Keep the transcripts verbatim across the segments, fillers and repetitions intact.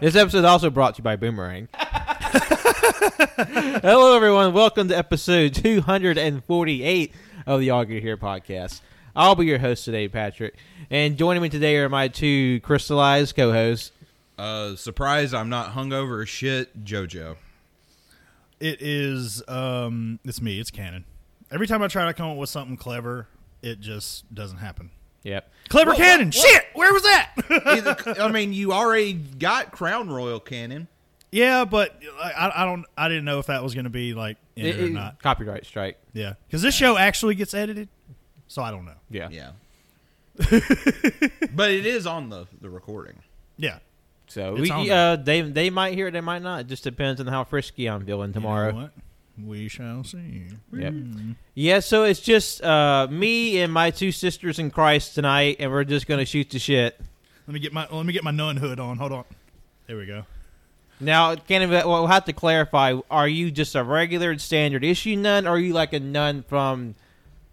This episode also brought to you by Boomerang. Hello, everyone. Welcome to episode two forty-eight of the All Good Here podcast. I'll be your host today, Patrick. And joining me today are my two crystallized co-hosts. Uh, surprise, I'm not hungover as shit, JoJo. It is, um, it's me, it's Cannon. Every time I try to come up with something clever, it just doesn't happen. Yep. Clever well, Cannon! What, what? Shit! Where was that? Either, I mean, you already got Crown Royal Cannon. Yeah, but I, I don't, I didn't know if that was going to be, like, in it, it or not. Copyright strike. Yeah. Because this show actually gets edited, so I don't know. Yeah. Yeah. But it is on the, the recording. Yeah. So we, uh, they they might hear it, they might not. It just depends on how frisky I'm feeling tomorrow. You know what? We shall see. Yep. Mm. Yeah, so it's just uh, me and my two sisters in Christ tonight, and we're just gonna shoot the shit. Let me get my let me get my nun hood on. Hold on. There we go. Now, Cannon, we'll have to clarify: are you just a regular standard issue nun, or are you like a nun from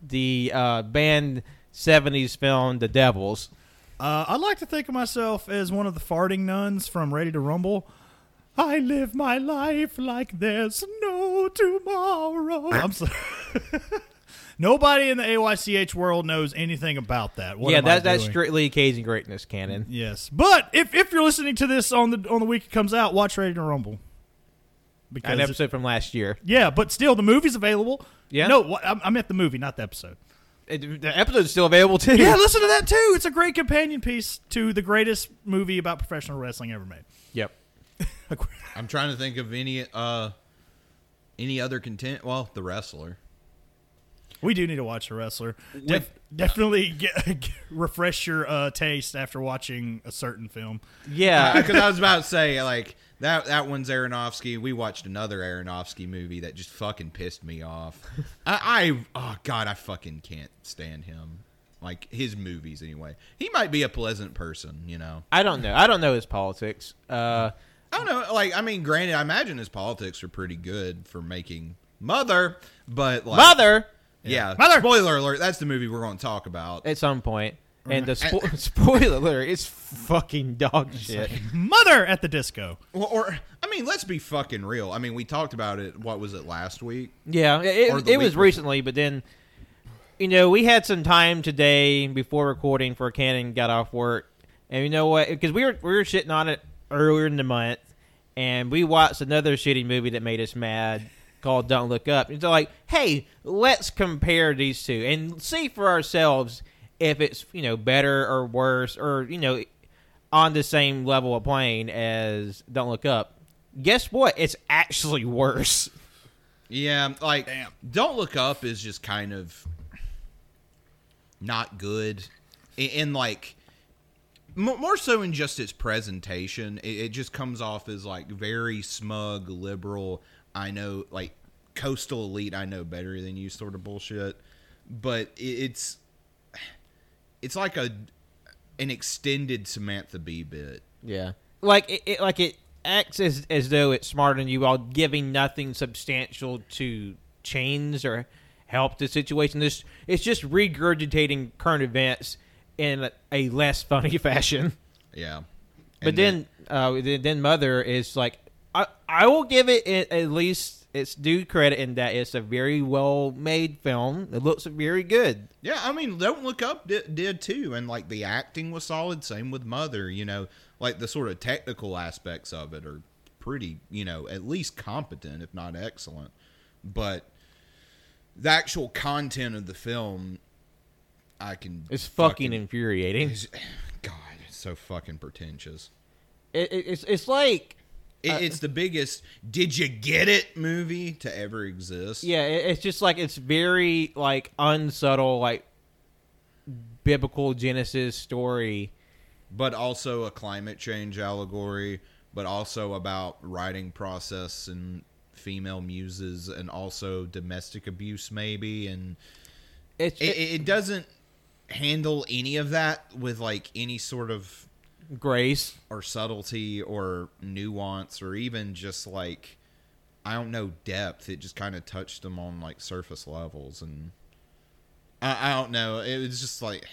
the uh, banned seventies film The Devils? Uh, I like to think of myself as one of the farting nuns from Ready to Rumble. I live my life like there's no tomorrow. I'm sorry. Nobody in the A Y C H world knows anything about that. What yeah, that, that's strictly Cajun greatness, Cannon. Yes. But if if you're listening to this on the on the week it comes out, watch Ready to Rumble. Because an episode it, from last year. Yeah, but still, the movie's available. Yeah. No, I'm, I'm at the movie, not the episode. It, the episode's still available, too. Yeah, listen to that, too. It's a great companion piece to the greatest movie about professional wrestling ever made. Yep. I'm trying to think of any uh, any other content. Well, The Wrestler. We do need to watch The Wrestler. With, Def, definitely get, get, refresh your uh, taste after watching a certain film. Yeah, because I was about to say, like, that that one's Aronofsky. We watched another Aronofsky movie that just fucking pissed me off. I, I oh god, I fucking can't stand him. Like his movies anyway. He might be a pleasant person, you know. I don't know. I don't know his politics. Uh, I don't know. Like I mean, granted, I imagine his politics are pretty good for making Mother, but like, Mother, yeah, yeah. Mother. Spoiler alert. That's the movie we're going to talk about at some point. And the spo- and, spoiler alert, it's fucking dog shit. Like Mother at the Disco. Well, or, I mean, let's be fucking real. I mean, we talked about it, what was it, last week? Yeah, it, it was before. Recently, but then, you know, we had some time today before recording for Cannon got off work. And you know what? Because we were, we were shitting on it earlier in the month, and we watched another shitty movie that made us mad called Don't Look Up. And so, like, hey, let's compare these two and see for ourselves if it's, you know, better or worse or, you know, on the same level of plane as Don't Look Up. Guess what? It's actually worse. Yeah, like, damn. Don't Look Up is just kind of not good. And, like, more so in just its presentation, it just comes off as, like, very smug, liberal, I know, like, coastal elite, I know better than you sort of bullshit. But it's... It's like a an extended Samantha Bee bit. Yeah. Like it, it like it acts as, as though it's smarter than you while giving nothing substantial to change or help the situation. This it's just regurgitating current events in a, a less funny fashion. Yeah. And but then then, uh, then Mother is like, I, I will give it at least its due credit in that it's a very well-made film. It looks very good. Yeah, I mean, Don't Look Up did, did too, and like the acting was solid. Same with Mother, you know, like the sort of technical aspects of it are pretty, you know, at least competent, if not excellent. But the actual content of the film, I can... It's fucking, fucking infuriating. It's, God, it's so fucking pretentious. It, it, it's it's like... It, uh, it's the biggest "did you get it" movie to ever exist. Yeah, it, it's just like, it's very like unsubtle, like biblical Genesis story. But also a climate change allegory, but also about writing process and female muses, and also domestic abuse maybe, and it, it, it, it doesn't handle any of that with like any sort of grace or subtlety or nuance or even just like, I don't know, depth. It just kind of touched them on like surface levels, and I, I don't know. It was just like...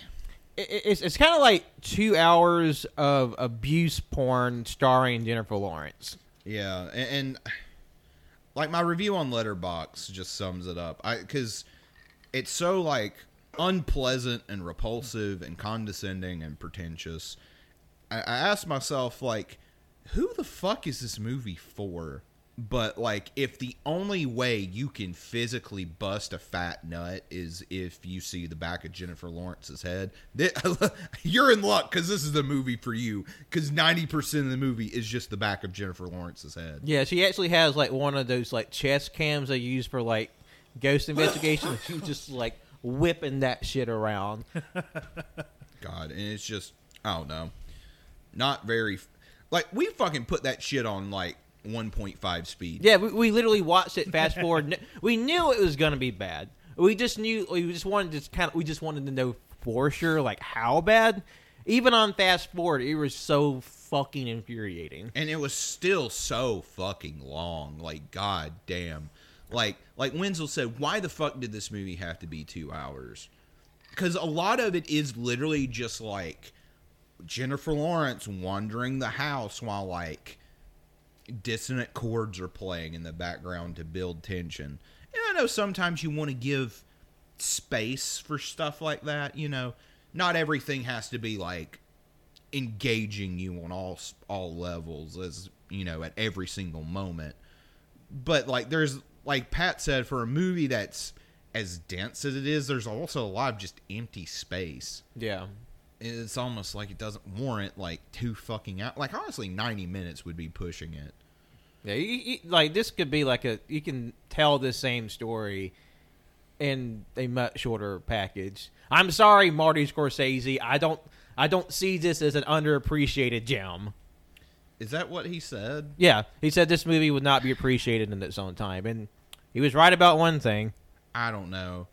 It's it's kind of like two hours of abuse porn starring Jennifer Lawrence. Yeah, and, and like my review on Letterboxd just sums it up. I because it's so like unpleasant and repulsive and condescending and pretentious. I, I asked myself, like, who the fuck is this movie for? But like, if the only way you can physically bust a fat nut is if you see the back of Jennifer Lawrence's head, th- you're in luck, because this is the movie for you, because ninety percent of the movie is just the back of Jennifer Lawrence's head. Yeah, she actually has like one of those like chest cams they use for like ghost investigations. She's just like whipping that shit around. God, and it's just, I don't know, not very, like, we fucking put that shit on like one point five speed. Yeah, we, we literally watched it fast forward. We knew it was going to be bad. We just knew, we just wanted to kind of, we just wanted to know for sure, like, how bad. Even on fast forward, it was so fucking infuriating. And it was still so fucking long. Like, god damn. Like, like Wenzel said, why the fuck did this movie have to be two hours? Because a lot of it is literally just, like, Jennifer Lawrence wandering the house while, like, dissonant chords are playing in the background to build tension. And I know sometimes you want to give space for stuff like that, you know. Not everything has to be like engaging you on all all levels, as you know, at every single moment. But like, there's, like Pat said, for a movie that's as dense as it is, there's also a lot of just empty space. Yeah. It's almost like it doesn't warrant like two fucking out. Like, honestly, ninety minutes would be pushing it. Yeah, you, you, like this could be like a, you can tell the same story in a much shorter package. I'm sorry, Marty Scorsese, I don't, I don't see this as an underappreciated gem. Is that what he said? Yeah, he said this movie would not be appreciated in its own time, and he was right about one thing. I don't know.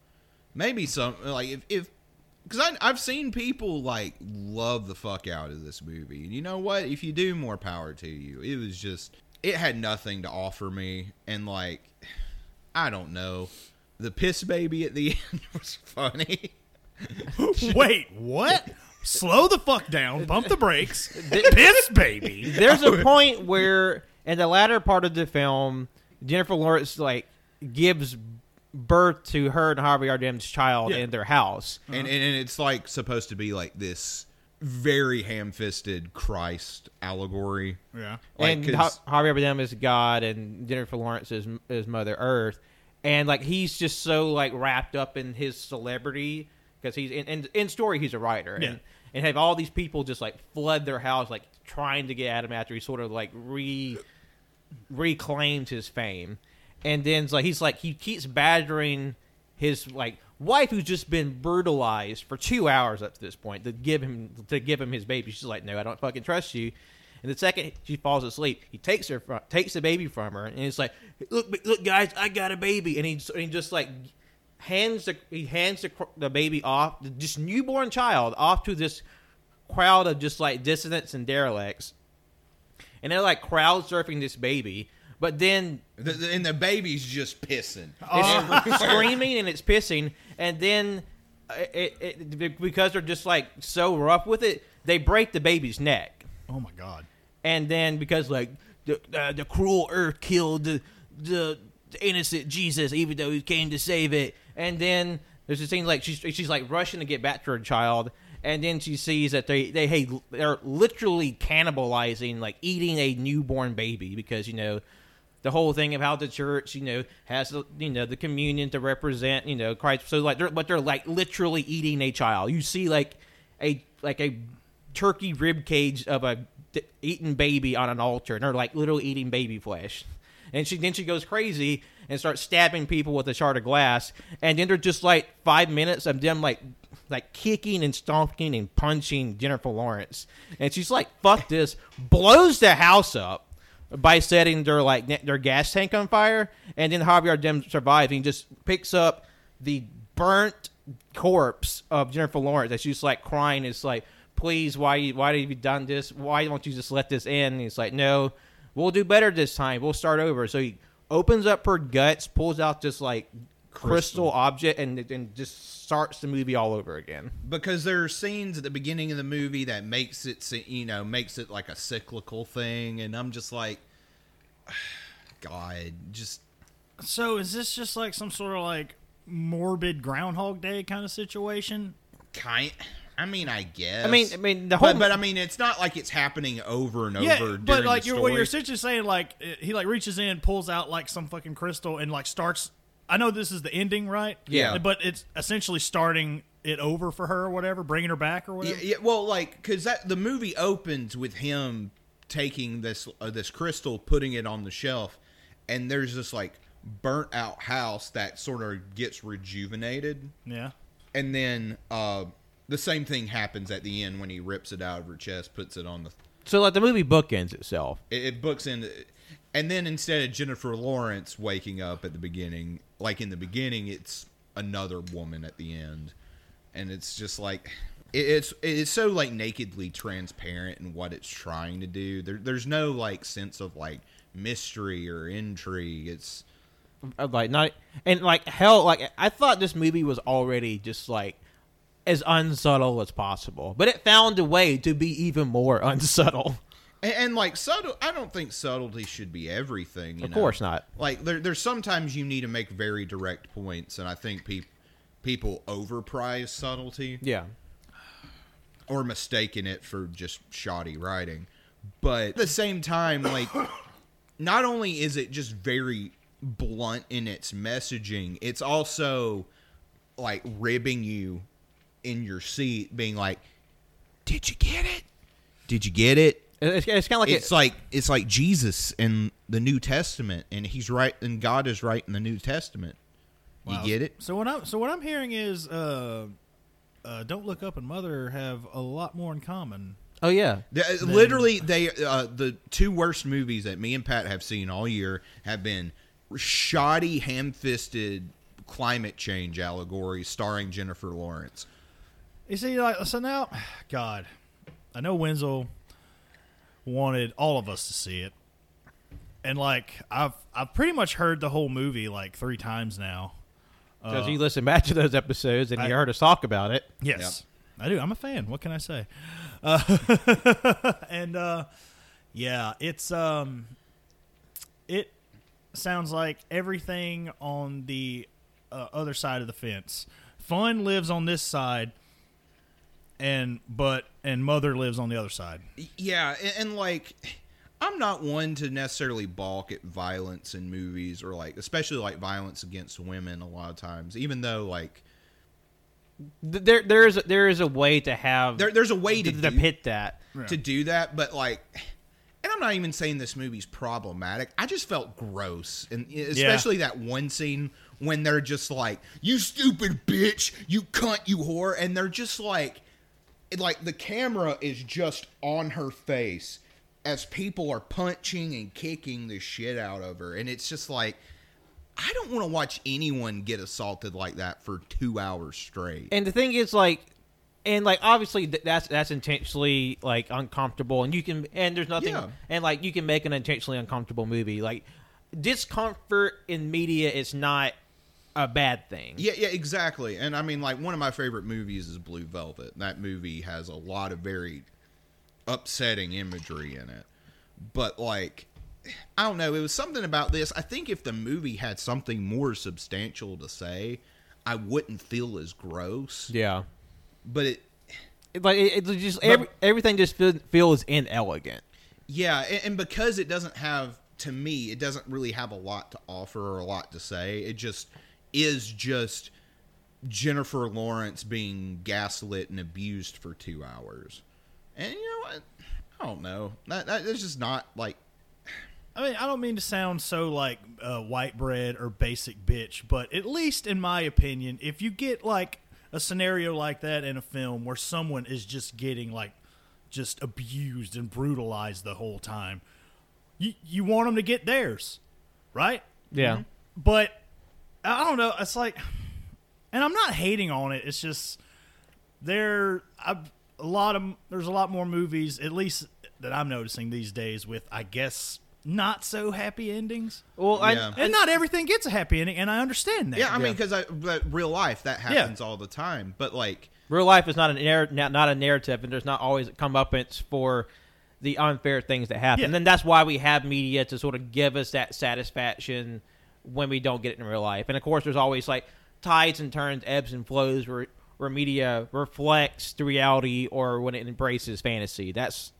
Maybe some, like if. if Because I've seen people, like, love the fuck out of this movie. And you know what? If you do, more power to you. It was just... It had nothing to offer me. And, like, I don't know. The piss baby at the end was funny. Wait, what? Slow the fuck down. Bump the brakes. Piss baby. There's a point where, in the latter part of the film, Jennifer Lawrence, like, gives birth to her and Javier Bardem's child, yeah, in their house. Uh-huh. And, and and it's like supposed to be like this very ham-fisted Christ allegory. Yeah. Like, and ha- Javier Bardem is God and Jennifer Lawrence is, is Mother Earth. And like, he's just so like wrapped up in his celebrity because he's in, in, in story, he's a writer. Yeah. And, and have all these people just like flood their house, like trying to get at him after he sort of like re reclaimed his fame. And then like he's like he keeps badgering his like wife, who's just been brutalized for two hours up to this point, to give him to give him his baby. She's like, no, I don't fucking trust you. And the second she falls asleep, he takes her from, takes the baby from her, and it's like, look, look, guys, I got a baby. And he, and he just like hands the he hands the, the baby off, this newborn child, off to this crowd of just like dissidents and derelicts. and they're like crowd surfing this baby. But then... The, the, and the baby's just pissing. It's screaming and it's pissing. And then, it, it, because they're just like so rough with it, they break the baby's neck. Oh, my God. And then because like the uh, the cruel earth killed the, the innocent Jesus, even though he came to save it. And then there's this thing like she's, she's like rushing to get back to her child. And then she sees that they, they hey, they're literally cannibalizing, like eating a newborn baby because, you know... The whole thing of how the church, you know, has, you know, the communion to represent, you know, Christ. So, like, they're, but they're, like, literally eating a child. You see, like, a like a turkey rib cage of a d- eaten baby on an altar. And they're, like, literally eating baby flesh. And she then she goes crazy and starts stabbing people with a shard of glass. And then they're just, like, five minutes of them, like, like kicking and stonking and punching Jennifer Lawrence. And she's like, fuck this. Blows the house up. By setting their like their gas tank on fire, and then Javier Bardem survives. He just picks up the burnt corpse of Jennifer Lawrence that she's like crying. It's like, please, why, why have you done this? Why don't you just let this end? And he's like, no, we'll do better this time. We'll start over. So he opens up her guts, pulls out this like crystal, crystal object, and and just starts the movie all over again. Because there are scenes at the beginning of the movie that makes it, you know, makes it like a cyclical thing, and I'm just like, God, just. So is this just like some sort of like morbid Groundhog Day kind of situation? Kind. I mean, I guess. I mean, I mean the whole. But, but I mean, it's not like it's happening over and yeah, over. But like, the you're, what you're essentially saying, like he like reaches in, pulls out like some fucking crystal, and like starts. I know this is the ending, right? Yeah. But it's essentially starting it over for her or whatever, bringing her back or whatever? Yeah, yeah well, like, because the movie opens with him taking this uh, this crystal, putting it on the shelf, and there's this, like, burnt-out house that sort of gets rejuvenated. Yeah. And then uh, the same thing happens at the end when he rips it out of her chest, puts it on the... Th- so, like, the movie bookends itself. It, it books in... And then instead of Jennifer Lawrence waking up at the beginning... Like, in the beginning, it's another woman at the end. And it's just, like, it's it's so, like, nakedly transparent in what it's trying to do. There, there's no, like, sense of, like, mystery or intrigue. It's... Like, not... And, like, hell, like, I thought this movie was already just, like, as unsubtle as possible. But it found a way to be even more unsubtle. And, and, like, subtle, I don't think subtlety should be everything. You of know? Course not. Like, there, there's sometimes you need to make very direct points, and I think pe- people overprize subtlety. Yeah. Or mistaken it for just shoddy writing. But at the same time, like, not only is it just very blunt in its messaging, it's also, like, ribbing you in your seat, being like, did you get it? Did you get it? It's, it's kind of like it's a, like it's like Jesus in the New Testament, and he's right, and God is right in the New Testament. Wow. You get it. So what I'm so what I'm hearing is, uh, uh, Don't Look Up and Mother have a lot more in common. Oh yeah, they, than, literally, they uh, the two worst movies that me and Pat have seen all year have been shoddy, ham-fisted climate change allegories starring Jennifer Lawrence. You see, like so now, God, I know Wenzel wanted all of us to see it, and like I've I've pretty much heard the whole movie like three times now. Because uh, you listen back to those episodes and I, you heard us talk about it. Yes, yep. I do. I'm a fan. What can I say? Uh, and uh, yeah, it's um, it sounds like everything on the uh, other side of the fence. Fun lives on this side. And but and Mother lives on the other side. Yeah, and, and like I'm not one to necessarily balk at violence in movies, or like especially like violence against women. A lot of times, even though like there there is there is a way to have there, there's a way to, to do, depict that yeah. to do that, but like, and I'm not even saying this movie's problematic. I just felt gross, and especially yeah. that one scene when they're just like, "You stupid bitch, you cunt, you whore," and they're just like. Like, the camera is just on her face as people are punching and kicking the shit out of her. And it's just like, I don't want to watch anyone get assaulted like that for two hours straight. And the thing is, like, And like obviously th- that's that's intentionally like uncomfortable, and you can and there's nothing yeah. and like you can make an intentionally uncomfortable movie. Like discomfort in media is not a bad thing. Yeah, yeah, exactly. And I mean, like one of my favorite movies is Blue Velvet. That movie has a lot of very upsetting imagery in it. But like I don't know, it was something about this. I think if the movie had something more substantial to say, I wouldn't feel as gross. Yeah. But it, but it, it just every, but, everything just feel, feels inelegant. Yeah, and, and because it doesn't have, to me, it doesn't really have a lot to offer or a lot to say. It just is just Jennifer Lawrence being gaslit and abused for two hours. And you know what? I don't know. That, that it's just not like. I mean, I don't mean to sound so like uh, white bread or basic bitch, but at least in my opinion, if you get like a scenario like that in a film where someone is just getting like just abused and brutalized the whole time, you you want them to get theirs, right? Yeah. But I don't know. It's like, and I'm not hating on it. It's just there I've, a lot of there's a lot more movies, at least that I'm noticing these days, with I guess not so happy endings. Well, yeah. I, and not everything gets a happy ending, and I understand that. Yeah, I yeah. mean, because real life that happens yeah. all the time. But like, real life is not an narr- not a narrative, and there's not always a comeuppance for the unfair things that happen. Yeah. And then that's why we have media to sort of give us that satisfaction when we don't get it in real life. And of course, there's always like tides and turns, ebbs and flows, where where media reflects the reality or when it embraces fantasy. That's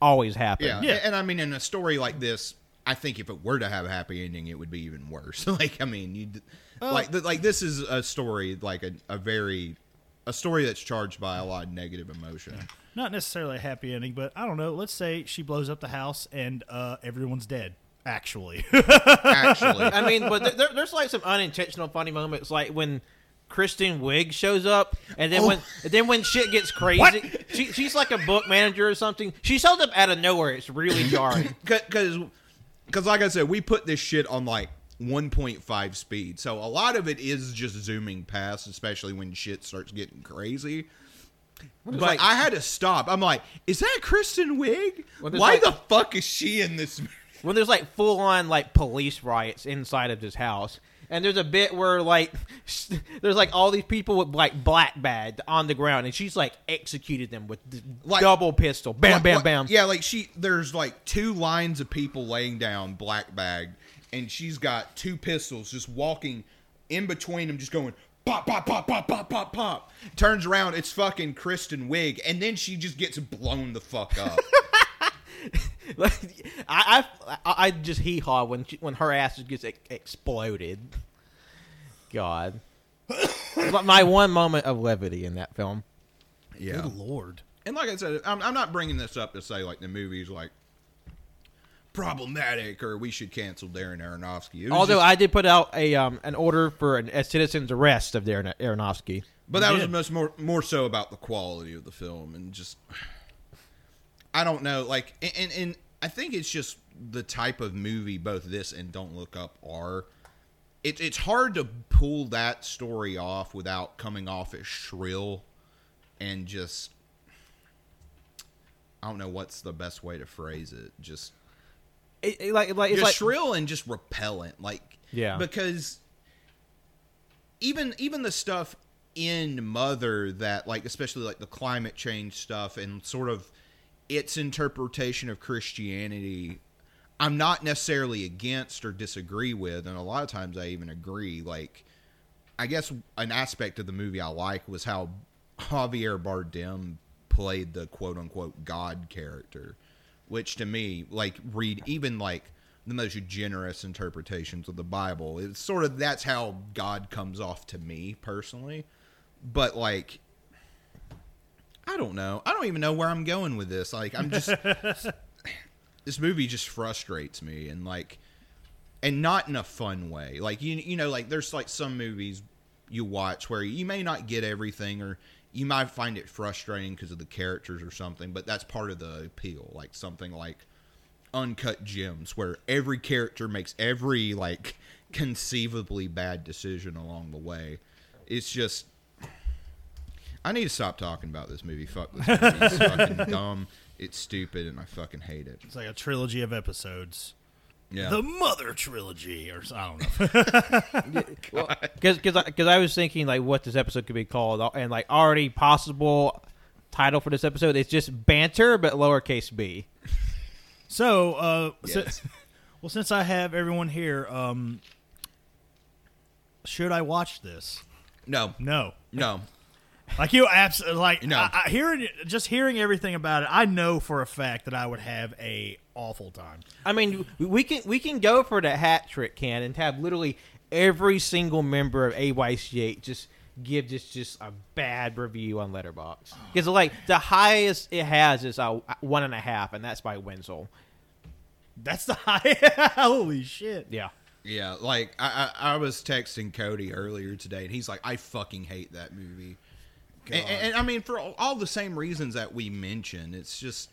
always happen. Yeah. yeah, and I mean, in a story like this, I think if it were to have a happy ending, it would be even worse. Like, I mean, you oh. like th- like this is a story like a, a very a story that's charged by a lot of negative emotion. Yeah. Not necessarily a happy ending, but I don't know. Let's say she blows up the house and uh, everyone's dead. Actually, actually, I mean, but there, there's like some unintentional funny moments, like when Kristen Wiig shows up, and then oh. when then when shit gets crazy, she, she's like a book manager or something. She shows up out of nowhere. It's really jarring. Because, like I said, we put this shit on like one point five speed, so a lot of it is just zooming past, especially when shit starts getting crazy. But like, I had to stop. I'm like, is that Kristen Wiig? Why like, the fuck is she in this movie? When there's like full on like police riots inside of this house. And there's a bit where, like, there's, like, all these people with, like, black bags on the ground. And she's, like, executed them with the like, double pistol. Bam, like, bam, like, bam. Yeah, like, she there's, like, two lines of people laying down black bag. And she's got two pistols just walking in between them, just going, pop, pop, pop, pop, pop, pop, pop. Turns around, it's fucking Kristen Wiig. And then she just gets blown the fuck up. Like, I, I, I just hee-haw when she, when her ass gets ex- exploded. God. My one moment of levity in that film. Yeah. Good Lord. And like I said, I'm, I'm not bringing this up to say, like, the movie's, like, problematic or we should cancel Darren Aronofsky. Although just, I did put out a um an order for an, a citizen's arrest of Darren Aronofsky. But that was much more, more so about the quality of the film and just... I don't know, like, and, and, and I think it's just the type of movie both this and Don't Look Up are. It, it's hard to pull that story off without coming off as shrill and just, I don't know what's the best way to phrase it. Just, it, it, like, like, it's just like, shrill and just repellent. Like, yeah. Because even even the stuff in Mother that, like, especially like the climate change stuff and sort of, its interpretation of Christianity, I'm not necessarily against or disagree with, and a lot of times I even agree. Like, I guess an aspect of the movie I like was how Javier Bardem played the quote-unquote God character, which to me, like, read even, like, the most generous interpretations of the Bible. It's sort of, that's how God comes off to me, personally. But, like... I don't know. I don't even know where I'm going with this. Like, I'm just... This movie just frustrates me, and, like... And not in a fun way. Like, you you know, like, there's, like, some movies you watch where you may not get everything, or you might find it frustrating because of the characters or something, but that's part of the appeal. Like, something like Uncut Gems, where every character makes every, like, conceivably bad decision along the way. It's just... I need to stop talking about this movie. Fuck this movie. It's fucking dumb. It's stupid, and I fucking hate it. It's like a trilogy of episodes. Yeah. The Mother trilogy, or I don't know. Because because I, I was thinking like what this episode could be called, and like already possible title for this episode. It's just banter, but lowercase b. So, uh, yes. so well, since I have everyone here, um, should I watch this? No, no, no. Like you, absolutely. Like no. I, I, hearing just hearing everything about it, I know for a fact that I would have a. Awful time. I mean, we can we can go for the hat trick, Ken, and have literally every single member of A Y C eight just give this just a bad review on Letterboxd. Because oh, like man. The highest it has is a one and a half, and that's by Wenzel. That's the highest. Holy shit! Yeah, yeah. Like I, I I was texting Cody earlier today, and he's like, "I fucking hate that movie," and, and I mean for all, all the same reasons that we mentioned. It's just.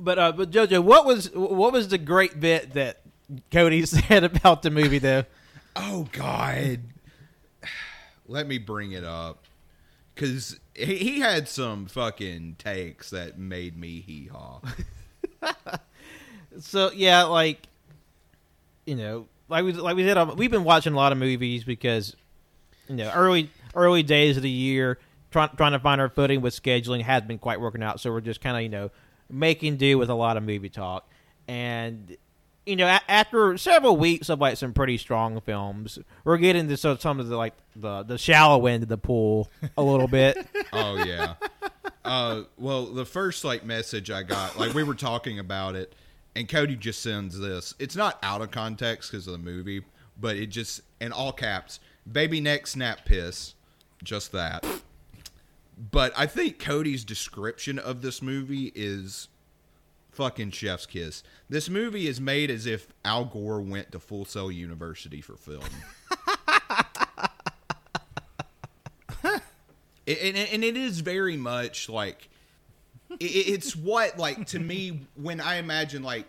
But uh, but JoJo, what was what was the great bit that Cody said about the movie though? Oh God, let me bring it up because he, he had some fucking takes that made me hee haw. So yeah, like you know, like we like we did, we've been watching a lot of movies because you know early early days of the year trying trying to find our footing with scheduling has been quite working out. So we're just kind of you know. Making do with a lot of movie talk, and you know, a- after several weeks of like some pretty strong films, we're getting to so, some of the like the, the shallow end of the pool a little bit. Oh yeah. Uh, well, the first like message I got, like we were talking about it, and Cody just sends this. It's not out of context because of the movie, but it just in all caps, baby neck snap piss, just that. But I think Cody's description of this movie is fucking chef's kiss. This movie is made as if Al Gore went to Full Sail University for film. it, and, and it is very much like... It, it's what, like, to me, when I imagine, like,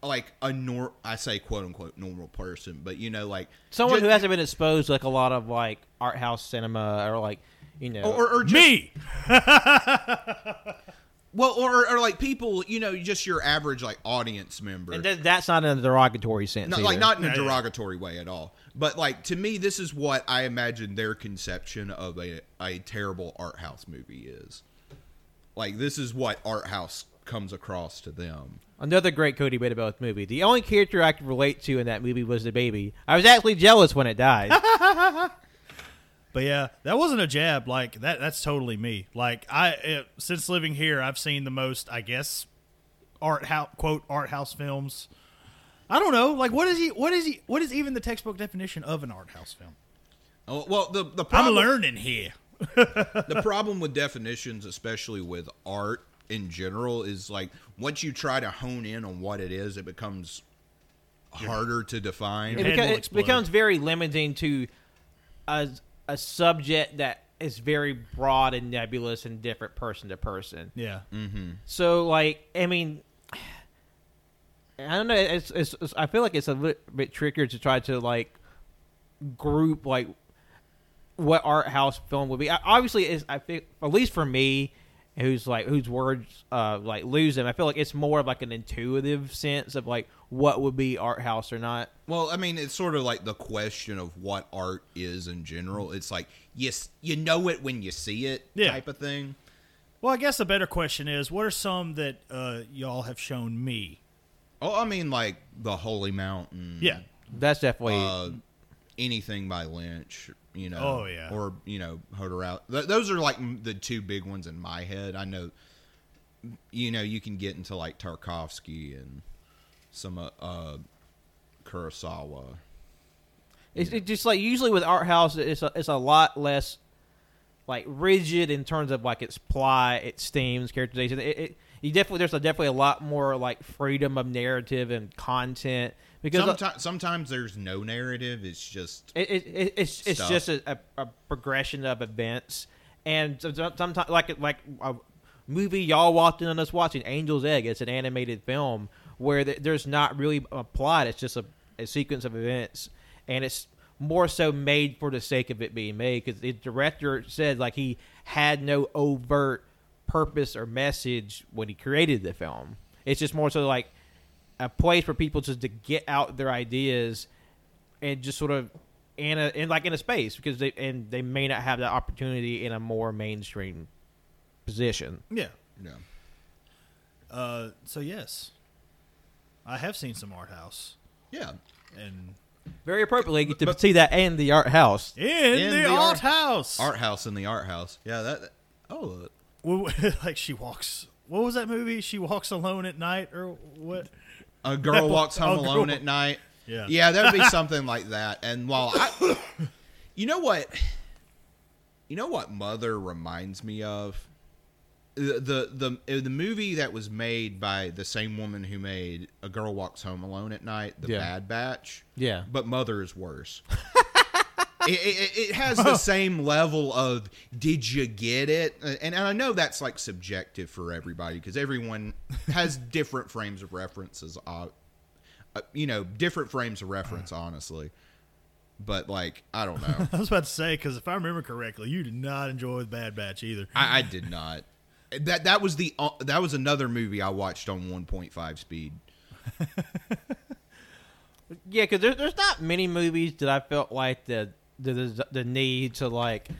like a nor- I say quote-unquote normal person, but, you know, like... Someone just, who hasn't been exposed to, like, a lot of, like, art house cinema or, like... You know, or, or just, me. Well, or, or like people, you know, just your average like audience member. And th- that's not in a derogatory sense, no, like not in a derogatory way at all. But like to me, this is what I imagine their conception of a a terrible art house movie is. Like this is what art house comes across to them. Another great Cody bit about the movie. The only character I could relate to in that movie was the baby. I was actually jealous when it died. But yeah, that wasn't a jab. Like that, that's totally me. Like I, it, since living here, I've seen the most, I guess, art house quote art house films. I don't know. Like what is he? What is he? What is even the textbook definition of an art house film? Oh, well, the the problem, I'm learning here. The problem with definitions, especially with art in general, is like once you try to hone in on what it is, it becomes harder to define. It, beca- it becomes very limiting to uh a subject that is very broad and nebulous and different person to person. Yeah. Mm-hmm. So, like, I mean, I don't know. It's, it's, it's, I feel like it's a little bit trickier to try to, like, group, like, what art house film would be. I, obviously, it's, I think, at least for me, who's, like, whose words, uh, like, lose them, I feel like it's more of, like, an intuitive sense of, like, what would be art house or not. Well, I mean, it's sort of like the question of what art is in general. It's like, yes, you know it when you see it yeah. type of thing. Well, I guess the better question is, what are some that uh, y'all have shown me? Oh, I mean, like The Holy Mountain. Yeah. That's definitely... Uh, anything by Lynch, you know. Oh, yeah. Or, you know, Hodorowski. Th- those are like the two big ones in my head. I know, you know, you can get into like Tarkovsky and... Some uh, uh, Kurosawa. It's, it's just like usually with art house, it's a, it's a lot less like rigid in terms of like its plot, its themes, characterization. It, it you definitely there's a, definitely a lot more like freedom of narrative and content because sometimes, uh, sometimes there's no narrative. It's just it, it, it it's it's just a, a progression of events and sometimes like like a movie y'all walked in on us watching Angel's Egg. It's an animated film. Where there's not really a plot, it's just a, a sequence of events, and it's more so made for the sake of it being made, because the director said like he had no overt purpose or message when he created the film. It's just more so like a place for people just to get out their ideas and just sort of in a in like in a space, because they and they may not have that opportunity in a more mainstream position. Yeah, yeah. Uh, so yes, I have seen some art house. Yeah, and very appropriately you get to but, see that and the art house in, in the, the art, art house, art house in the art house. Yeah, that. that oh, well, like she walks. What was that movie? She Walks Alone at Night, or what? A Girl that Walks Home Alone at Night. Yeah, yeah, that would be something like that. And while I, you know what, you know what, Mother reminds me of the the the, the movie that was made by the same woman who made A Girl Walks Home Alone at Night, The yeah. Bad Batch. Yeah, but Mother is worse. It, it, it has the same level of, did you get it? And, and I know that's like subjective for everybody, because everyone has different frames of references, uh, uh, you know, different frames of reference, honestly. But like, I don't know. I was about to say, because if I remember correctly, you did not enjoy The Bad Batch either. I, I did not. That that was the uh, that was another movie I watched on one point five speed. Yeah, because there, there's not many movies that I felt like the. The, the need to like,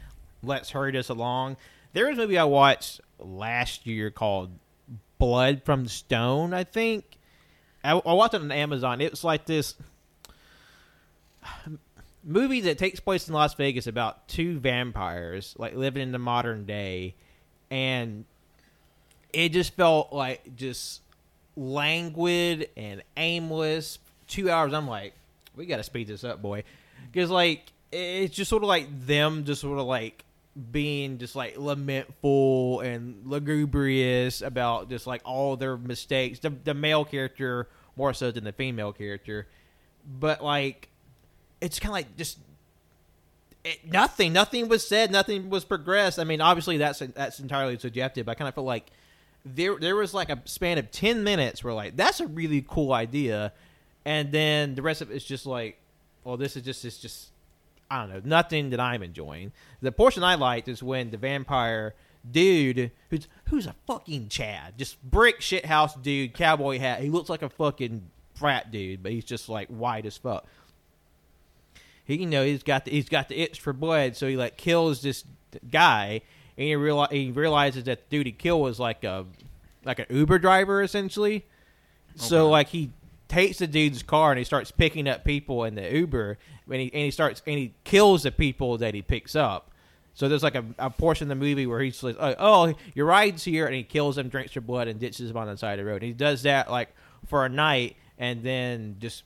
let's hurry this along. There was a movie I watched last year called Blood from the Stone, I think. I, I watched it on Amazon. It was like this movie that takes place in Las Vegas about two vampires like living in the modern day, and it just felt like just languid and aimless. Two hours, I'm like, we got to speed this up, boy, because like. It's just sort of like them just sort of like being just like lamentful and lugubrious about just like all their mistakes. The, the male character more so than the female character. But like, it's kind of like just it, nothing. Nothing was said. Nothing was progressed. I mean, obviously that's that's entirely subjective. I kind of felt like there there was like a span of ten minutes where like, that's a really cool idea. And then the rest of it's just like, well, this is just, it's just, I don't know, nothing that I'm enjoying. The portion I liked is when the vampire dude, who's who's a fucking Chad, just brick shithouse dude, cowboy hat. He looks like a fucking frat dude, but he's just like white as fuck. He, you know, he's got the, he's got the itch for blood, so he like kills this guy, and he reali- he realizes that the dude he killed was like a like an Uber driver essentially. Okay. So like he takes the dude's car and he starts picking up people in the Uber, and he and he starts and he kills the people that he picks up. So there's like a, a portion of the movie where he's like, "Oh, your ride's here," and he kills them, drinks their blood, and ditches them on the side of the road. And he does that like for a night, and then just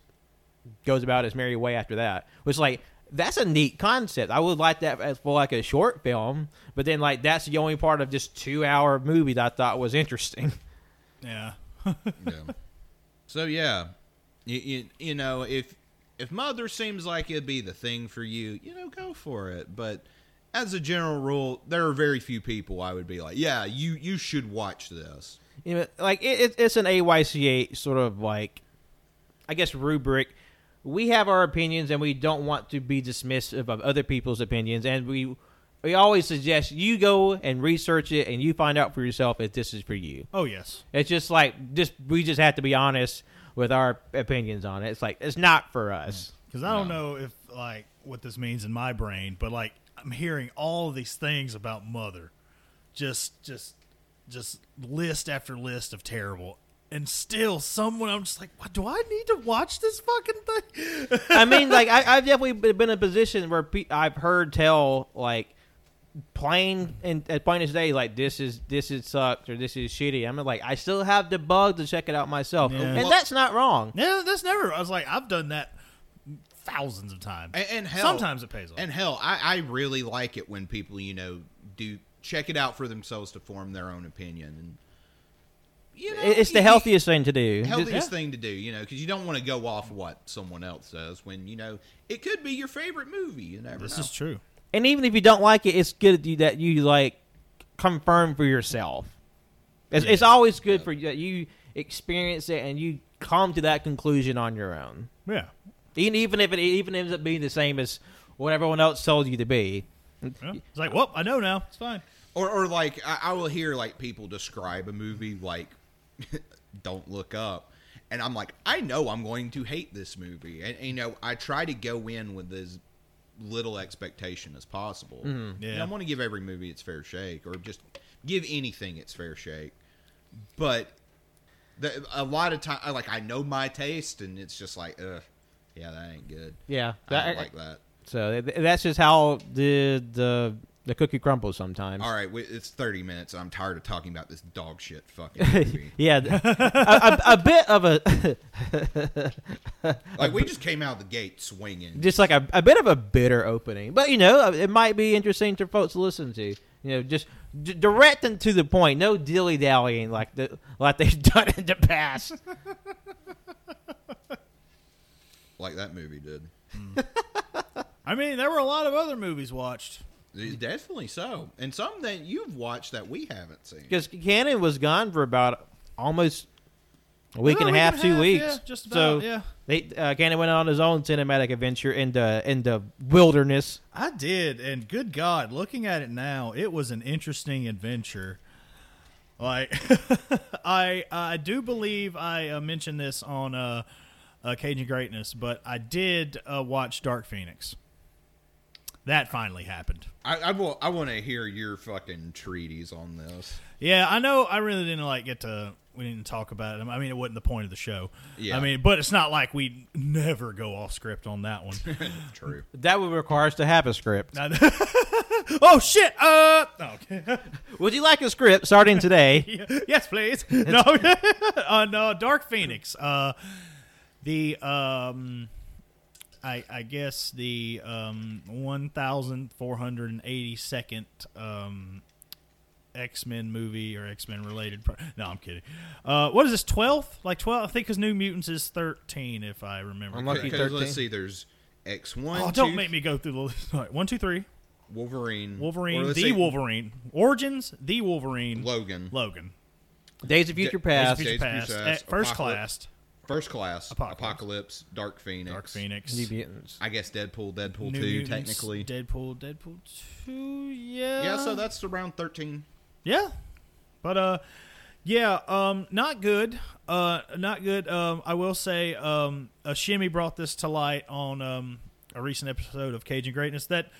goes about his merry way after that. Which like, that's a neat concept. I would like that as for like a short film, but then like that's the only part of this two hour movie that I thought was interesting. Yeah. Yeah. So yeah, you, you, you know, if if Mother seems like it'd be the thing for you, you know, go for it. But as a general rule, there are very few people I would be like, yeah, you, you should watch this. You know, like it, it, it's an A Y C A sort of like, I guess, rubric. We have our opinions, and we don't want to be dismissive of other people's opinions, and we. We always suggest you go and research it and you find out for yourself if this is for you. Oh, yes. It's just like, just we just have to be honest with our opinions on it. It's like, it's not for us. Because I no. don't know if, like, what this means in my brain, but, like, I'm hearing all these things about Mother. Just, just, just list after list of terrible. And still, someone, I'm just like, what, do I need to watch this fucking thing? I mean, like, I, I've definitely been in a position where pe- I've heard tell, like, plain and as plain as day, like this is this is sucked or this is shitty. I'm like, I still have the bug to check it out myself, yeah. and well, that's not wrong. Yeah, that's never. I was like, I've done that thousands of times, and, and hell, sometimes it pays off. And hell, I, I really like it when people, you know, do check it out for themselves to form their own opinion. And you know, it's the healthiest thing to do. Healthiest Just, yeah. thing to do, you know, because you don't want to go off what someone else says when you know it could be your favorite movie. You never. This know. is true. And even if you don't like it, it's good that you, like, confirm for yourself. It's, yeah. it's always good yeah. for you that you experience it and you come to that conclusion on your own. Yeah. Even if it even ends up being the same as what everyone else told you to be. Yeah. It's like, well, I know now. It's fine. Or, or like, I, I will hear, like, people describe a movie like Don't Look Up. And I'm like, I know I'm going to hate this movie. And, and you know, I try to go in with as little expectation as possible. Mm-hmm. Yeah. And I want to give every movie its fair shake, or just give anything its fair shake. But the, a lot of time, like, I know my taste, and it's just like, ugh, yeah, that ain't good. Yeah. That, I don't like that. So that's just how the the, the cookie crumbles sometimes. All right, it's thirty minutes. I'm tired of talking about this dog shit fucking movie. Yeah, a, a, a bit of a... like, we just came out of the gate swinging. Just like a, a bit of a bitter opening. But, you know, it might be interesting for folks to listen to. You know, just d- direct and to the point. No dilly-dallying like the, like they've done in the past. Like that movie did. Mm. I mean, there were a lot of other movies watched. Definitely so. And some that you've watched that we haven't seen. Because Cannon was gone for about almost a week, well, and a half, two half, weeks. Yeah, just about, so yeah. They, uh, Cannon went on his own cinematic adventure in the, in the wilderness. I did, and good God, looking at it now, it was an interesting adventure. Like, I I do believe I uh, mentioned this on uh, uh, Cajun Greatness, but I did uh, watch Dark Phoenix. That finally happened. I I, will, I want to hear your fucking treatise on this. Yeah, I know. I really didn't like get to. We didn't talk about it. I mean, it wasn't the point of the show. Yeah. I mean, but it's not like we never go off script on that one. True. That would require us to have a script. Oh shit! Uh, okay. Would you like a script starting today? Yes, please. No, uh, no. Dark Phoenix. Uh, the um. I, I guess the um, one thousand four hundred eighty-second um, X-Men movie or X-Men related. Pro- no, I'm kidding. Uh, what is this, twelfth? Like twelve? I think because New Mutants is thirteen, if I remember. Unlucky thirteen. Let's see, there's X one. Oh, don't two, make me go through the list. All right, one, two, three. Wolverine. Wolverine. The Wolverine. Origins. The Wolverine. Logan. Logan. Days of Future D- Past. Days of Future Days Past. Past. First Apocalypse. Class. First Class, Apocalypse. Apocalypse, Dark Phoenix. Dark Phoenix. New Mutants. I guess Deadpool, Deadpool New two, Mutants, technically. Deadpool, Deadpool two, yeah. Yeah, so that's around thirteen. Yeah. But, uh, yeah, um, not good. Uh, not good. Um, I will say, um, uh, Shimmy brought this to light on, um, a recent episode of Cajun Greatness, that,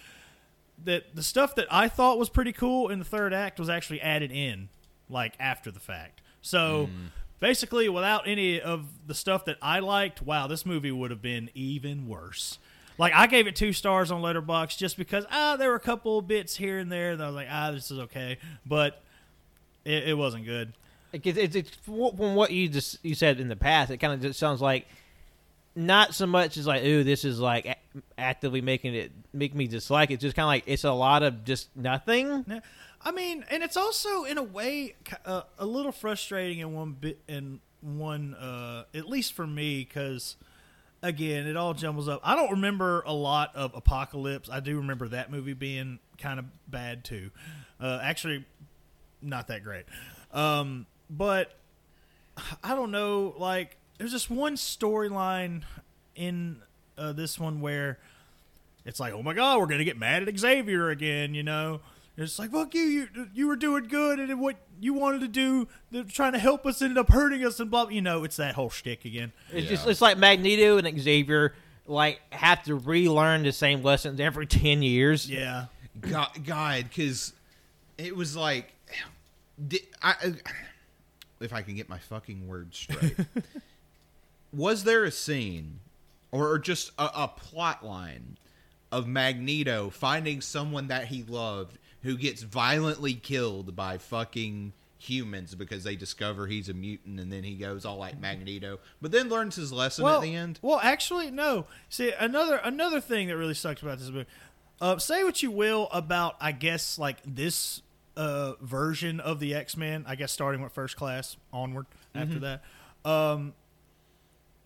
that the stuff that I thought was pretty cool in the third act was actually added in, like, after the fact. So... Mm. Basically, without any of the stuff that I liked, wow, this movie would have been even worse. Like, I gave it two stars on Letterboxd just because, ah, there were a couple bits here and there that I was like, ah, this is okay. But it, it wasn't good. It's, it's, it's, from what you just you said in the past, it kind of just sounds like not so much as like, ooh, this is like actively making it make me dislike it. It's just kind of like it's a lot of just nothing. Yeah. I mean, and it's also in a way uh, a little frustrating in one bit, in one uh, at least for me, because again, it all jumbles up. I don't remember a lot of Apocalypse. I do remember that movie being kind of bad too. Uh, actually, not that great. Um, but I don't know. Like, there's just one storyline in uh, this one where it's like, oh my God, we're gonna get mad at Xavier again, you know. It's like, fuck you, you you were doing good, and what you wanted to do, trying to help us, ended up hurting us, and blah, you know, it's that whole shtick again. It's yeah. just it's like Magneto and Xavier, like, have to relearn the same lessons every ten years. Yeah. God, because it was like, did, I, if I can get my fucking words straight, was there a scene, or just a, a plot line of Magneto finding someone that he loved who gets violently killed by fucking humans because they discover he's a mutant, and then he goes all like Magneto, but then learns his lesson well, at the end? Well, actually, no. See, another another thing that really sucks about this movie, uh, say what you will about, I guess, like this uh, version of the X-Men, I guess starting with First Class onward after mm-hmm. that. Um,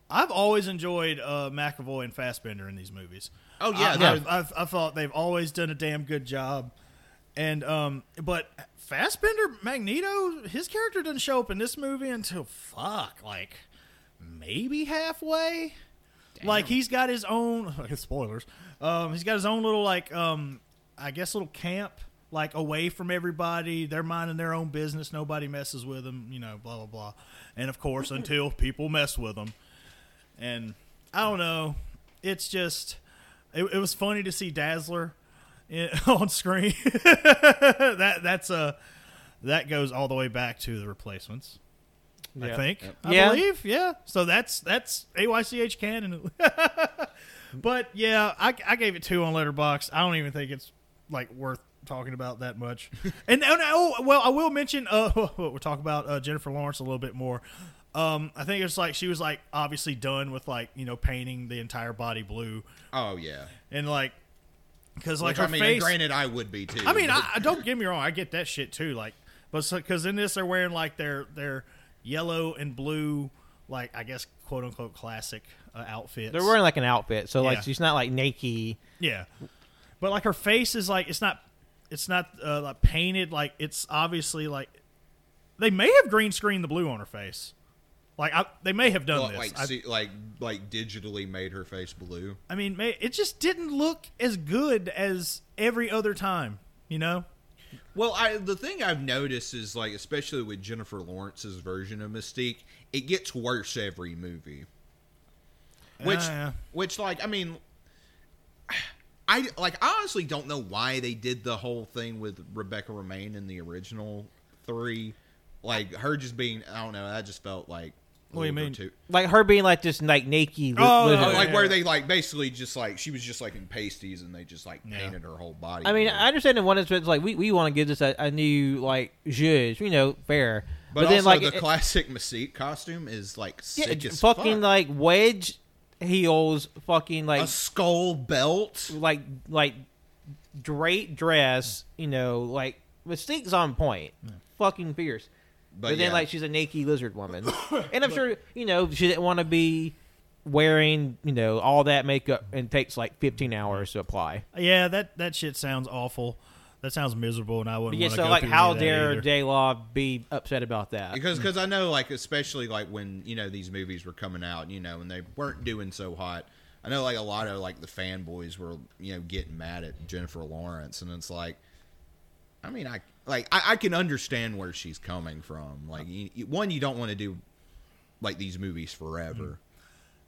I've always enjoyed uh, McAvoy and Fassbender in these movies. Oh, yeah. I, I've, I've, I thought they've always done a damn good job. And um, but Fassbender, Magneto, his character doesn't show up in this movie until fuck, like maybe halfway. Like, he's got his own spoilers. Um, he's got his own little, like, um, I guess, little camp, like, away from everybody. They're minding their own business. Nobody messes with them, you know, blah, blah, blah. And, of course, until people mess with them. And I don't know. It's just, it, it was funny to see Dazzler in, on screen. that that's a, that goes all the way back to The Replacements. I yep. think. Yep. I yeah. believe. Yeah. So that's that's A Y C H canon. But yeah, I, I gave it two on Letterboxd. I don't even think it's like worth talking about that much. and, and oh well, I will mention. Uh, we'll talk about uh, Jennifer Lawrence a little bit more. Um, I think it's like she was like obviously done with like you know painting the entire body blue. Oh yeah. And like. Because like Which, her I mean, face. Granted, I would be too. I mean, but... I, don't get me wrong. I get that shit too. Like, but because so, in this they're wearing like their their. yellow and blue, like, I guess, quote-unquote classic uh, outfits. They're wearing, like, an outfit, so, like, yeah. she's not, like, naked. Yeah. But, like, her face is, like, it's not it's not uh, like painted. Like, it's obviously, like, they may have green screened the blue on her face. Like, I, they may have done well, this. Like, I, see, like, like digitally made her face blue. I mean, it just didn't look as good as every other time, you know? Well, I, the thing I've noticed is, like, especially with Jennifer Lawrence's version of Mystique, it gets worse every movie. Which, uh, yeah. which, like, I mean, I like I honestly don't know why they did the whole thing with Rebecca Romijn in the original three. Like, her just being, I don't know, I just felt like. What do you mean? Too. Like, her being, like, this, like, naked. Oh, lizard. Like, yeah. where they, like, basically just, like, she was just, like, in pasties, and they just, like, yeah. painted her whole body. I mean, I understand in one instance, like, we, we want to give this a, a new, like, zhuzh, you know, fair. But, but also, then, like, the it, classic Mystique costume is, like, sick yeah, as fucking, fuck. Like, wedge heels, fucking, like... A skull belt. Like, like, draped dress, you know, like, Mystique's on point. Yeah. Fucking fierce. But, but then, yeah. like, she's a naked lizard woman. And I'm but, sure, you know, she didn't want to be wearing, you know, all that makeup and takes, like, fifteen hours to apply. Yeah, that, that shit sounds awful. That sounds miserable, and I wouldn't yeah, want to so, go like, how dare J-Law be upset about that? Because cause I know, like, especially, like, when, you know, these movies were coming out, you know, and they weren't doing so hot. I know, like, a lot of, like, the fanboys were, you know, getting mad at Jennifer Lawrence, and it's like, I mean, I... Like, I, I can understand where she's coming from. Like, you, you, one, you don't want to do, like, these movies forever.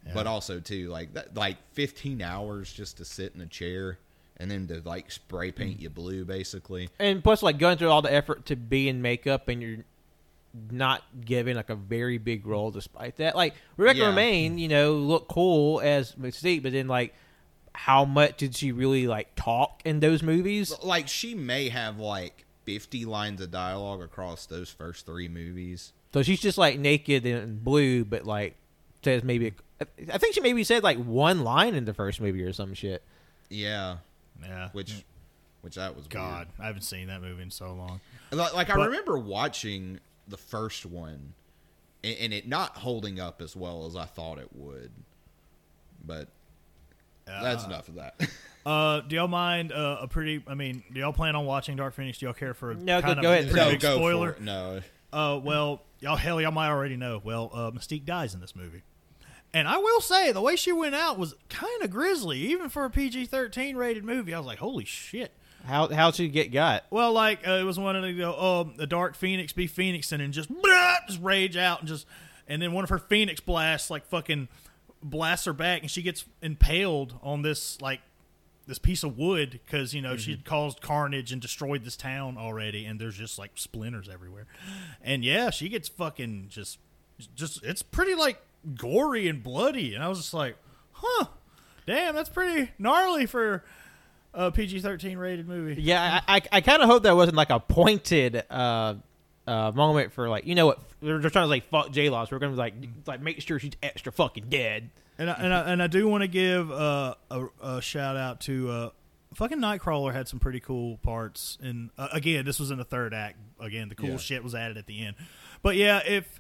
Yeah. But also, too, like, that, like fifteen hours just to sit in a chair and then to, like, spray paint you blue, basically. And plus, like, going through all the effort to be in makeup and you're not given, like, a very big role despite that. Like, Rebecca yeah. Romijn, you know, looked cool as Mystique, but then, like, how much did she really, like, talk in those movies? Like, she may have, like... fifty lines of dialogue across those first three movies. So she's just like naked and blue, but like says maybe, I think she maybe said like one line in the first movie or some shit. Yeah. Yeah. Which, which that was God, weird. I haven't seen that movie in so long. Like, like but, I remember watching the first one and, and it not holding up as well as I thought it would, but uh, that's enough of that. Uh, do y'all mind uh, a pretty? I mean, do y'all plan on watching Dark Phoenix? Do y'all care for a no, kind go, of go pretty no, big go spoiler? For it. No. Uh, well, y'all hell, y'all might already know. Well, uh, Mystique dies in this movie, and I will say the way she went out was kind of grisly, even for a P G thirteen rated movie. I was like, holy shit! How how'd she get got? Well, like uh, it was one of the you know, um, the Dark Phoenix be Phoenixing and just blah, just rage out and just and then one of her Phoenix blasts like fucking blasts her back and she gets impaled on this like. This piece of wood because, you know, mm-hmm. she had caused carnage and destroyed this town already and there's just, like, splinters everywhere. And, yeah, she gets fucking just... just it's pretty, like, gory and bloody. And I was just like, huh, damn, that's pretty gnarly for a P G thirteen rated movie. Yeah, I I, I kind of hope that wasn't, like, a pointed uh, uh, moment for, like, you know what, they're trying to, like, fuck J-Law, so we're going to, like, like, make sure she's extra fucking dead. And I, and I, and I do want to give uh, a, a shout out to uh, fucking Nightcrawler had some pretty cool parts. And uh, again, this was in the third act. Again, the cool yeah. shit was added at the end. But yeah, if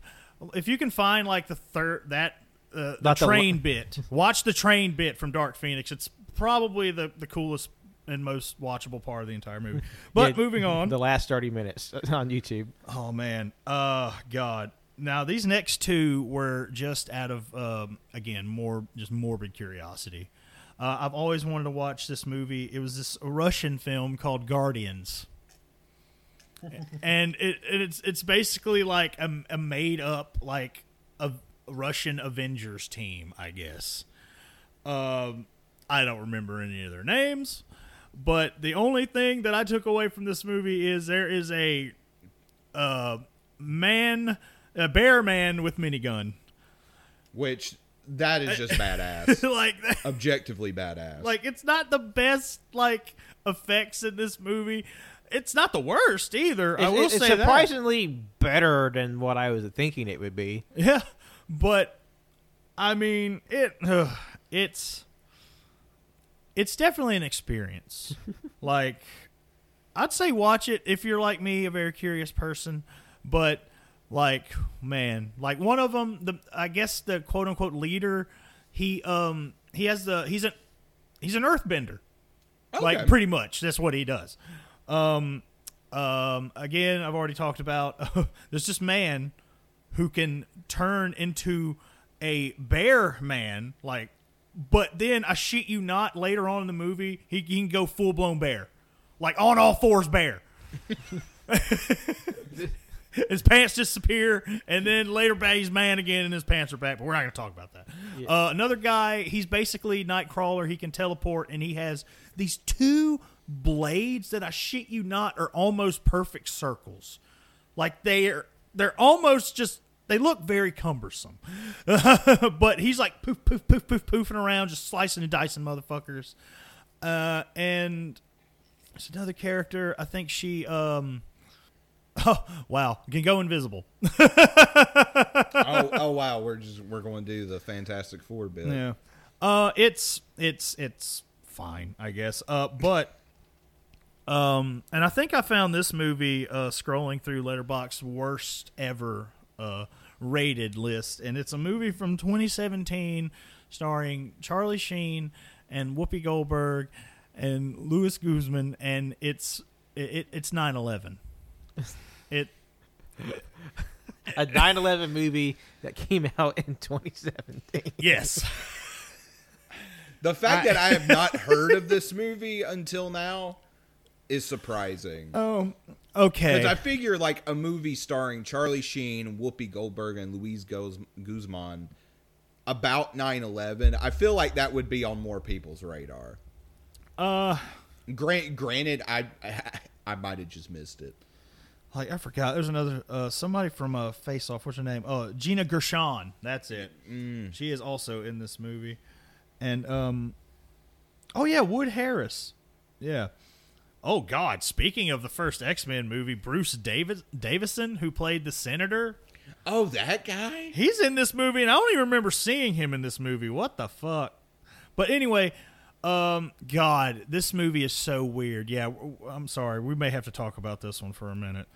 if you can find like the third that uh, the train the bit, watch the train bit from Dark Phoenix. It's probably the, the coolest and most watchable part of the entire movie. But yeah, moving on, the last thirty minutes on YouTube. Oh man, uh, God. Now, these next two were just out of, um, again, more just morbid curiosity. Uh, I've always wanted to watch this movie. It was this Russian film called Guardians. And it, it's it's basically like a, a made-up, like, a Russian Avengers team, I guess. Um, I don't remember any of their names. But the only thing that I took away from this movie is there is a uh, man... A bear man with minigun. Which, that is just badass. Like that, objectively badass. Like, it's not the best, like, effects in this movie. It's not the worst, either. It's, I will it's say It's surprisingly that. better than what I was thinking it would be. Yeah, but, I mean, it uh, it's it's definitely an experience. Like, I'd say watch it if you're like me, a very curious person, but... Like, man, like one of them, the I guess the quote unquote leader, he um he has the he's a he's an earthbender, okay. Like pretty much that's what he does. Um, um, again, I've already talked about uh, there's this man who can turn into a bear man, like, but then I shit you not, later on in the movie he, he can go full blown bear, like on all fours bear. His pants disappear, and then later back, he's man again, and his pants are back, but we're not going to talk about that. Yeah. Uh, another guy, he's basically Nightcrawler. He can teleport, and he has these two blades that I shit you not are almost perfect circles. Like, they're they're almost just, they look very cumbersome. But he's like poof, poof, poof, poof, poofing around, just slicing and dicing motherfuckers. Uh, and there's another character. I think she... Um, Oh wow! You can go invisible. oh, oh wow! We're just we're going to do the Fantastic Four bit. Yeah, uh, it's it's it's fine, I guess. Uh, but um, and I think I found this movie uh, scrolling through Letterboxd's worst ever uh rated list, and it's a movie from twenty seventeen starring Charlie Sheen and Whoopi Goldberg and Louis Guzman, and it's it it's nine eleven. It a nine eleven movie that came out in twenty seventeen. Yes. The fact I, that I have not heard of this movie until now is surprising. Oh, okay. Because I figure like a movie starring Charlie Sheen, Whoopi Goldberg, and Luis Goz- Guzman about nine eleven, I feel like that would be on more people's radar. Uh, Grant, granted, I I, I might have just missed it. Like, I forgot. There's another, uh, somebody from uh, Face Off. What's her name? Oh, Gina Gershon. That's it. Mm. She is also in this movie. And, um, oh, yeah, Wood Harris. Yeah. Oh, God. Speaking of the first X-Men movie, Bruce Davis Davison, who played the Senator. Oh, that guy? He's in this movie, and I don't even remember seeing him in this movie. What the fuck? But anyway... Um, God, this movie is so weird. Yeah, I'm sorry. We may have to talk about this one for a minute.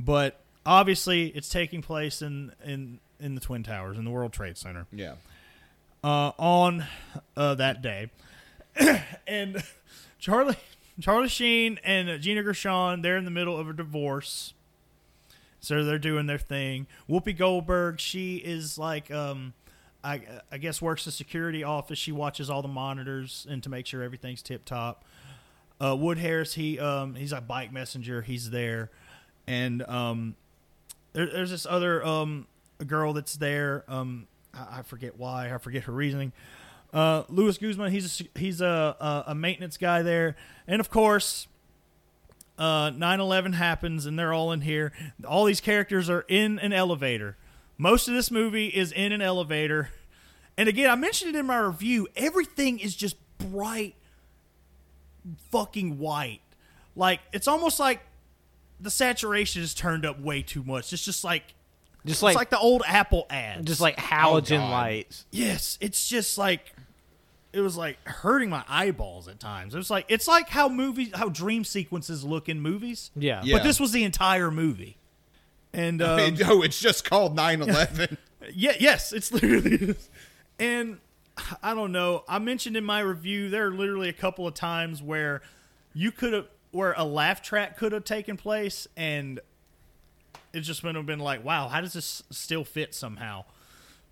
But obviously, it's taking place in in, in the Twin Towers, in the World Trade Center. Yeah. Uh, on uh, that day. And Charlie Charlie Sheen and Gina Gershon, they're in the middle of a divorce. So they're doing their thing. Whoopi Goldberg, she is like... um. I, I guess works the security office. She watches all the monitors and to make sure everything's tip top. Uh, Wood Harris, he um, he's a bike messenger. He's there, and um, there, there's this other um, girl that's there. Um, I, I forget why. I forget her reasoning. Uh, Louis Guzman, he's a, he's a, a maintenance guy there, and of course, uh, nine eleven happens, and they're all in here. All these characters are in an elevator. Most of this movie is in an elevator. And again, I mentioned it in my review. Everything is just bright fucking white. Like, it's almost like the saturation is turned up way too much. It's just like just like, it's like the old Apple ads. Just like halogen oh lights. Yes, it's just like it was like hurting my eyeballs at times. It was like it's like how movies how dream sequences look in movies. Yeah. yeah. But this was the entire movie. And um, I mean, no, it's just called nine eleven. Yeah, yes, it's literally. And I don't know. I mentioned in my review there are literally a couple of times where you could have, where a laugh track could have taken place, and it's just been, been like, wow, how does this still fit somehow?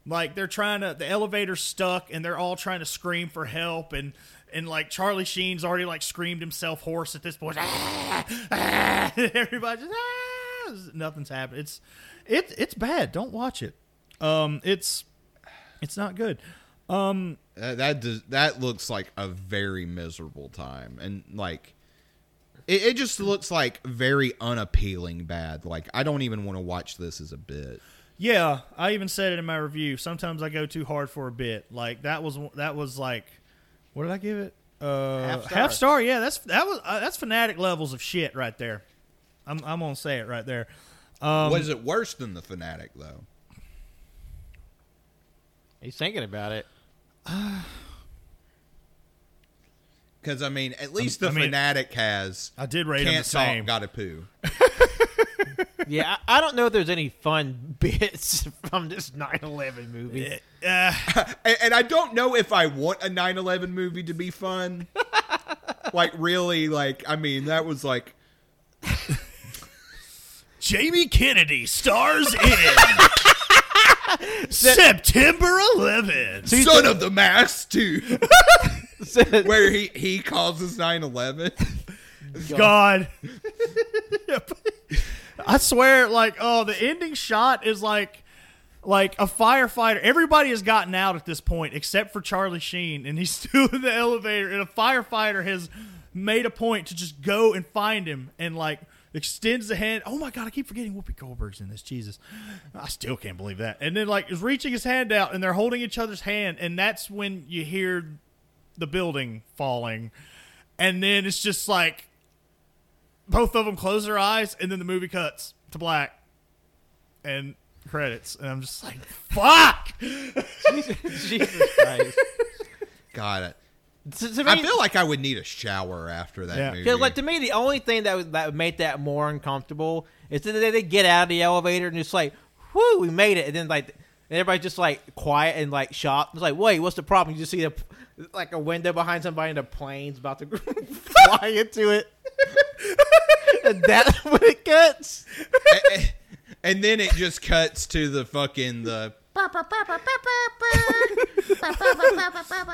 Like, they're trying to, the elevator's stuck, and they're all trying to scream for help, and, and like, Charlie Sheen's already, like, screamed himself hoarse at this point. Ah, ah, everybody's just, ah, nothing's happened. It's, it, it's bad. Don't watch it. Um, it's, it's not good. Um, uh, that does, that looks like a very miserable time, and, like, it, it just looks, like, very unappealing bad. Like, I don't even want to watch this as a bit. Yeah, I even said it in my review. Sometimes I go too hard for a bit. Like that was that was like, what did I give it? Uh, half star. Half star. Yeah, that's that was uh, that's Fanatic levels of shit right there. I'm I'm gonna say it right there. Um, was it worse than the Fanatic though? He's thinking about it. Because I mean, at least the I mean, Fanatic has. I did rate him the same. Can't stop, gotta poo. Yeah, I don't know if there's any fun bits from this nine eleven movie. Uh, and, and I don't know if I want a nine eleven movie to be fun. Like, really, like, I mean, that was like... Jamie Kennedy stars in September eleventh. So Son of the Mask two. Where he, he causes nine eleven. God. God. I swear, like, oh, the ending shot is like like a firefighter. Everybody has gotten out at this point except for Charlie Sheen, and he's still in the elevator, and a firefighter has made a point to just go and find him and, like, extends the hand. Oh, my God, I keep forgetting Whoopi Goldberg's in this. Jesus. I still can't believe that. And then, like, is reaching his hand out, and they're holding each other's hand, and that's when you hear the building falling. And then it's just like... both of them close their eyes, and then the movie cuts to black and credits. And I'm just like, fuck! Jesus, Jesus Christ. God, I, to, to me, I feel like I would need a shower after that yeah. movie. Like, to me, the only thing that would, that would make that more uncomfortable is that they get out of the elevator and it's like, whoo, we made it. And then, like, everybody's just, like, quiet and, like, shocked. It's like, wait, what's the problem? You just see, the, like, a window behind somebody and a plane's about to fly into it. And that's when it cuts. and, and then it just cuts to the fucking the.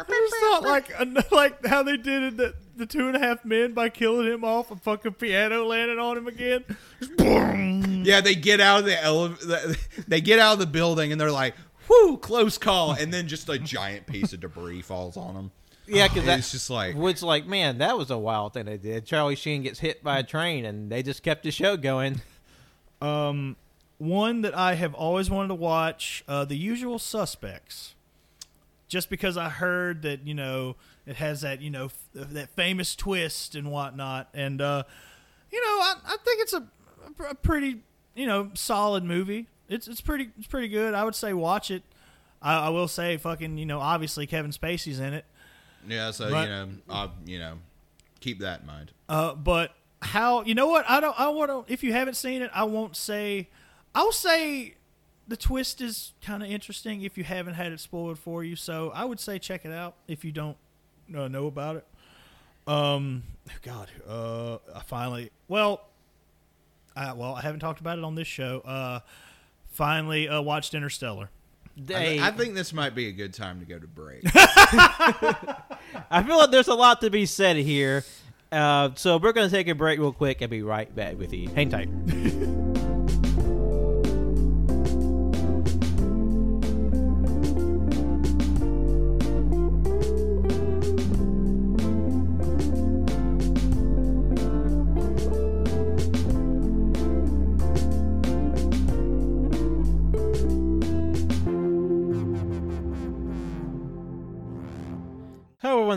It's not like like how they did in the the Two and a Half Men by killing him off. A fucking piano landed on him again. Boom. Yeah, they get out of the ele- They get out of the building and they're like, "Whoo, close call!" And then just a giant piece of debris falls on them. Yeah, because that's just like Wood's like, man, that was a wild thing they did. Charlie Sheen gets hit by a train, and they just kept the show going. Um, one that I have always wanted to watch, uh, The Usual Suspects, just because I heard that you know it has that you know f- that famous twist and whatnot, and uh, you know I, I think it's a, a pretty you know solid movie. It's it's pretty it's pretty good. I would say watch it. I, I will say fucking you know obviously Kevin Spacey's in it. Yeah, so but, you know, I'll, you know, keep that in mind. Uh, but how you know what I don't I want to if you haven't seen it I won't say I'll say the twist is kind of interesting if you haven't had it spoiled for you. So I would say check it out if you don't uh, know about it. Um, God, uh, I finally well, I, well I haven't talked about it on this show. Uh, finally uh, watched Interstellar. They, I, I think this might be a good time to go to break. I feel like there's a lot to be said here. Uh, so we're going to take a break real quick and be right back with you. Hang tight.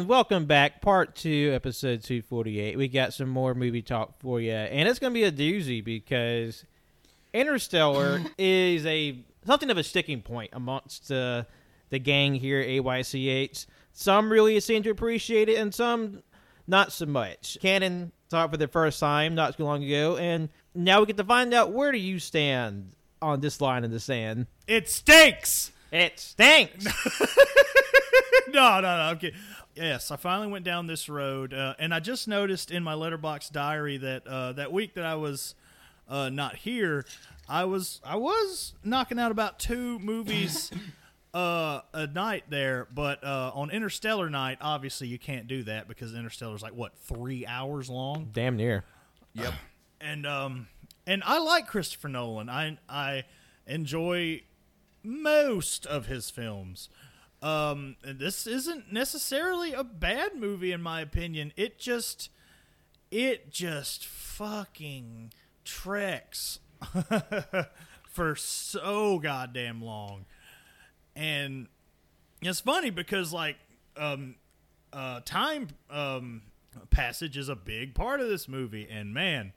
Welcome back, part two, episode two forty-eight. We got some more movie talk for you, and it's going to be a doozy because Interstellar is a something of a sticking point amongst uh, the gang here, A Y C H. Some really seem to appreciate it, and some not so much. Cannon saw it for the first time not too long ago, and now we get to find out where do you stand on this line in the sand. It stinks! It stinks! No, no, no, I'm kidding. Yes, I finally went down this road, uh, and I just noticed in my Letterboxd diary that uh, that week that I was uh, not here, I was I was knocking out about two movies uh, a night there, but uh, on Interstellar night, obviously you can't do that because Interstellar's like, what, three hours long? Damn near. Yep. And um, and I like Christopher Nolan. I I enjoy most of his films. Um, this isn't necessarily a bad movie, in my opinion. It just, it just fucking treks for so goddamn long. And it's funny because, like, um, uh, time, um, passage is a big part of this movie. And man,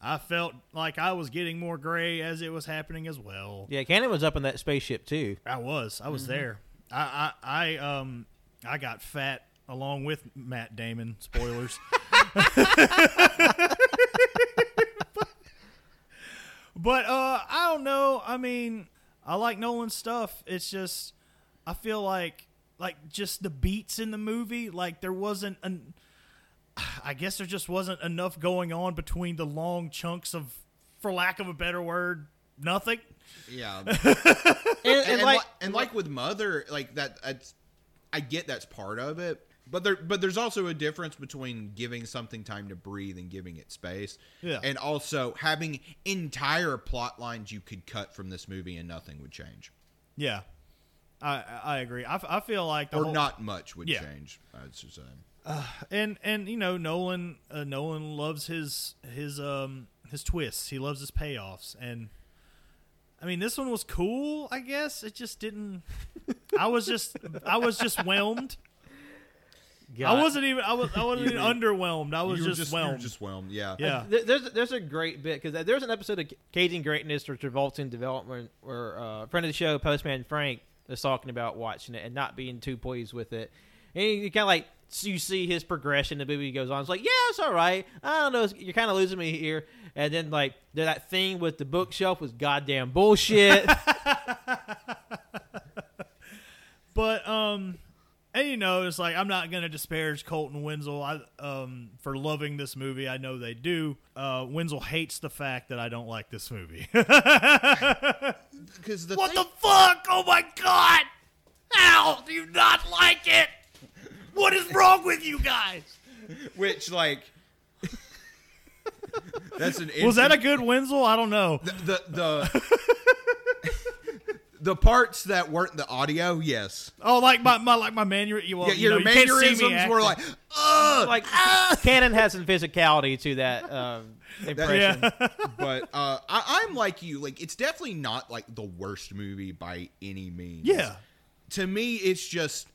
I felt like I was getting more gray as it was happening as well. Yeah. Cannon was up in that spaceship too. I was, I was mm-hmm. there. I, I I um I got fat along with Matt Damon. Spoilers. but, but uh, I don't know. I mean, I like Nolan's stuff. It's just I feel like like just the beats in the movie. Like there wasn't an. I guess there just wasn't enough going on between the long chunks of, for lack of a better word, nothing. Yeah, and, and, and, and like and like with Mother, like that, I, I get that's part of it, but there, but there's also a difference between giving something time to breathe and giving it space, yeah, and also having entire plot lines you could cut from this movie and nothing would change. Yeah, I I agree. I, I feel like the or whole, not much would yeah. change. I'd say. Uh, and and you know Nolan uh, Nolan loves his his um his twists. He loves his payoffs and. I mean, this one was cool, I guess. It just didn't. I was just, I was just whelmed. God. I wasn't even, I was, I wasn't even underwhelmed. I was just, just whelmed. You were just whelmed, yeah. Yeah. I, there's, there's a great bit because there's an episode of Caging Greatness or Travolta in Development where uh, a friend of the show, Postman Frank, is talking about watching it and not being too pleased with it. And you kind of like, so you see his progression. The movie goes on. It's like, yeah, it's all right. I don't know. It's, you're kind of losing me here. And then like that thing with the bookshelf was goddamn bullshit. But um, and you know, it's like I'm not gonna disparage Colton Wenzel I, um for loving this movie. I know they do. Uh, Wenzel hates the fact that I don't like this movie. Because what thing- the fuck? Oh my god! How do you not like it? What is wrong with you guys? Which, like, that's an. Was that a good Wenzel? I don't know. The the the, the parts that weren't the audio, yes. Oh, like my, my like my manner. Well, yeah, your you know, mannerisms you can't see me were like, ugh, like ah! Cannon has some physicality to that um, impression. That, yeah. But uh, I, I'm like you. Like, it's definitely not like the worst movie by any means. Yeah. To me, it's just.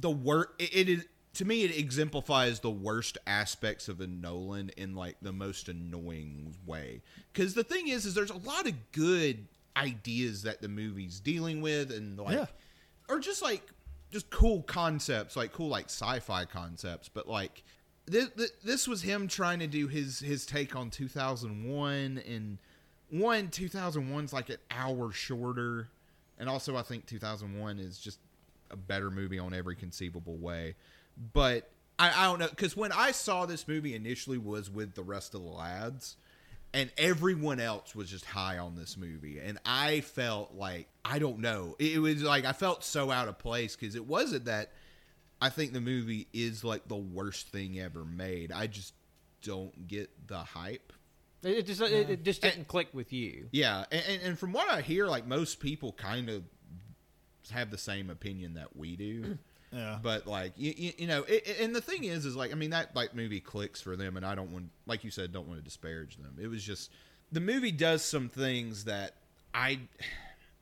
The work it, it is to me. It exemplifies the worst aspects of a Nolan in like the most annoying way. Because the thing is, is there's a lot of good ideas that the movie's dealing with, and like, yeah. or just like just cool concepts, like cool like sci-fi concepts. But like this, this was him trying to do his his take on two thousand one, and one two thousand one's like an hour shorter, and also I think two thousand one is just. A better movie on every conceivable way. But I, I don't know. Because when I saw this movie initially was with the rest of the lads and everyone else was just high on this movie. And I felt like, I don't know. It was like, I felt so out of place because it wasn't that I think the movie is like the worst thing ever made. I just don't get the hype. It just, it, it just didn't and, click with you. Yeah. And, and, and from what I hear, like most people kind of, have the same opinion that we do, yeah. But like you, you, you know, it, and the thing is, is like I mean that like movie clicks for them, and I don't want, like you said, don't want to disparage them. It was just the movie does some things that I,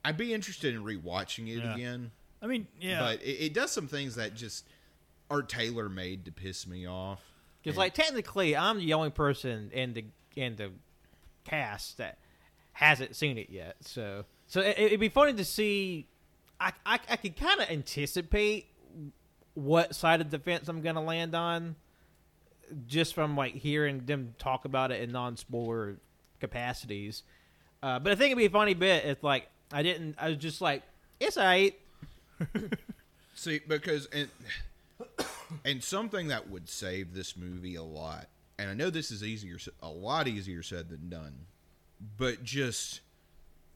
I'd be interested in rewatching it yeah. again. I mean, yeah, but it, it does some things that just are tailor made to piss me off. Because like technically, I'm the only person in the in the cast that hasn't seen it yet, so so it, it'd be funny to see. I, I, I could kind of anticipate what side of the fence I'm going to land on just from, like, hearing them talk about it in non-spoiler capacities. Uh, but I think it'd be a funny bit if, like, I didn't... I was just like, it's all right. See, because... And, and something that would save this movie a lot, and I know this is easier, a lot easier said than done, but just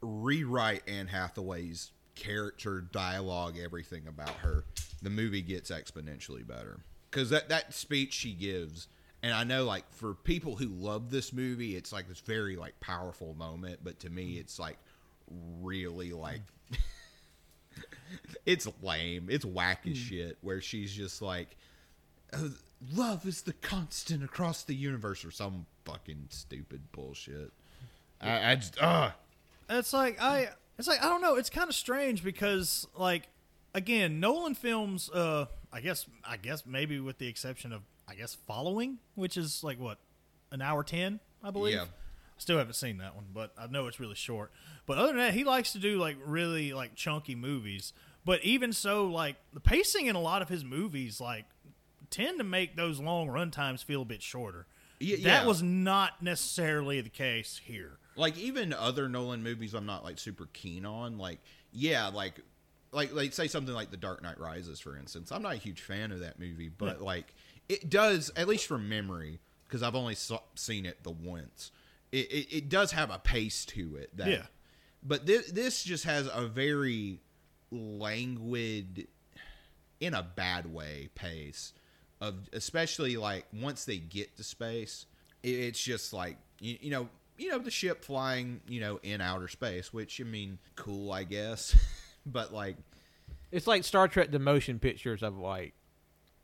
rewrite Anne Hathaway's character, dialogue, everything about her. The movie gets exponentially better. Because that, that speech she gives, and I know, like, for people who love this movie, it's, like, this very, like, powerful moment. But to me, it's, like, really, like, it's lame. It's whack as shit, where she's just like, oh, love is the constant across the universe, or some fucking stupid bullshit. I, I just, uh It's like, I, it's like, I don't know. It's kind of strange because, like, again, Nolan films, uh, I guess, I guess maybe with the exception of, I guess, Following, which is like what, an hour ten, I believe. Yeah. I still haven't seen that one, but I know it's really short. But other than that, he likes to do like really like chunky movies. But even so, like the pacing in a lot of his movies, like tend to make those long run times feel a bit shorter. Yeah, that yeah. was not necessarily the case here. Like even other Nolan movies, I'm not like super keen on. Like yeah, like. Like, like, say something like The Dark Knight Rises, for instance. I'm not a huge fan of that movie, but, yeah. like, it does, at least from memory, because I've only saw, seen it the once, it, it, it does have a pace to it. That, yeah. But this, this just has a very languid, in a bad way, pace. Of especially, like, once they get to space, it, it's just like, you, you know, you know, the ship flying, you know, in outer space, which, I mean, cool, I guess. But like, it's like Star Trek, the motion pictures of like,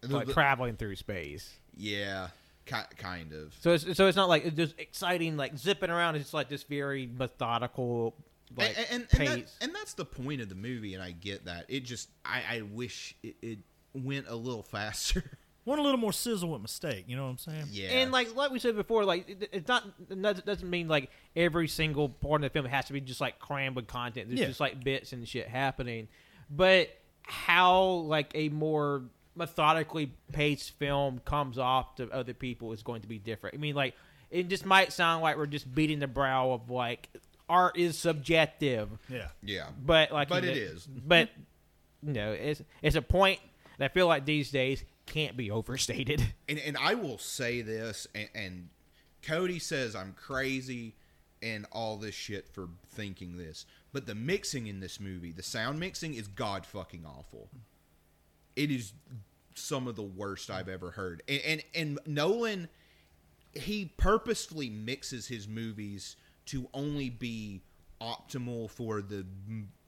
the, like the, traveling through space. Yeah, ki- kind of. So it's so it's not like it's just exciting, like zipping around. It's like this very methodical, like and and, pace. and, that, and that's the point of the movie. And I get that. It just I, I wish it, it went a little faster. Want a little more sizzle with Mystique, you know what I'm saying? Yeah. And like like we said before, like it, it's not it doesn't mean like every single part of the film has to be just like crammed with content. There's yeah. just like bits and shit happening. But how like a more methodically paced film comes off to other people is going to be different. I mean, like it just might sound like we're just beating the brow of like art is subjective. Yeah. Yeah. But like But it, it is. But you know, it's it's a point that I feel like these days can't be overstated. And and I will say this, and, and Cody says I'm crazy and all this shit for thinking this, but the mixing in this movie, the sound mixing is god fucking awful. It is some of the worst I've ever heard. And and, and Nolan, he purposefully mixes his movies to only be optimal for the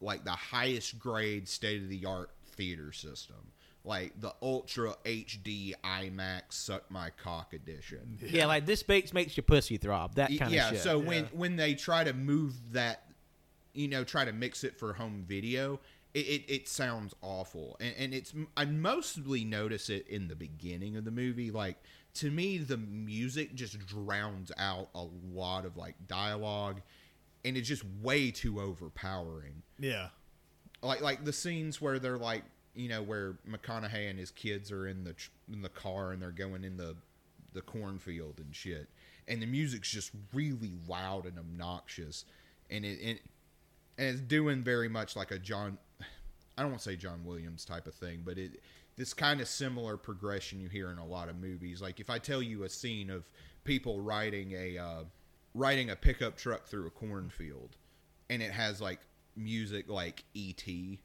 like the highest grade state of the art theater system. Like the Ultra H D IMAX Suck My Cock edition. Yeah, yeah like this makes, makes your pussy throb. That kind yeah, of shit. So yeah, so when, when they try to move that, you know, try to mix it for home video, it, it, it sounds awful. And, and it's I mostly notice it in the beginning of the movie. Like, to me, the music just drowns out a lot of, like, dialogue. And it's just way too overpowering. Yeah. Like, like the scenes where they're, like, you know, where McConaughey and his kids are in the in the car and they're going in the, the cornfield and shit. And the music's just really loud and obnoxious. And it and, and it's doing very much like a John... I don't want to say John Williams type of thing, but it this kind of similar progression you hear in a lot of movies. Like, if I tell you a scene of people riding a, uh, riding a pickup truck through a cornfield, and it has, like, music like E T,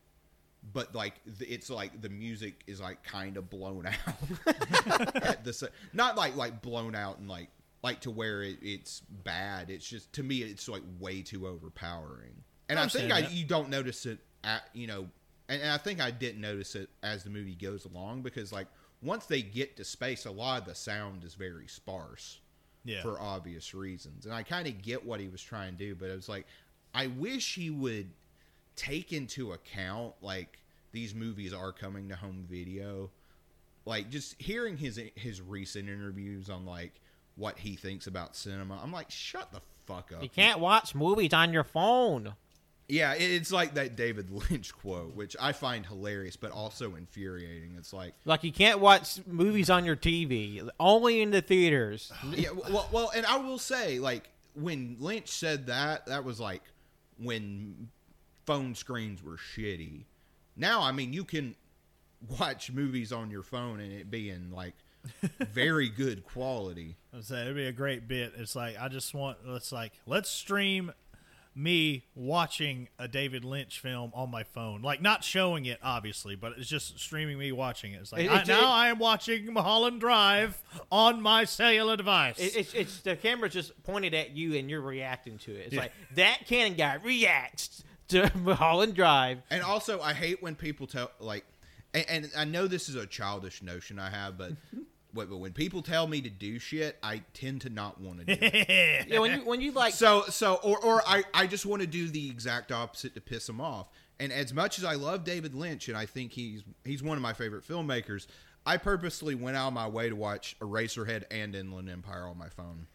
but like it's like the music is like kind of blown out at the, not like like blown out and like like to where it, it's bad. It's just, to me, it's like way too overpowering. And I, I think I, you don't notice it at, you know, and, and I think I didn't notice it as the movie goes along, because like once they get to space, a lot of the sound is very sparse yeah. for obvious reasons. And I kind of get what he was trying to do, but it was like, I wish he would take into account like these movies are coming to home video. Like, just hearing his his recent interviews on like what he thinks about cinema, I'm like, shut the fuck up, you can't watch movies on your phone. Yeah, it's like that David Lynch quote, which I find hilarious but also infuriating. It's like like you can't watch movies on your T V, only in the theaters. Yeah, well, well, and I will say, like, when Lynch said that, that was like when phone screens were shitty. Now, I mean, you can watch movies on your phone and it be in like very good quality. I was saying, it'd be a great bit. It's like, I just want, let's like, let's stream me watching a David Lynch film on my phone. Like, not showing it, obviously, but it's just streaming me watching it. It's like, it, I, it, now it, I am watching Mulholland Drive on my cellular device. It, it's, it's the camera's just pointed at you and you're reacting to it. It's yeah. like, that Canon guy reacts to Mulholland Drive. And also, I hate when people tell, like, and, and I know this is a childish notion I have, but... Wait, but when people tell me to do shit, I tend to not want to do it. Yeah, when you when you like so so or or I, I just want to do the exact opposite to piss them off. And as much as I love David Lynch and I think he's he's one of my favorite filmmakers, I purposely went out of my way to watch Eraserhead and Inland Empire on my phone.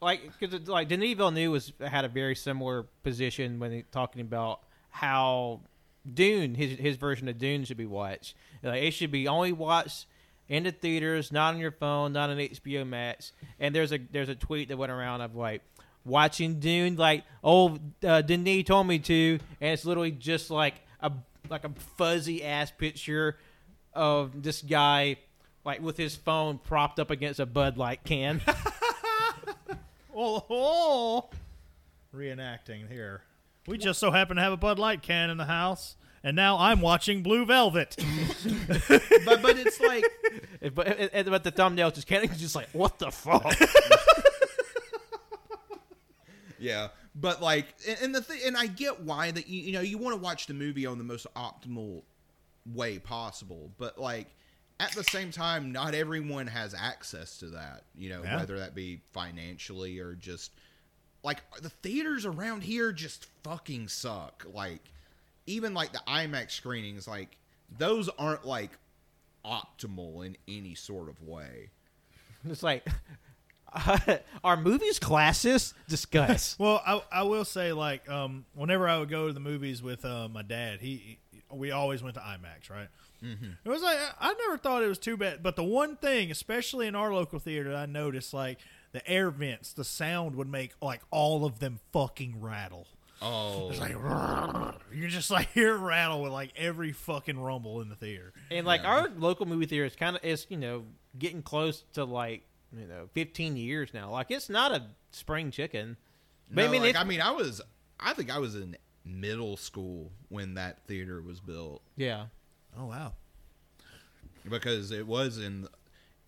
Like, because like Denis Villeneuve was had a very similar position when he, talking about how Dune his his version of Dune should be watched. Like, it should be only watched in the theaters, not on your phone, not on H B O Max. And there's a there's a tweet that went around of like watching Dune, like oh uh, Denis told me to, and it's literally just like a like a fuzzy ass picture of this guy like with his phone propped up against a Bud Light can. oh, oh, reenacting here. We just so happen to have a Bud Light can in the house. And now I'm watching Blue Velvet. but but it's like, but, but the thumbnail just kind of just like, what the fuck? Yeah, but like, and the thing, and I get why that you, you know you want to watch the movie on the most optimal way possible, but like at the same time, not everyone has access to that. You know, yeah. Whether that be financially or just like the theaters around here just fucking suck. Like. Even, like, the IMAX screenings, like, those aren't, like, optimal in any sort of way. It's like, uh, are movies classes? Discuss. Well, I I will say, like, um, whenever I would go to the movies with uh, my dad, he, he we always went to IMAX, right? Mm-hmm. It was like, I never thought it was too bad. But the one thing, especially in our local theater, I noticed, like, the air vents, the sound would make, like, all of them fucking rattle. Oh, it's like you're just like hear it rattle with like every fucking rumble in the theater. And like yeah. our local movie theater is kind of is you know getting close to like you know fifteen years now. Like it's not a spring chicken. But no, I mean, like, I mean, I was I think I was in middle school when that theater was built. Yeah. Oh wow. Because it was in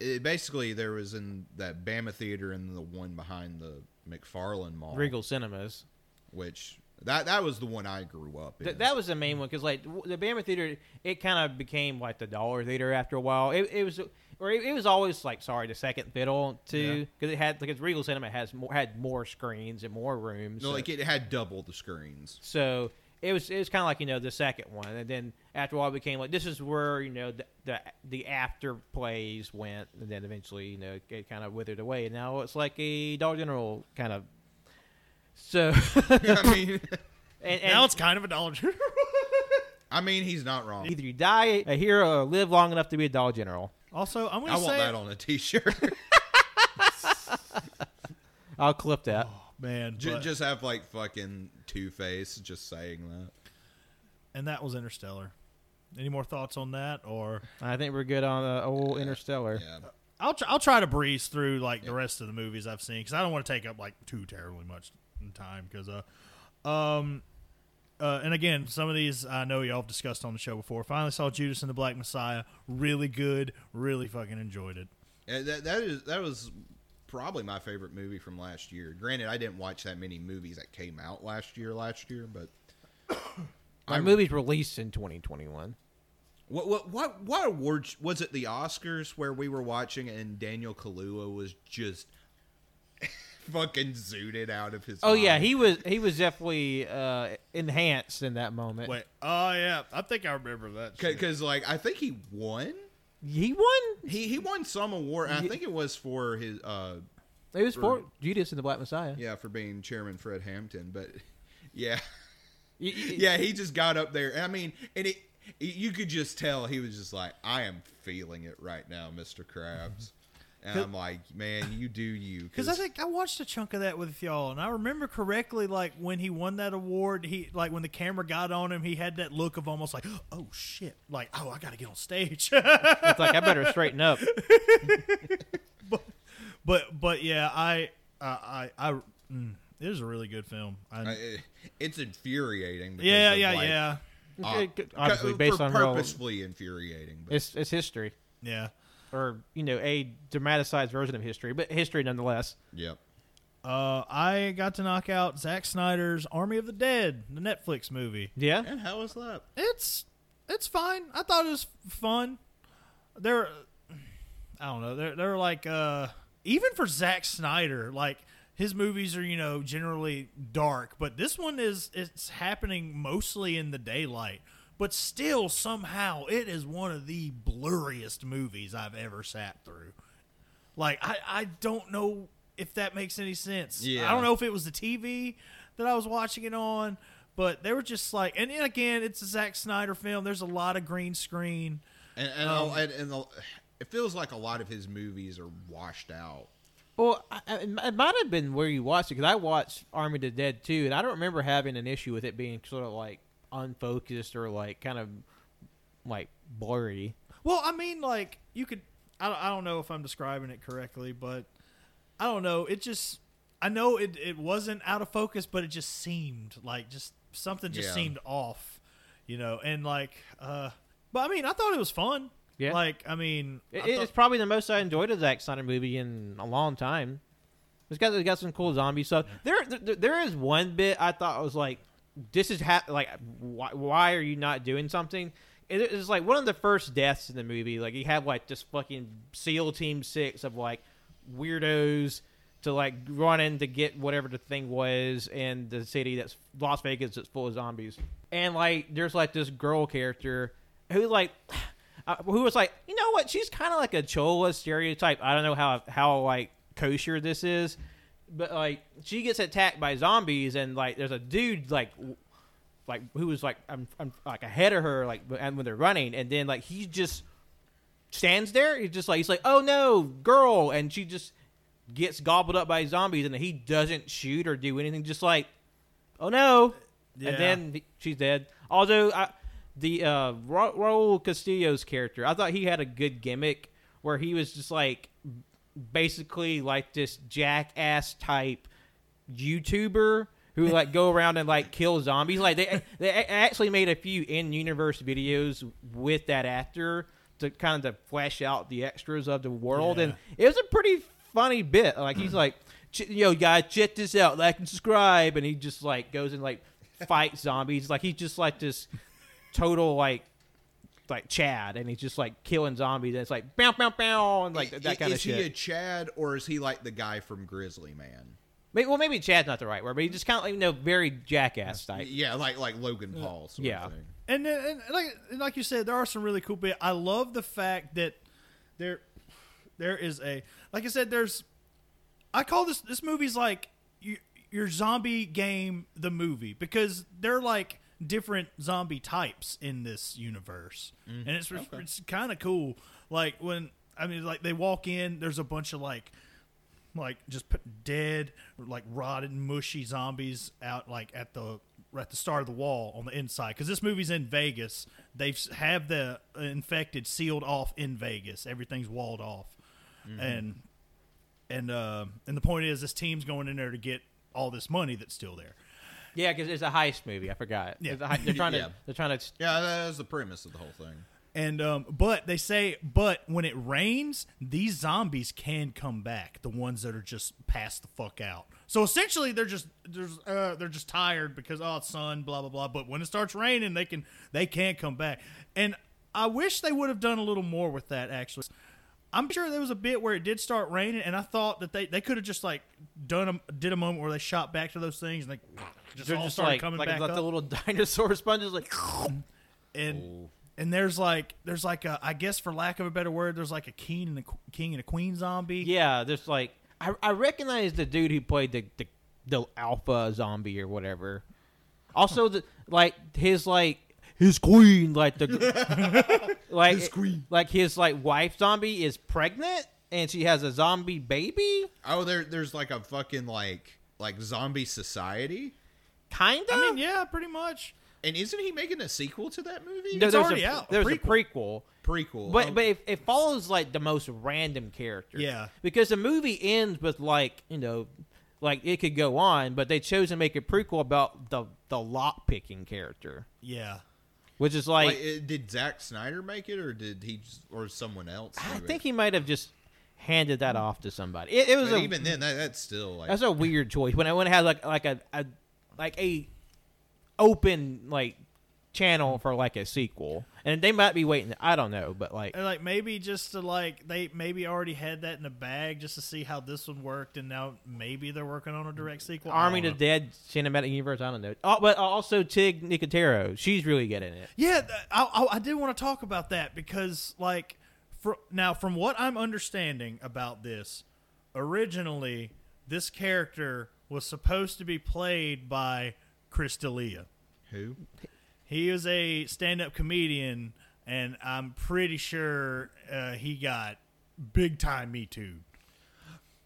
it basically there was in that Bama Theater and the one behind the McFarland Mall, Regal Cinemas. Which that that was the one I grew up in. Th- that was the main one because like the Bama Theater, it kind of became like the dollar theater after a while. It, it was, or it, it was always like sorry, the second fiddle too because yeah. it had like its Regal Cinema has more, had more screens and more rooms. No, so. Like it had double the screens. So it was it was kind of like you know the second one, and then after a while it became like this is where you know the the, the after plays went, and then eventually you know it kind of withered away, and now it's like a Dollar General kind of. So, I mean, and, and now it's kind of a Dollar General. I mean, he's not wrong. Either you die a hero or live long enough to be a Dollar General. Also, I'm going to say... I want that on a t-shirt. I'll clip that. Oh, man. J- but... Just have, like, fucking Two-Face just saying that. And that was Interstellar. Any more thoughts on that? Or I think we're good on uh, old yeah, Interstellar. Yeah. I'll, tr- I'll try to breeze through, like, yeah. the rest of the movies I've seen, because I don't want to take up, like, too terribly much in time because uh um uh and again some of these I know y'all have discussed on the show before. Finally saw Judas and the Black Messiah. Really good, really fucking enjoyed it. Yeah, that that is that was probably my favorite movie from last year. Granted, I didn't watch that many movies that came out last year last year but my I, movies released in twenty twenty-one. What what what what awards was it? The Oscars where we were watching and Daniel Kaluuya was just fucking zooted out of his oh mind. Yeah he was he was definitely uh enhanced in that moment. Wait, oh yeah, I think I remember that because like I think he won he won he he won some award. I think it was for his uh it was for, for Judas and the Black Messiah, yeah, for being Chairman Fred Hampton. But yeah you, you, yeah he just got up there. I mean, and it you could just tell he was just like I am feeling it right now, Mister Krabs. And I'm like, man, you do you. Because I think I watched a chunk of that with y'all, and I remember correctly, like, when he won that award, he like when the camera got on him, he had that look of almost like, oh, shit. Like, oh, I got to get on stage. It's like, I better straighten up. but, but, but, yeah, I, I, I, I mm, it is a really good film. I, it, it's infuriating. Because yeah, of, yeah, like, yeah. Uh, Obviously, based on purposefully real, infuriating. But. It's it's history. Yeah. Or, you know, a dramatized version of history, but history nonetheless. Yep. Uh, I got to knock out Zack Snyder's Army of the Dead, the Netflix movie. Yeah. And how was that? It's it's fine. I thought it was fun. They're, I don't know, they're, they're like, uh, even for Zack Snyder, like, his movies are, you know, generally dark, but this one is, it's happening mostly in the daylight. But still, somehow, it is one of the blurriest movies I've ever sat through. Like, I, I don't know if that makes any sense. Yeah. I don't know if it was the T V that I was watching it on, but they were just like... And again, it's a Zack Snyder film. There's a lot of green screen. And, and, um, and, and the, it feels like a lot of his movies are washed out. Well, I, it might have been where you watched it, because I watched Army of the Dead too, and I don't remember having an issue with it being sort of like... unfocused or like kind of like blurry. Well, I mean, like you could, I, I don't know if I'm describing it correctly, but I don't know. It just, I know it, it wasn't out of focus, but it just seemed like just something just yeah. seemed off, you know? And like, uh, but I mean, I thought it was fun. Yeah. Like, I mean, it, I it's thought- probably the most I enjoyed a Zack Snyder movie in a long time. It's got, it's got some cool zombie stuff. There, there, there is one bit I thought was like, this is ha- like why, why are you not doing something? It was like one of the first deaths in the movie. Like you have like this fucking SEAL Team Six of like weirdos to like run in to get whatever the thing was in the city that's Las Vegas that's full of zombies. And like there's like this girl character who like uh, who was like, you know what? She's kind of like a Chola stereotype. I don't know how how like kosher this is. But like she gets attacked by zombies, and like there's a dude like, like who was like I'm, I'm like ahead of her like and when they're running, and then like he just stands there. He's just like he's like oh no girl, and she just gets gobbled up by zombies, and he doesn't shoot or do anything. Just like oh no, yeah. And then she's dead. Although I, the uh, Ra- Raul Castillo's character, I thought he had a good gimmick where he was just like. Basically like this jackass type YouTuber who like go around and like kill zombies. Like they they actually made a few in-universe videos with that actor to kind of to flesh out the extras of the world. Yeah. And it was a pretty funny bit. Like he's like, yo guys, check this out. Like and subscribe. And he just like goes and like fights zombies. Like he's just like this total like, like Chad, and he's just like killing zombies, and it's like bow bow bow, and like that is, kind of shit. Is he a Chad, or is he like the guy from Grizzly Man? Maybe, well, maybe Chad's not the right word, but he just kind of like, you know, very jackass type. Yeah, like like Logan Paul. Sort yeah, of thing. And, and like and like you said, there are some really cool bits. I love the fact that there there is a like I said, there's I call this this movie's like your, your zombie game, the movie, because they're like. Different zombie types in this universe, mm, and it's okay. it's kind of cool. Like when I mean, like they walk in, there's a bunch of like, like just dead, like rotted, mushy zombies out like at the at the start of the wall on the inside. Because this movie's in Vegas, they've have the infected sealed off in Vegas. Everything's walled off, mm-hmm. and and uh, and the point is, this team's going in there to get all this money that's still there. Yeah, because it's a heist movie. I forgot. Yeah. It's a heist. They're trying to. Yeah. They're trying to. Yeah, that's the premise of the whole thing. And um, but they say, but when it rains, these zombies can come back. The ones that are just passed the fuck out. So essentially, they're just there's uh, they're just tired because oh, it's sun, blah blah blah. But when it starts raining, they can they can't come back. And I wish they would have done a little more with that. Actually, I'm sure there was a bit where it did start raining, and I thought that they, they could have just like done a, did a moment where they shot back to those things and they. Just They're all just like, coming like, back like up. The little dinosaur sponges, like, and oh. and there's like there's like a I guess for lack of a better word, there's like a king and a king and a queen zombie. Yeah, there's like I, I recognize the dude who played the, the the alpha zombie or whatever. Also, the like his like his queen, like the like his queen, like his like wife zombie is pregnant. and she has a zombie baby. Oh, there, there's like a fucking like like zombie society. Kinda. I mean, yeah, pretty much. And isn't he making a sequel to that movie? No, it's already a, out. There's a prequel. Prequel. But oh. but it, it follows like the most random character. Yeah. Because the movie ends with like, you know, like it could go on, but they chose to make a prequel about the the lock picking character. Yeah. Which is like, like did Zack Snyder make it, or did he just, or someone else? I think it? he might have just handed that off to somebody. It, it was but a, even then that, that's still like, that's a weird choice. When I went had like like a, a like a open like channel for like a sequel, and they might be waiting. I don't know, but like, and like maybe just to like they maybe already had that in the bag just to see how this one worked, and now maybe they're working on a direct sequel. Army of the Dead cinematic universe. I don't know. Oh, but also Tig Notaro, she's really good in it. Yeah, I, I, I did want to talk about that because like for, now from what I'm understanding about this, originally this character was supposed to be played by Chris D'Elia. Who? He is a stand-up comedian, and I'm pretty sure uh, he got big-time Me Too.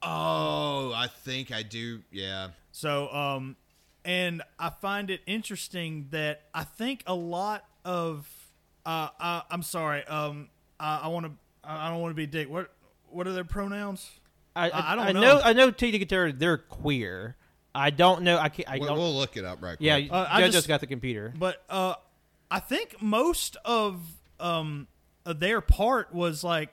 Oh, I think I do, yeah. So, um, and I find it interesting that I think a lot of, uh, I, I'm sorry, um, I, I want to, I don't want to be a dick. What, what are their pronouns? I, I, I don't I know. know. I know Tig Notaro, they're queer. I don't know. I can't. I we'll, don't, we'll look it up right quick. Yeah, uh, I just got the computer. But uh, I think most of um, their part was like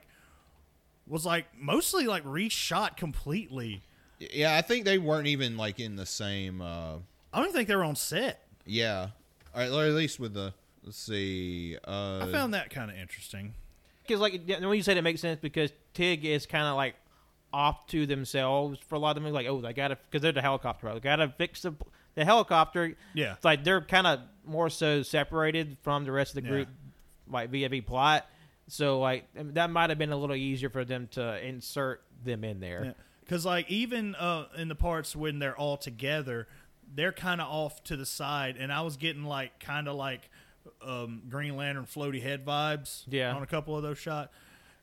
was like mostly like reshot completely. Yeah, I think they weren't even like in the same. Uh, I don't think they were on set. Yeah, or at least with the. Let's see. Uh, I found that kind of interesting because, like, when you said it makes sense because Tig is kind of like off to themselves for a lot of them, like, oh, they gotta, because they're the helicopter, right? They gotta fix the the helicopter. Yeah, it's like they're kind of more so separated from the rest of the group, yeah, like via the plot. So like that might have been a little easier for them to insert them in there, because yeah, like even uh, in the parts when they're all together, they're kind of off to the side, and I was getting like kind of like um, Green Lantern floaty head vibes, yeah, on a couple of those shots.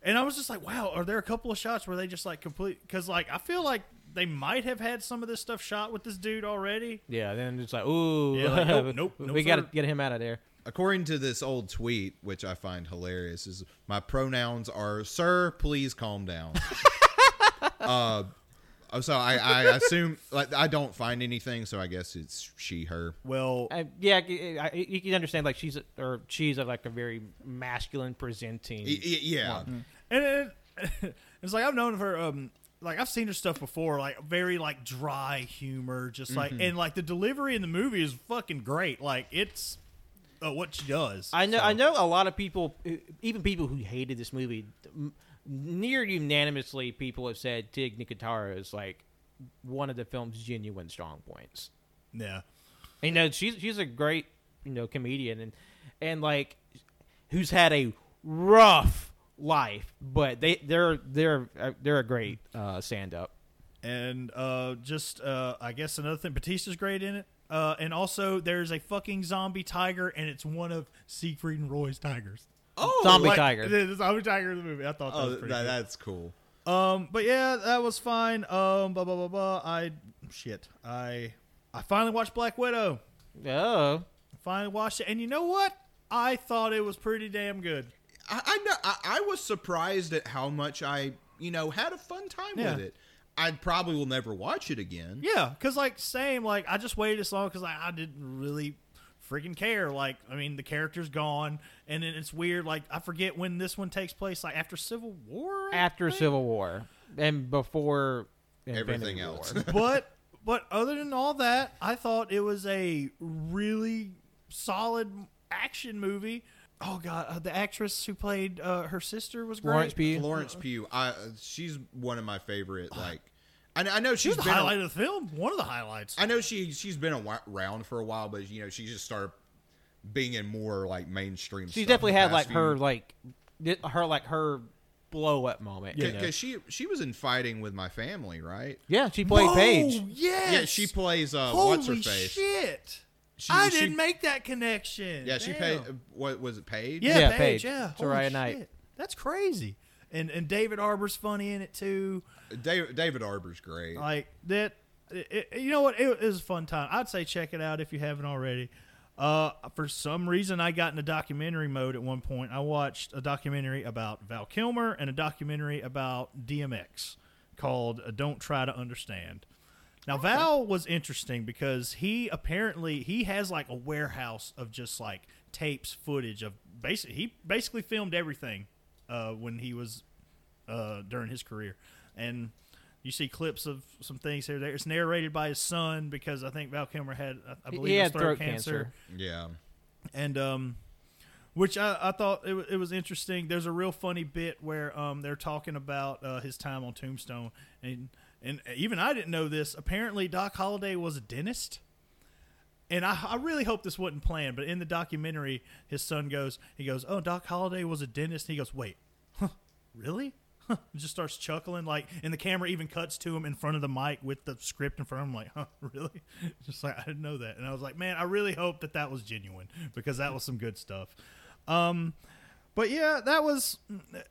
And I was just like, wow, are there a couple of shots where they just like complete? Because like I feel like they might have had some of this stuff shot with this dude already. Yeah, then it's like, ooh, yeah, like, nope, nope, nope, we got to get him out of there. According to this old tweet, which I find hilarious, is my pronouns are, sir, please calm down. uh, so I, I assume, like, I don't find anything, so I guess it's she, her. Well, I, yeah, I, you can understand, like, she's a, or she's a, like a very masculine presenting. Y- y- yeah. Mm-hmm. And it, it's like, I've known her, um, like, I've seen her stuff before, like, very, like, dry humor, just like, mm-hmm, and, like, the delivery in the movie is fucking great. Like, it's uh, what she does. I know, so. I know a lot of people, even people who hated this movie, near unanimously, people have said Tig Notaro is, like, one of the film's genuine strong points. Yeah. And, you know, she's, she's a great, you know, comedian and, and, like, who's had a rough life, but they they're they're they're a great uh stand up, and uh just uh I guess another thing, Batista's great in it, uh and also there's a fucking zombie tiger, and it's one of Siegfried and Roy's tigers. Oh, zombie like, tiger! The zombie tiger in the movie. I thought that oh, was pretty that, that's cool. Um, but yeah, that was fine. Um, blah blah blah blah. I shit. I I finally watched Black Widow. Oh, finally watched it, and you know what? I thought it was pretty damn good. I I, know, I I was surprised at how much I, you know, had a fun time yeah. with it. I probably will never watch it again. Yeah, because, like, same, like, I just waited this long because like, I didn't really freaking care. Like, I mean, the character's gone, and then it's weird. Like, I forget when this one takes place, like, after Civil War? After Civil War. And before everything else. but, but other than all that, I thought it was a really solid action movie. Oh God! Uh, the actress who played uh, her sister was great. Lawrence Pugh. Lawrence Pugh. I, uh, she's one of my favorite. Like, I, I know she's, she's the been highlight a, of the film. One of the highlights. I know she she's been around for a while, but you know she just started being in more like mainstream. She's stuff definitely had like few. her like her like her blow up moment. Yeah, because she she was in Fighting with My Family, right? Yeah, she played Whoa, Paige. Yes. Yeah, she plays uh, what's her face? Holy shit. She, I she, didn't make that connection. Yeah, Damn. she paid. What was it? Paid? Yeah, yeah Paige. Yeah, Soraya Knight. That's crazy. and and David Arbor's funny in it too. David David Arbor's great. Like that. It, it, you know what? It, it was a fun time. I'd say check it out if you haven't already. Uh, for some reason, I got into documentary mode at one point. I watched a documentary about Val Kilmer and a documentary about D M X called Don't Try to Understand. Now, okay. Val was interesting because he apparently, he has like a warehouse of just like tapes, footage of basically, he basically filmed everything uh, when he was, uh, during his career. And you see clips of some things here there. It's narrated by his son because I think Val Kilmer had, I believe, he had throat, throat cancer. cancer. Yeah. And um, which I, I thought it, it was interesting. There's a real funny bit where um they're talking about uh, his time on Tombstone. And and even I didn't know this. Apparently, Doc Holliday was a dentist. And I, I really hope this wasn't planned. But in the documentary, his son goes, he goes, oh, Doc Holliday was a dentist. And he goes, wait, huh, really? Just starts chuckling, like, and the camera even cuts to him in front of the mic with the script in front of him, like, huh, really? Just like, I didn't know that. And I was like, man, I really hope that that was genuine because that was some good stuff. Um, but yeah, that was,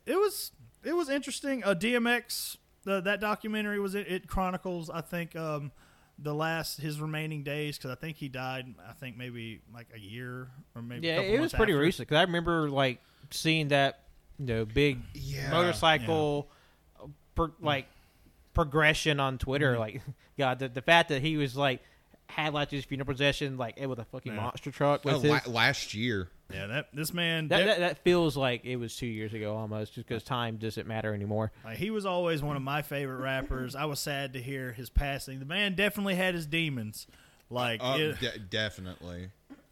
it was, it was interesting. Uh, D M X, uh, that documentary was, it, it chronicles, I think, um, the last, his remaining days, because I think he died, I think maybe like a year or maybe, yeah, a it was pretty after. recent because I remember like seeing that. You know, big yeah, motorcycle, yeah. Per, like progression on Twitter. Mm-hmm. Like, God, the, the fact that he was like had like his funeral procession, like it was a fucking yeah. monster truck. With oh, his, last year, yeah. That this man that, that, that, that feels like it was two years ago almost, just because time doesn't matter anymore. Like, he was always one of my favorite rappers. I was sad to hear his passing. The man definitely had his demons. Like, uh, it, de- definitely.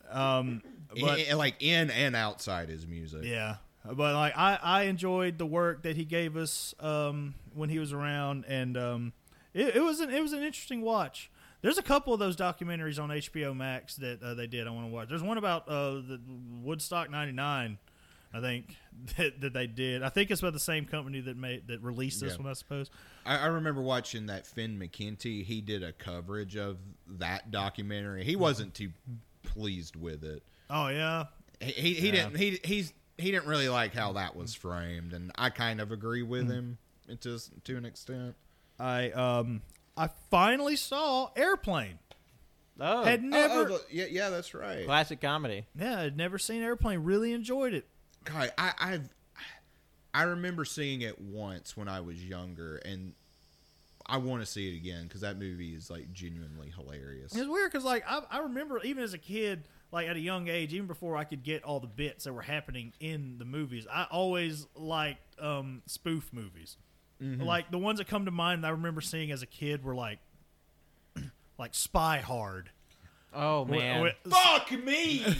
Um, but, in, like in and outside his music, yeah. But like I, I enjoyed the work that he gave us um, when he was around, and um, it, it was an it was an interesting watch. There's a couple of those documentaries on H B O Max that uh, they did I want to watch. There's one about uh, the Woodstock ninety-nine, I think that, that they did. I think it's about the same company that made that released this yeah. one, I suppose. I, I remember watching that Finn McKenty. He did a coverage of that documentary. He wasn't too pleased with it. Oh yeah, he he, he yeah. didn't he he's. He didn't really like how that was framed, and I kind of agree with him to to an extent. I um I finally saw Airplane. Oh, had never. Oh, oh, yeah, yeah, that's right. Classic comedy. Yeah, I'd never seen Airplane. Really enjoyed it. God, I I've, I remember seeing it once when I was younger, and I want to see it again because that movie is like genuinely hilarious. It's weird because like I I remember even as a kid. Like at a young age, even before I could get all the bits that were happening in the movies, I always liked um, spoof movies. Mm-hmm. Like the ones that come to mind that I remember seeing as a kid were like, like Spy Hard. Oh man! With, with, Fuck me!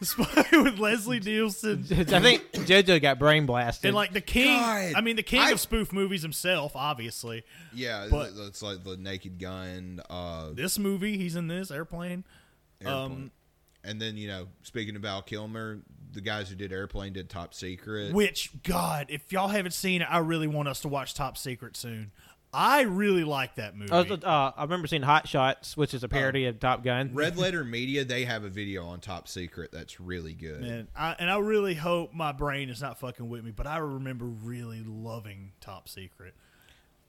Spy with Leslie Nielsen. I think JoJo got brain blasted. And like the king, God, I mean the king I, of spoof movies himself, obviously. Yeah, but it's like the Naked Gun. Uh, this movie, he's in this Airplane. Airplane. Um, And then, you know, speaking about Kilmer, the guys who did Airplane did Top Secret. Which, God, if y'all haven't seen it, I really want us to watch Top Secret soon. I really like that movie. I, was, uh, I remember seeing Hot Shots, which is a parody uh, of Top Gun. Red Letter Media, they have a video on Top Secret that's really good. Man, I, and I really hope my brain is not fucking with me, but I remember really loving Top Secret.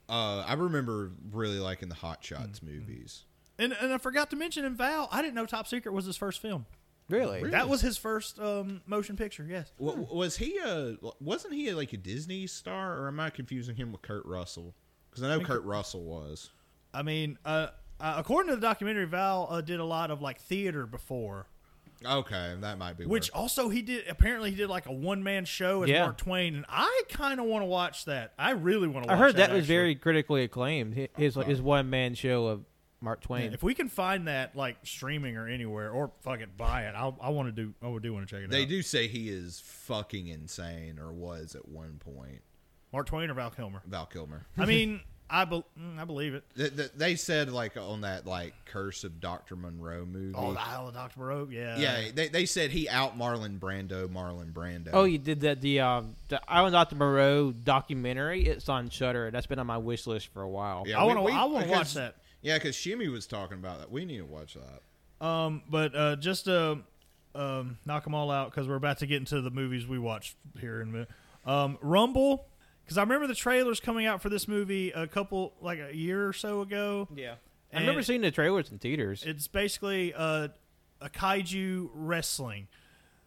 Uh, I remember really liking the Hot Shots mm-hmm. movies. And and I forgot to mention in Val, I didn't know Top Secret was his first film. Really? really? That was his first um, motion picture, yes. W- was he a, wasn't he a, like a Disney star, or am I confusing him with Kurt Russell? Because I know I Kurt he, Russell was. I mean, uh, uh, according to the documentary, Val uh, did a lot of like theater before. Okay, that might be Which worth. Also he did, apparently he did like a one-man show at yeah. Mark Twain, and I kind of want to watch that. I really want to watch that. I heard that, that was actually. very critically acclaimed, his, like, his one-man show of Mark Twain. Man, if we can find that like streaming or anywhere, or fucking buy it, I'll, I want to do. I would do want to check it they out. They do say he is fucking insane, or was at one point. Mark Twain or Val Kilmer? Val Kilmer. I mean, I be- I believe it. They, they, they said like on that like Curse of Doctor Monroe movie. Oh, the Isle of Doctor Monroe. Yeah. Yeah. They they said he out Marlon Brando. Marlon Brando. Oh, you did that. The um the Isle of Doctor Monroe documentary. It's on Shudder. That's been on my wish list for a while. Yeah, I want to. I want to watch that. Yeah, because Shimmy was talking about that. We need to watch that. Um, but uh, just to um, knock them all out, because we're about to get into the movies we watched here in a minute. Um, Rumble Because I remember the trailers coming out for this movie a couple, like a year or so ago. Yeah. I remember seeing the trailers in theaters. It's basically a, a kaiju wrestling.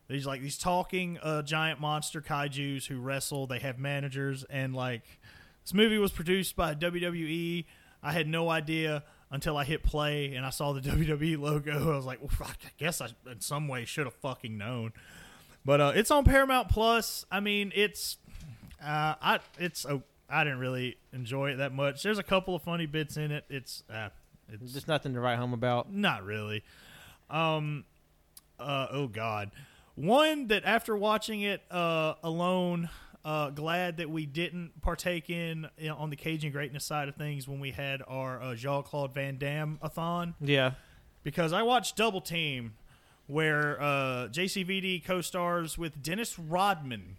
These like these talking uh, giant monster kaijus who wrestle. They have managers, and like this movie was produced by W W E. I had no idea until I hit play and I saw the W W E logo. I was like, well, I guess I in some way should have fucking known. But uh, it's on Paramount Plus. I mean, it's uh, I it's oh, I didn't really enjoy it that much. There's a couple of funny bits in it. It's uh, it's just nothing to write home about. Not really. Um. Uh. Oh God. One that after watching it uh, alone, uh, glad that we didn't partake in you know, on the Cajun greatness side of things when we had our uh, Jean-Claude Van Damme-a-thon. Yeah. Because I watched Double Team, where uh, J C V D co-stars with Dennis Rodman.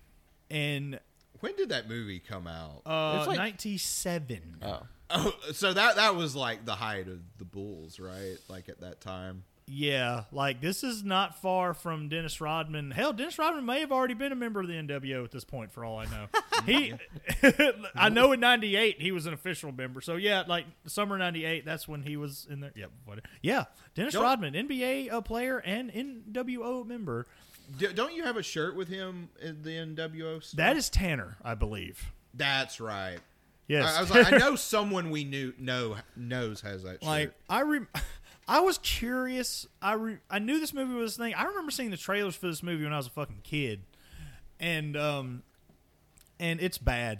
And when did that movie come out? Uh, it's like ninety-seven. Oh. oh, so that that was like the height of the Bulls, right? Like at that time. Yeah, like this is not far from Dennis Rodman. Hell, Dennis Rodman may have already been a member of the N W O at this point, for all I know. he, I know in ninety-eight he was an official member. So yeah, like summer ninety-eight, that's when he was in there. Yep, whatever. Yeah, Dennis don't, Rodman, N B A uh, player and N W O member. D- don't you have a shirt with him in the N W O? Stuff? That is Tanner, I believe. That's right. Yes, I, I was like, I know someone we knew know knows has that. Like shirt. I remember. I was curious. I re- I knew this movie was a thing. I remember seeing the trailers for this movie when I was a fucking kid, and um, and it's bad.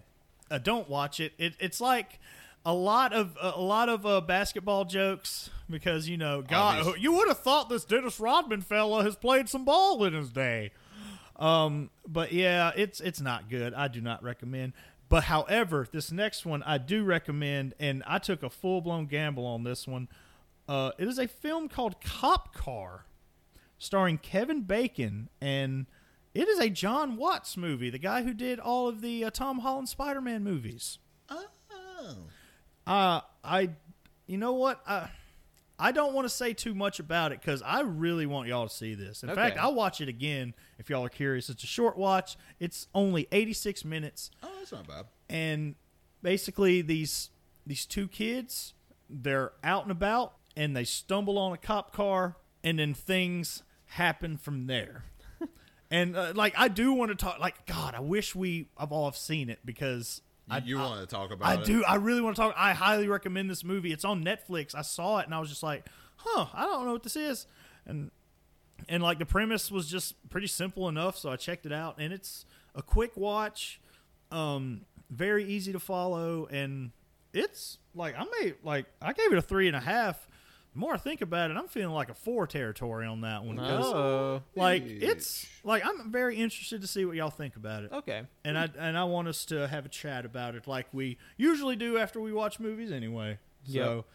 Uh, don't watch it. it. It's like a lot of uh, a lot of uh, basketball jokes because you know, God, oh, you would have thought this Dennis Rodman fella has played some ball in his day. Um, but yeah, it's it's not good. I do not recommend. But however, this next one I do recommend, and I took a full blown gamble on this one. Uh, it is a film called Cop Car, starring Kevin Bacon, and it is a John Watts movie, the guy who did all of the uh, Tom Holland Spider-Man movies. Oh. Uh, I, you know what? I, I don't want to say too much about it because I really want y'all to see this. In okay. fact, I'll watch it again if y'all are curious. It's a short watch. It's only eighty-six minutes. Oh, that's not bad. And basically these these two kids, they're out and about. And they stumble on a cop car, and then things happen from there. and, uh, like, I do want to talk... Like, God, I wish we I've all have seen it, because... You, I, you I, want to talk about I it. I do. I really want to talk... I highly recommend this movie. It's on Netflix. I saw it, and I was just like, huh, I don't know what this is. And, and like, the premise was just pretty simple enough, so I checked it out. And it's a quick watch, um, very easy to follow, and it's... Like, I may... Like, I gave it a three and a half... The more I think about it, I'm feeling like a four territory on that one. Oh, like eesh. It's like I'm very interested to see what y'all think about it. Okay, and I and I want us to have a chat about it, like we usually do after we watch movies, anyway. So, yep.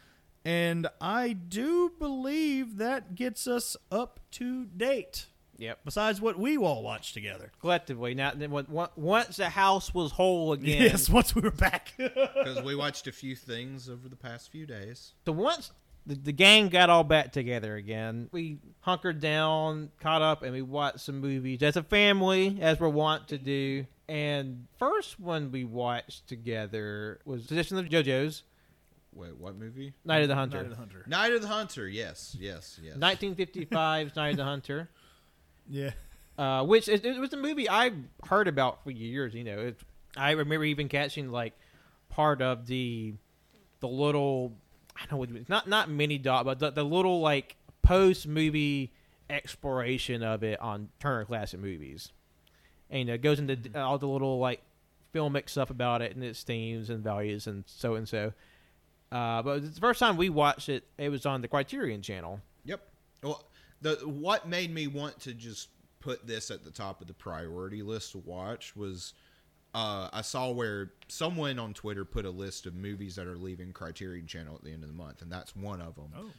And I do believe that gets us up to date. Yep. Besides what we all watched together collectively. Now, then, once the house was whole again. Yes, once we were back, because we watched a few things over the past few days. The once. The, the gang got all back together again. We hunkered down, caught up, and we watched some movies as a family, as we're wont to do. And first one we watched together was Tradition of the JoJo's. Wait, what movie? Night of the Hunter. Night of the Hunter. Night of the Hunter, yes, yes, yes. nineteen fifty-five's Night of the Hunter. Yeah. Uh, which, is, it was a movie I heard about for years, you know. It, I remember even catching, like, part of the the little... I know what you mean. Not not mini doc, but the, the little like post movie exploration of it on Turner Classic Movies, and you know, it goes into all the little like filmic stuff about it and its themes and values and so and so. Uh, but the first time we watched it, it was on the Criterion Channel. Yep. Well, the what made me want to just put this at the top of the priority list to watch was. Uh, I saw where someone on Twitter put a list of movies that are leaving Criterion Channel at the end of the month, and that's one of them. Oh.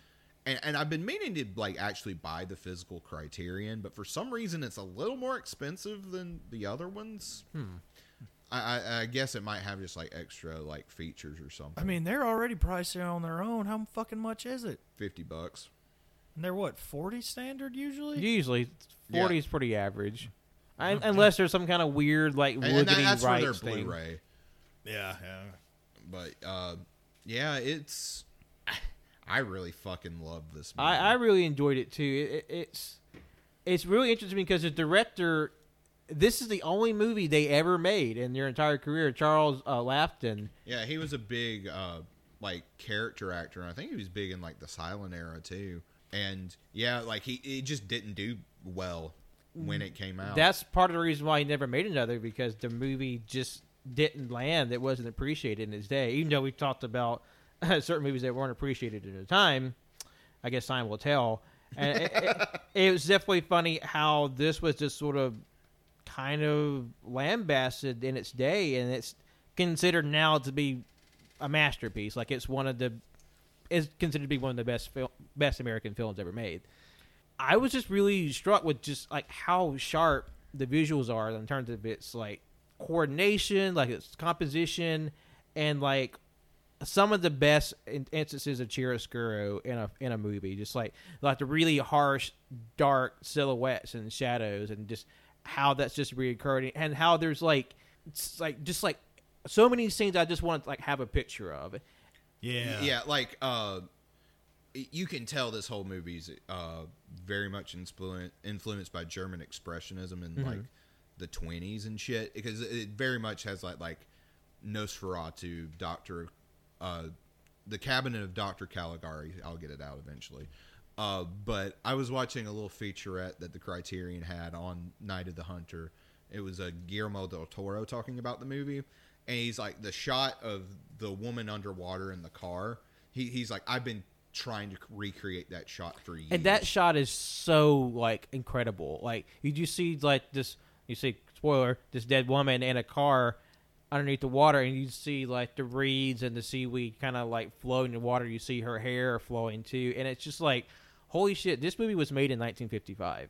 And, and I've been meaning to like actually buy the physical Criterion, but for some reason it's a little more expensive than the other ones. Hmm. I, I, I guess it might have just like extra like features or something. I mean, they're already priced on their own. How fucking much is it? Fifty bucks. And they're what forty standard usually? Usually forty yeah. is pretty average. I, unless there's some kind of weird, like, woodeny rights thing. Blu-ray. Yeah, yeah. But, uh, yeah, it's... I really fucking love this movie. I, I really enjoyed it, too. It, it, it's it's really interesting because the director... This is the only movie they ever made in their entire career, Charles uh, Laughton. Yeah, he was a big, uh, like, character actor. And I think he was big in, like, the silent era, too. And, yeah, like, he, he just didn't do well when it came out. That's part of the reason why he never made another, because the movie just didn't land. It wasn't appreciated in its day, even though we talked about certain movies that weren't appreciated at the time. I guess time will tell. And it, it, it was definitely funny how this was just sort of kind of lambasted in its day, and it's considered now to be a masterpiece. Like, it's one of the is considered to be one of the best fil- best American films ever made. I was just really struck with just like how sharp the visuals are in terms of its like coordination, like its composition, and like some of the best in- instances of chiaroscuro in a in a movie. Just like like the really harsh, dark silhouettes and shadows, and just how that's just reoccurring, and how there's like it's like just like so many scenes I just want to like have a picture of. Yeah, yeah, like uh, you can tell this whole movie's uh very much influenced influenced by German expressionism in mm-hmm. like the twenties and shit, because it very much has like like Nosferatu, Doctor, uh, the Cabinet of Doctor Caligari. I'll get it out eventually. Uh, but I was watching a little featurette that the Criterion had on Night of the Hunter. It was a Guillermo del Toro talking about the movie. And he's like, the shot of the woman underwater in the car, he, he's like, I've been trying to recreate that shot for years. And that shot is so, like, incredible. Like, you do see, like, this, you see, spoiler, this dead woman in a car underneath the water, and you see, like, the reeds and the seaweed kind of, like, flowing in the water. You see her hair flowing, too. And it's just like, holy shit, this movie was made in nineteen fifty-five.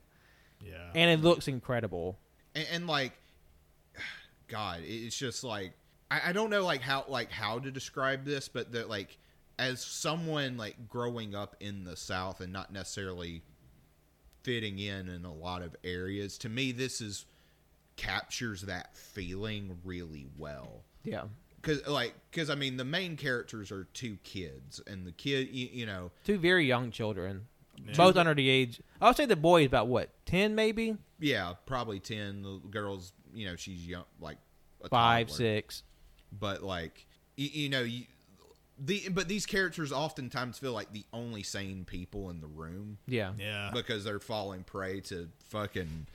Yeah. And it looks incredible. And, and like, God, it's just like, I, I don't know, like, how like how to describe this, but that, like, as someone, like, growing up in the South and not necessarily fitting in in a lot of areas, to me, this is captures that feeling really well. Yeah. Cause like, cause I mean, the main characters are two kids, and the kid, you, you know, two very young children, yeah. both under the age. I would say the boy is about what, ten, maybe. Yeah, probably ten. The girl's, you know, she's young, like a five, toddler. Six. But like, you, you know, you, the but these characters oftentimes feel like the only sane people in the room. Yeah, yeah, because they're falling prey to fucking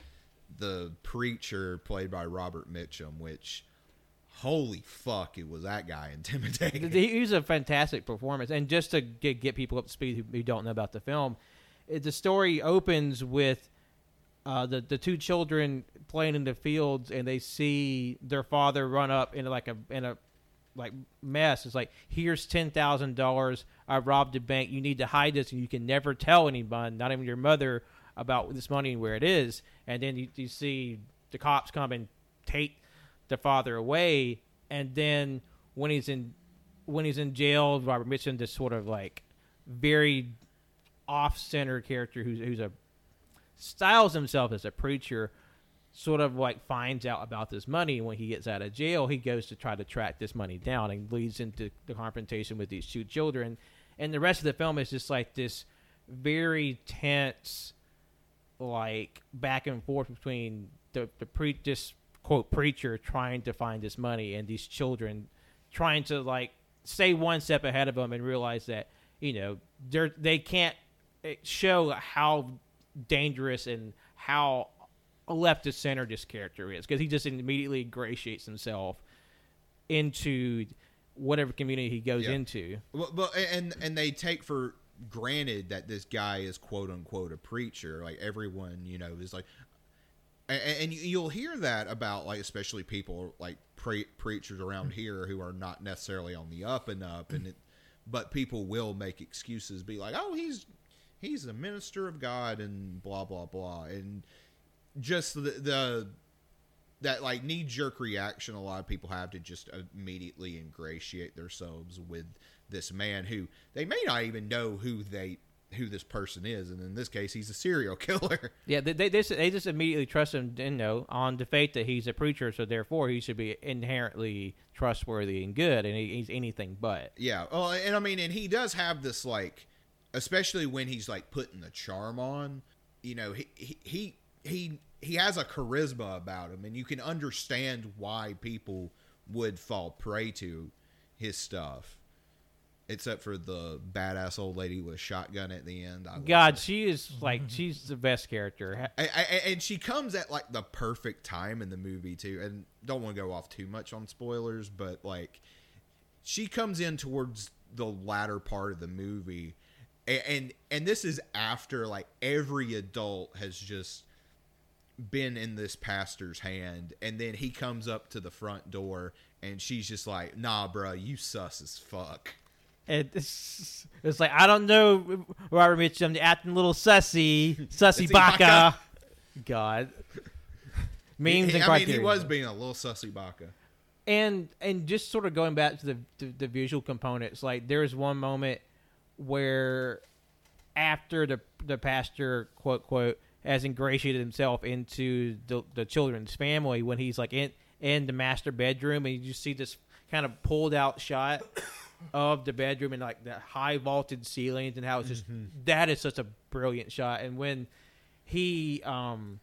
the preacher played by Robert Mitchum, which. Holy fuck, it was that guy intimidating. He was a fantastic performance. And just to get, get people up to speed who, who don't know about the film, it, the story opens with uh, the, the two children playing in the fields, and they see their father run up in like a in a like mess. It's like, here's ten thousand dollars. I robbed a bank. You need to hide this, and you can never tell anyone, not even your mother, about this money and where it is. And then you, you see the cops come and take the father away, and then when he's in when he's in jail, Robert Mitchum, this sort of like very off-center character who's who's a styles himself as a preacher, sort of like finds out about this money. When he gets out of jail, he goes to try to track this money down, and leads into the confrontation with these two children. And the rest of the film is just like this very tense, like back and forth between the the pre this. quote, preacher trying to find this money, and these children trying to, like, stay one step ahead of them and realize that, you know, they they can't show how dangerous and how left to center this character is, because he just immediately ingratiates himself into whatever community he goes yeah. into. Well, but, and, and they take for granted that this guy is, quote-unquote, a preacher. Like, everyone, you know, is like... And you'll hear that about, like, especially people like pre- preachers around here who are not necessarily on the up and up, and it, but people will make excuses, be like, "Oh, he's he's a minister of God," and blah blah blah, and just the, the that like knee jerk reaction a lot of people have to just immediately ingratiate themselves with this man who they may not even know who they who this person is, and in this case, he's a serial killer. Yeah, they they, they, they just immediately trust him, you know, on the faith that he's a preacher, so therefore he should be inherently trustworthy and good, and he, he's anything but. Yeah, well, and I mean, and he does have this, like, especially when he's, like, putting the charm on, you know, he he he he, he has a charisma about him, and you can understand why people would fall prey to his stuff. Except for the badass old lady with a shotgun at the end. I God, she is like, she's the best character. I, I, and she comes at like the perfect time in the movie too. And don't want to go off too much on spoilers, but like she comes in towards the latter part of the movie. And, and, and this is after like every adult has just been in this pastor's hand. And then he comes up to the front door and she's just like, nah, bro, you sus as fuck. It's, it's like, I don't know, Robert Mitchum, acting little sussy, sussy Baca. Baca. God. Memes he, and I mean, he was being a little sussy Baca. And and just sort of going back to the, to the visual components, like there is one moment where after the the pastor, quote, quote, has ingratiated himself into the, the children's family, when he's like in, in the master bedroom and you just see this kind of pulled out shot of the bedroom and like the high vaulted ceilings and how it's just mm-hmm. that is such a brilliant shot. And when he um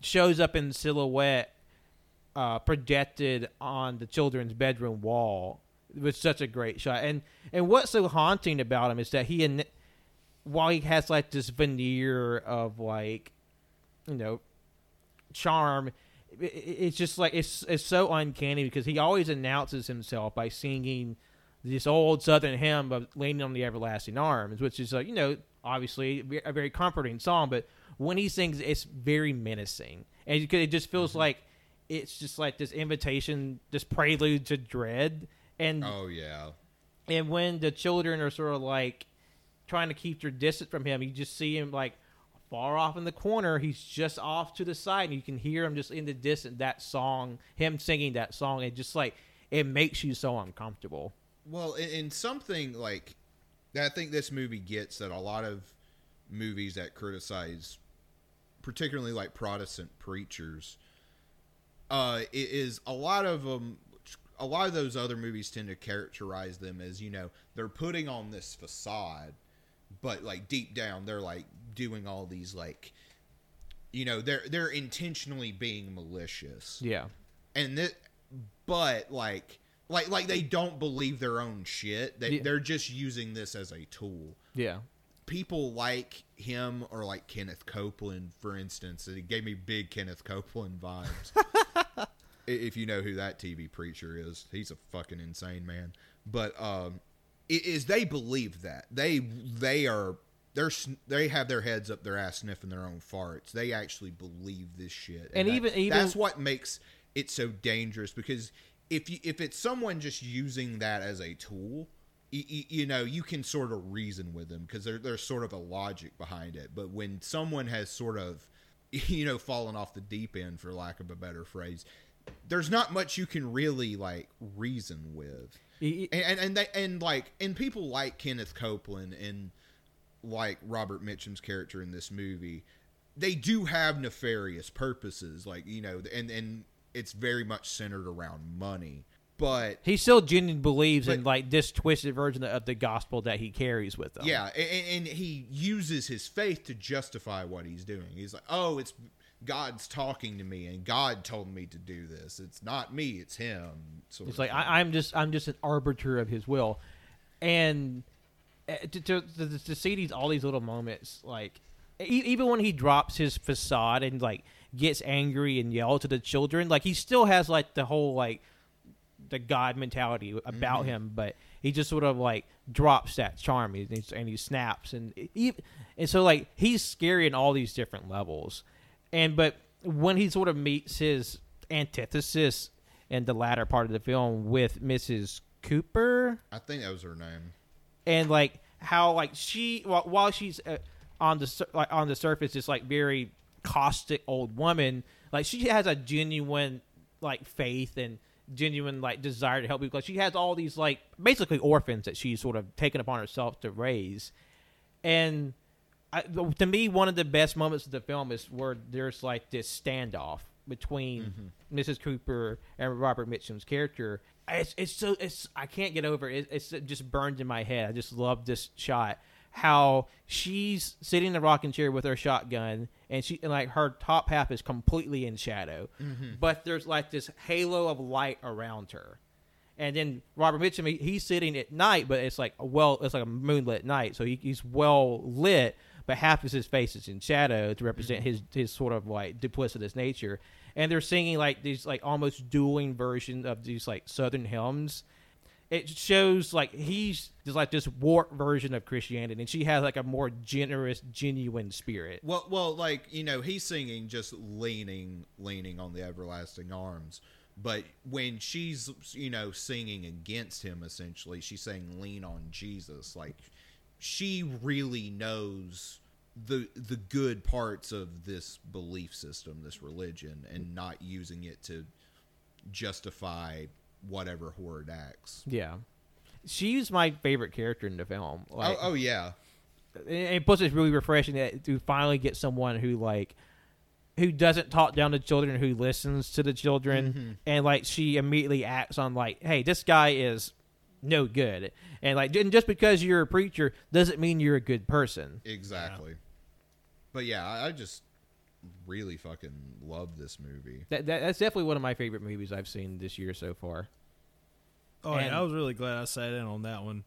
shows up in silhouette uh projected on the children's bedroom wall, it was such a great shot. And and what's so haunting about him is that he and while he has like this veneer of like, you know, charm, it, it's just like it's it's so uncanny because he always announces himself by singing this old Southern hymn of Leaning on the Everlasting Arms, which is, uh, you know, obviously a very comforting song, but when he sings, it's very menacing. And it just feels mm-hmm. like it's just like this invitation, this prelude to dread. And oh, yeah. And when the children are sort of like trying to keep their distance from him, you just see him like far off in the corner. He's just off to the side, and you can hear him just in the distance, that song, him singing that song. It just like, it makes you so uncomfortable. Well, in something like that, I think this movie gets that a lot of movies that criticize, particularly like Protestant preachers, uh, it is a lot of them. A lot of those other movies tend to characterize them as, you know, they're putting on this facade, but like deep down, they're like doing all these like, you know, they're they're intentionally being malicious. Yeah, and that, but like. Like, like they don't believe their own shit. They, yeah. They're just using this as a tool. Yeah. People like him or like Kenneth Copeland, for instance. It gave me big Kenneth Copeland vibes. If you know who that T V preacher is, he's a fucking insane man. But um, it is they believe that. They they are they're they have their heads up their ass sniffing their own farts. They actually believe this shit. And, and that, even, even that's what makes it so dangerous because... If you, if it's someone just using that as a tool, you, you, you know, you can sort of reason with them because there, there's sort of a logic behind it. But when someone has sort of, you know, fallen off the deep end, for lack of a better phrase, there's not much you can really like reason with. And and, and, they, and like and people like Kenneth Copeland and like Robert Mitchum's character in this movie, they do have nefarious purposes, like, you know, and and. It's very much centered around money, but he still genuinely believes but, in like this twisted version of the gospel that he carries with him. Yeah. And, and he uses his faith to justify what he's doing. He's like, oh, it's God's talking to me and God told me to do this. It's not me. It's him. Sort it's like, I, I'm just, I'm just an arbiter of his will. And to, to, to, to see these, all these little moments, like even when he drops his facade and like, gets angry and yells to the children, like he still has like the whole like the God mentality about mm-hmm. him, but he just sort of like drops that charm and he snaps and he, and so like he's scary in all these different levels. And but when he sort of meets his antithesis in the latter part of the film with Missus Cooper, I think that was her name, and like how like she while she's uh, on the like on the surface it's like very caustic old woman, like she has a genuine like faith and genuine like desire to help people. Like she has all these like basically orphans that she's sort of taken upon herself to raise, And I, to me, one of the best moments of the film is where there's like this standoff between mm-hmm. Missus Cooper and Robert Mitchum's character. It's it's so it's I can't get over it. It's it just burned in my head. I just love this shot. How she's sitting in a rocking chair with her shotgun, and she and like her top half is completely in shadow, mm-hmm. but there's like this halo of light around her. And then Robert Mitchum, he, he's sitting at night, but it's like a well, it's like a moonlit night, so he, he's well lit, but half of his face is in shadow to represent mm-hmm. his his sort of like duplicitous nature. And they're singing like these like almost dueling versions of these like Southern hymns. It shows like he's just like this warped version of Christianity, and she has like a more generous, genuine spirit. Well, well, like, you know, he's singing just leaning, leaning on the everlasting arms. But when she's, you know, singing against him, essentially, she's saying lean on Jesus. Like, she really knows the the good parts of this belief system, this religion, and not using it to justify whatever horrid acts. Yeah. She's my favorite character in the film. Like, oh, oh, yeah. And plus, it's really refreshing that to finally get someone who, like, who doesn't talk down to children, who listens to the children, mm-hmm. and like she immediately acts on like, hey, this guy is no good, and like, and just because you're a preacher doesn't mean you're a good person. Exactly. Yeah. But yeah, I, I just really fucking love this movie. That, that that's definitely one of my favorite movies I've seen this year so far. Oh, and yeah, I was really glad I sat in on that one,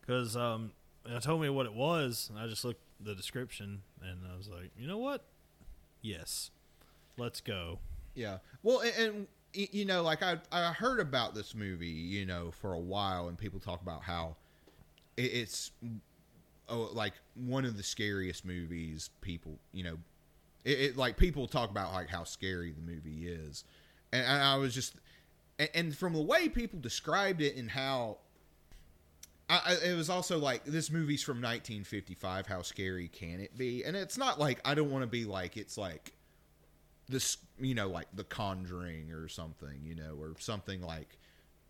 because um, it told me what it was, and I just looked at the description, and I was like, you know what? Yes. Let's go. Yeah. Well, and, and you know, like I, I heard about this movie, you know, for a while, and people talk about how it's oh, like one of the scariest movies people, you know, it, it like people talk about like how scary the movie is. And I was just, and from the way people described it and how I, it was also like, this movie's from nineteen fifty-five, how scary can it be? And it's not like, I don't want to be like, it's like this, you know, like The Conjuring or something, you know, or something like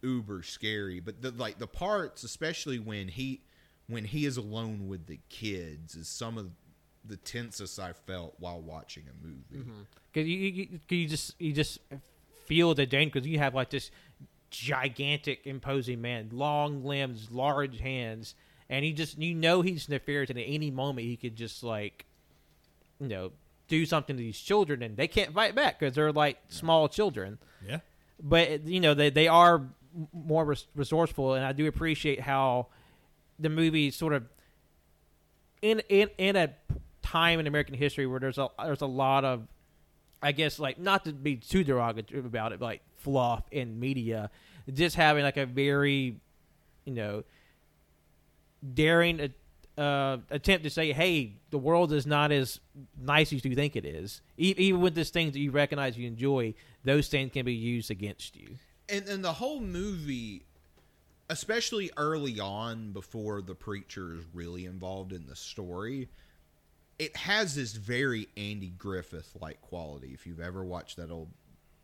uber scary. But the, like the parts, especially when he, when he is alone with the kids, is some of the tensest I felt while watching a movie. Mm-hmm. Cause you, you, you just, you just feel the danger, cause you have like this gigantic, imposing man, long limbs, large hands, and he just, you know, he's nefarious, and at any moment he could just like, you know, do something to these children, and they can't fight back because they're like small children. Yeah. But you know, they they are more res- resourceful, and I do appreciate how the movie sort of in in in a time in American history where there's a there's a lot of, I guess, like, not to be too derogative about it, but like fluff in media, just having like a very, you know, daring uh, attempt to say, hey, the world is not as nice as you think it is. E- even with these things that you recognize you enjoy, those things can be used against you. And, and the whole movie, especially early on before the preacher is really involved in the story, it has this very Andy Griffith-like quality. If you've ever watched that old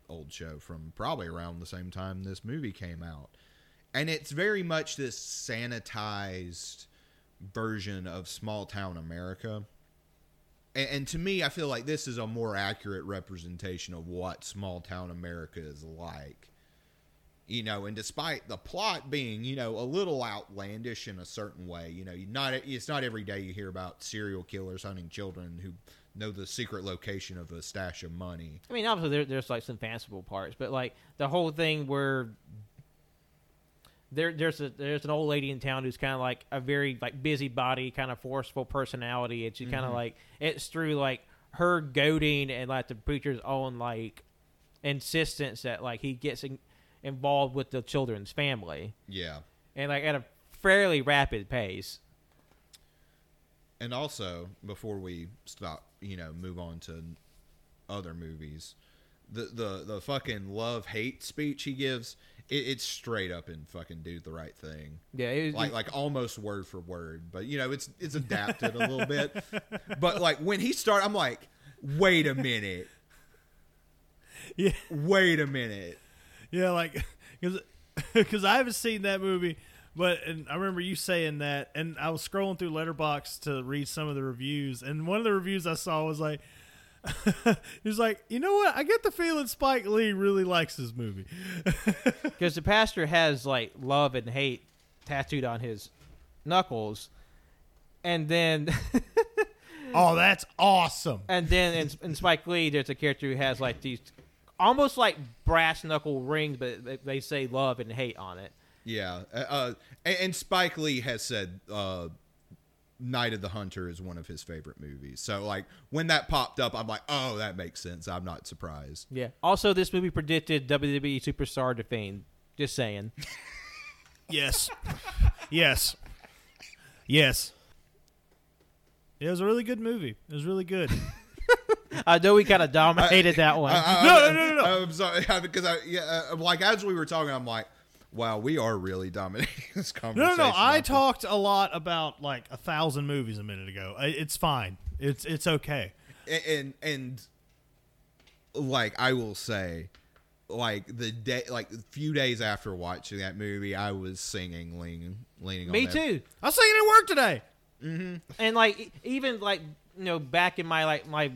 old show from probably around the same time this movie came out. And it's very much this sanitized version of small-town America. And, and to me, I feel like this is a more accurate representation of what small-town America is like. You know, and despite the plot being, you know, a little outlandish in a certain way, you know, not it's not every day you hear about serial killers hunting children who know the secret location of a stash of money. I mean, obviously there, there's like some fanciful parts, but like the whole thing where there there's a there's an old lady in town who's kind of like a very like busybody, kind of forceful personality, and she kind of mm-hmm. like it's through like her goading and like the preacher's own like insistence that like he gets In, involved with the children's family. Yeah. And like at a fairly rapid pace. And also, before we stop, you know, move on to other movies, the the, the fucking love-hate speech he gives, it, it's straight up and fucking do the right thing. Yeah. It was, like, it, like almost word for word, but you know, it's, it's adapted a little bit. But like when he started, I'm like, wait a minute. Yeah. Wait a minute. Yeah, like, because I haven't seen that movie But and I remember you saying that, and I was scrolling through Letterboxd to read some of the reviews, and one of the reviews I saw was like, he was like, you know what? I get the feeling Spike Lee really likes this movie. Because the pastor has like love and hate tattooed on his knuckles. And then... oh, that's awesome. And then in, in Spike Lee, there's a character who has like these almost like brass knuckle rings, but they say love and hate on it. Yeah. Uh, and Spike Lee has said... Uh, Night of the Hunter is one of his favorite movies. So, like, when that popped up, I'm like, oh, that makes sense. I'm not surprised. Yeah. Also, this movie predicted W W E superstar to fame. Just saying. Yes. Yes. Yes. It was a really good movie. It was really good. I know we kind of dominated I, that one. I, I, no, I, no, no, no, no. I'm sorry. Because, I, yeah, uh, like, as we were talking, I'm like, wow, we are really dominating this conversation. No, no, no. I talked a lot about like a thousand movies a minute ago. It's fine. It's it's okay. And, and and like I will say, like the day, like a few days after watching that movie, I was singing, leaning, leaning. Me on that. Too. I was singing at work today. Mm-hmm. And like even like you know back in my like my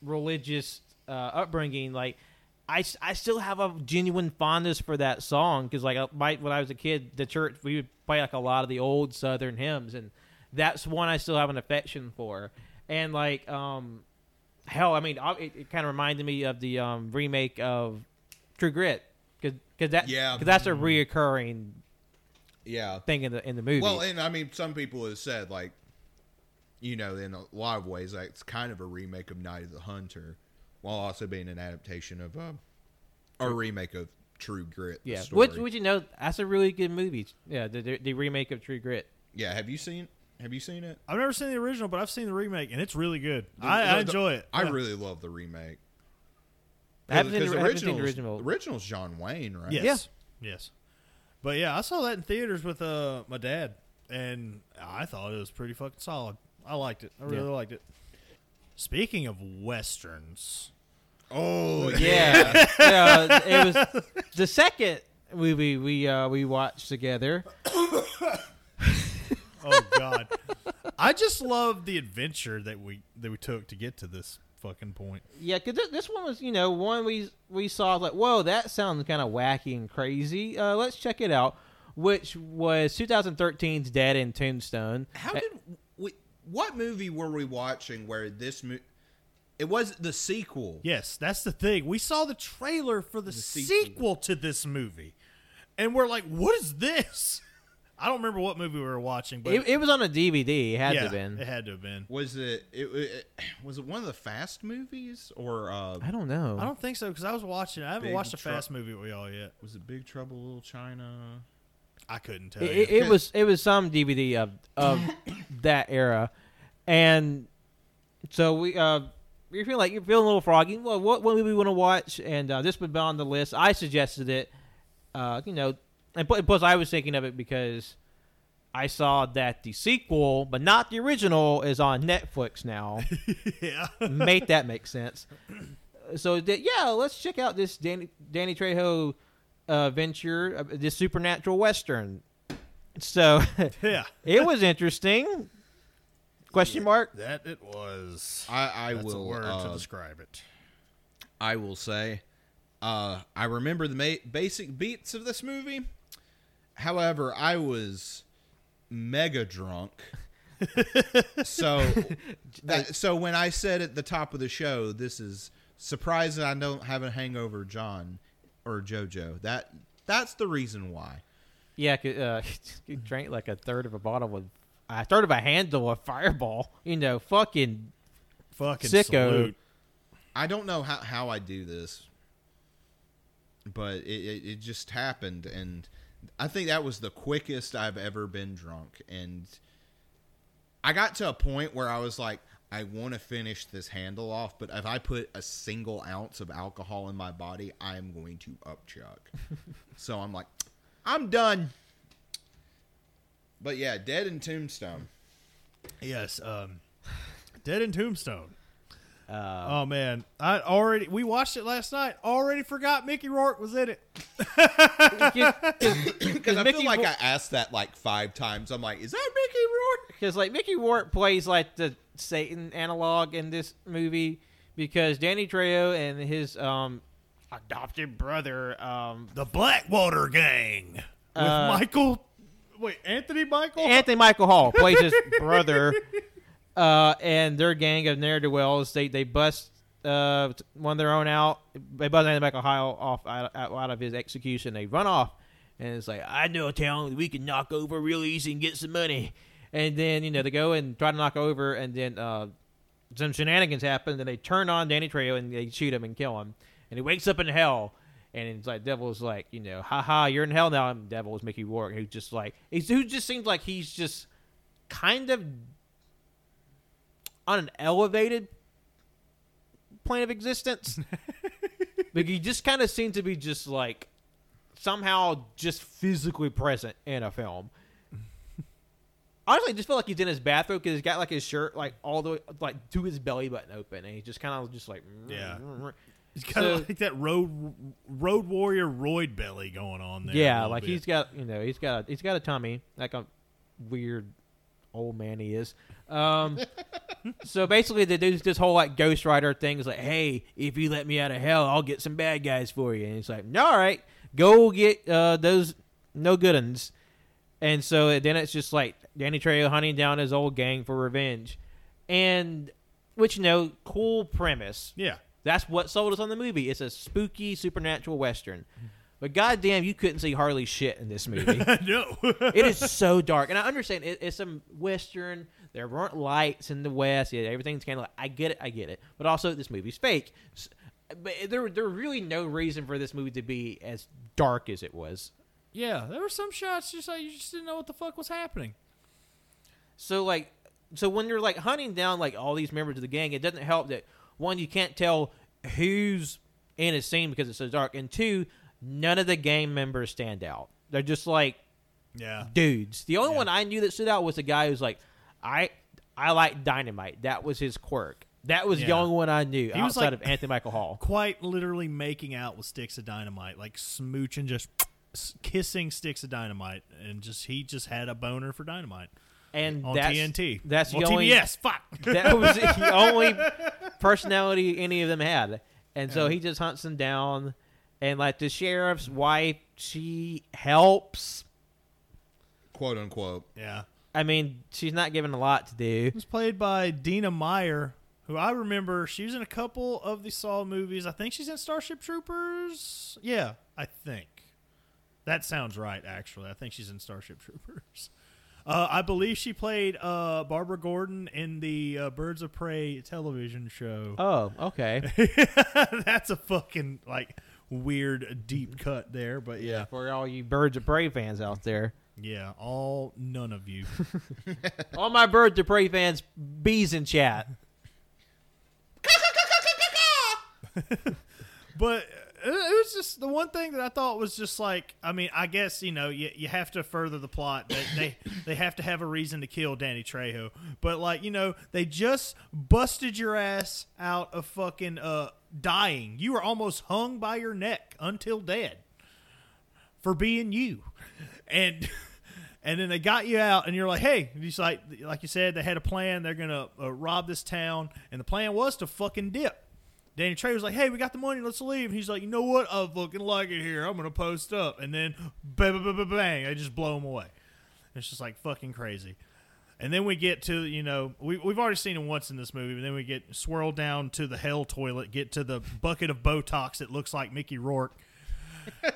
religious uh, upbringing, like. I, I still have a genuine fondness for that song because, like, my, when I was a kid, the church, we would play, like, a lot of the old Southern hymns, and that's one I still have an affection for. And, like, um, hell, I mean, it, it kind of reminded me of the um, remake of True Grit because that, yeah. that's a reoccurring yeah. thing in the, in the movie. Well, and, I mean, some people have said, like, you know, in a lot of ways, like, it's kind of a remake of Night of the Hunter. While also being an adaptation of um, a remake of True Grit. Yeah, would, would you know that's a really good movie. Yeah, the, the the remake of True Grit. Yeah, have you seen have you seen it? I've never seen the original, but I've seen the remake, and it's really good. The, I, the, I enjoy the, it. I yeah. really love the remake. Because the original original's John Wayne, right? Yes, yeah. yes. But yeah, I saw that in theaters with uh, my dad, and I thought it was pretty fucking solid. I liked it. I really yeah. liked it. Speaking of westerns. Oh yeah, yeah. It was the second movie we uh, we watched together. Oh God, I just love the adventure that we that we took to get to this fucking point. Yeah, because th- this one was you know one we we saw like whoa that sounds kind of wacky and crazy. Uh, let's check it out. Which was twenty thirteen's Dead and Tombstone. How did we, what movie were we watching where this movie? It was the sequel. Yes, that's the thing. We saw the trailer for the, the sequel. sequel to this movie, and we're like, what is this? I don't remember what movie we were watching. But It, it was on a D V D. It had yeah, to have been. It had to have been. Was it, it, it Was it one of the Fast movies? or uh, I don't know. I don't think so, because I was watching. I haven't Big watched a tru- Fast movie with y'all yet. Was it Big Trouble Little China? I couldn't tell it, you. It, it, was, it was some D V D of, of that era, and so we... Uh, You're feeling like you're feeling a little froggy. Well, what movie we want to watch? And uh, this would be on the list. I suggested it, uh, you know. And plus, I was thinking of it because I saw that the sequel, but not the original, is on Netflix now. Yeah, make that make sense. So that, yeah, let's check out this Danny, Danny Trejo uh, venture, uh, this supernatural western. So yeah, it was interesting. Question mark? Yeah, that it was. I, I That's will a word uh, to describe it. I will say, uh, I remember the ma- basic beats of this movie. However, I was mega drunk, so that, so when I said at the top of the show, "This is surprising," I don't have a hangover, John or JoJo. That that's the reason why. Yeah, uh, you drank like a third of a bottle of. I thought of a handle of Fireball. You know, fucking, fucking sicko. Salute. I don't know how, how I do this, but it, it, it just happened, and I think that was the quickest I've ever been drunk. And I got to a point where I was like, I want to finish this handle off, but if I put a single ounce of alcohol in my body, I'm going to upchuck. So I'm like, I'm done. But yeah, Dead and Tombstone. Yes, um, Dead and Tombstone. Um, oh man, I already we watched it last night. Already forgot Mickey Rourke was in it. Because I Mickey feel like Rourke, I asked that like five times. I'm like, is that Mickey Rourke? Because like Mickey Rourke plays like the Satan analog in this movie. Because Danny Trejo and his um, adopted brother, um, the Blackwater Gang, with uh, Michael. Wait, Anthony Michael. Anthony Michael Hall plays his brother. Uh, and their gang of ne'er-do-wells, they they bust uh, one of their own out. They bust Anthony Michael Hall off out, out of his execution. They run off, and it's like, I know a town we can knock over real easy and get some money. And then you know they go and try to knock over, and then uh, some shenanigans happen. Then they turn on Danny Trejo and they shoot him and kill him. And he wakes up in hell, and it's like Devil's like, you know, ha ha, you're in hell now. And Devil is Mickey Rourke, who just like he's, who just seems like he's just kind of on an elevated plane of existence. Like you just kind of seem to be just like somehow just physically present in a film. Honestly, I just feel like he's in his bathrobe because he's got like his shirt like all the way like to his belly button open, and he's just kind of just like yeah. Mm-hmm. He's got so, like that road road warrior roid belly going on there. Yeah, like bit. he's got you know he's got he's got a tummy like a weird old man he is. Um, so basically they do this whole like Ghost Rider thing. It's like, hey, if you let me out of hell, I'll get some bad guys for you. And it's like, all right, go get uh, those no good uns. And so then it's just like Danny Trejo hunting down his old gang for revenge, and which you know, cool premise. Yeah, that's what sold us on the movie. It's a spooky supernatural western. But goddamn, you couldn't see hardly shit in this movie. No. It is so dark. And I understand it, it's a Western. There weren't lights in the West. Yeah, everything's kind of like, I get it, I get it. But also, this movie's fake. So, but there there really no reason for this movie to be as dark as it was. Yeah, there were some shots just like you just didn't know what the fuck was happening. So, like, so when you're, like, hunting down, like, all these members of the gang, it doesn't help that, one, you can't tell who's in a scene because it's so dark, and two, none of the gang members stand out. They're just like yeah. dudes. The only yeah. one I knew that stood out was the guy who's like, I I like dynamite. That was his quirk. That was yeah. the only one I knew he outside was like, of Anthony Michael Hall. Quite literally making out with sticks of dynamite, like smooching, just kissing sticks of dynamite. And just he just had a boner for dynamite. And on that's, T N T. That's well, the only, T B S, fuck. That was the only personality any of them had. And yeah. so he just hunts them down. And, like, the sheriff's wife, she helps. Quote, unquote. Yeah. I mean, she's not given a lot to do. It was played by Dina Meyer, who I remember. She was in a couple of the Saw movies. I think she's in Starship Troopers. Yeah, I think. That sounds right, actually. I think she's in Starship Troopers. Uh, I believe she played uh, Barbara Gordon in the uh, Birds of Prey television show. Oh, okay. That's a fucking, like... weird deep cut there, but yeah. yeah. For all you Birds of Prey fans out there. Yeah, all none of you. All my Birds of Prey fans, bees in chat. But it was just the one thing that I thought was just like, I mean, I guess, you know, you, you have to further the plot. They, they they have to have a reason to kill Danny Trejo. But like, you know, they just busted your ass out of fucking... uh. dying. You were almost hung by your neck until dead for being you. And and then they got you out and you're like, hey, he's like, like you said, they had a plan. They're going to uh, rob this town. And the plan was to fucking dip. Danny Trejo was like, hey, we got the money. Let's leave. And he's like, you know what? I fucking like it here. I'm going to post up. And then bang, bang, bang, bang. They just blow him away. It's just like fucking crazy. And then we get to, you know, we, we've already seen him once in this movie, but then we get swirled down to the hell toilet, get to the bucket of Botox that looks like Mickey Rourke.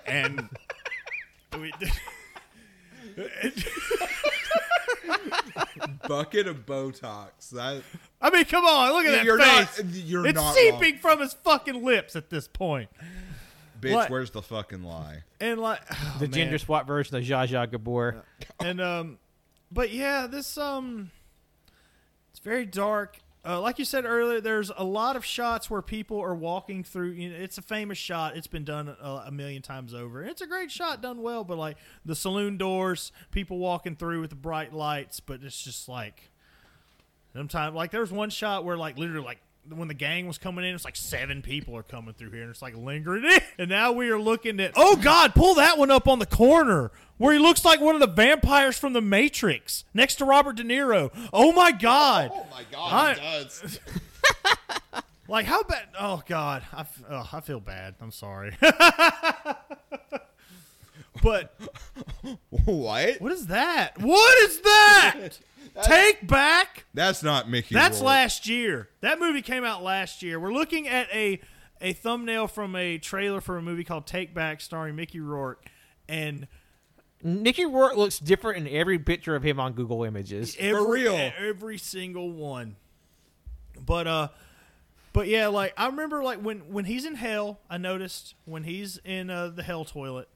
And we... bucket of Botox. That, I mean, come on, look at you're that face. Not, you're it's not seeping wrong. From his fucking lips at this point. Bitch, like, where's the fucking lie? And like... Oh, the man. Gender swap version of Zsa Zsa Gabor. And, um... But yeah, this um, it's very dark. Uh, like you said earlier, there's a lot of shots where people are walking through. You know, it's a famous shot. It's been done a, a million times over. It's a great shot, done well. But like the saloon doors, people walking through with the bright lights. But it's just like sometimes, like there's one shot where like literally like when the gang was coming in, it's like seven people are coming through here, and it's like lingering in. And now we are looking at, oh, God, pull that one up on the corner where he looks like one of the vampires from The Matrix next to Robert De Niro. Oh, my God. Oh, my God, he does. Like, how bad? Oh, God. I, oh, I feel bad. I'm sorry. But. What? What is that? What is that? Take Back. That's not Mickey That's Rourke. Last year. That movie came out last year. We're looking at a a thumbnail from a trailer for a movie called Take Back starring Mickey Rourke. And Mickey Rourke looks different in every picture of him on Google Images. Every, for real. Every single one. But, uh, but yeah, like, I remember, like, when, when he's in hell, I noticed, when he's in uh, the hell toilet,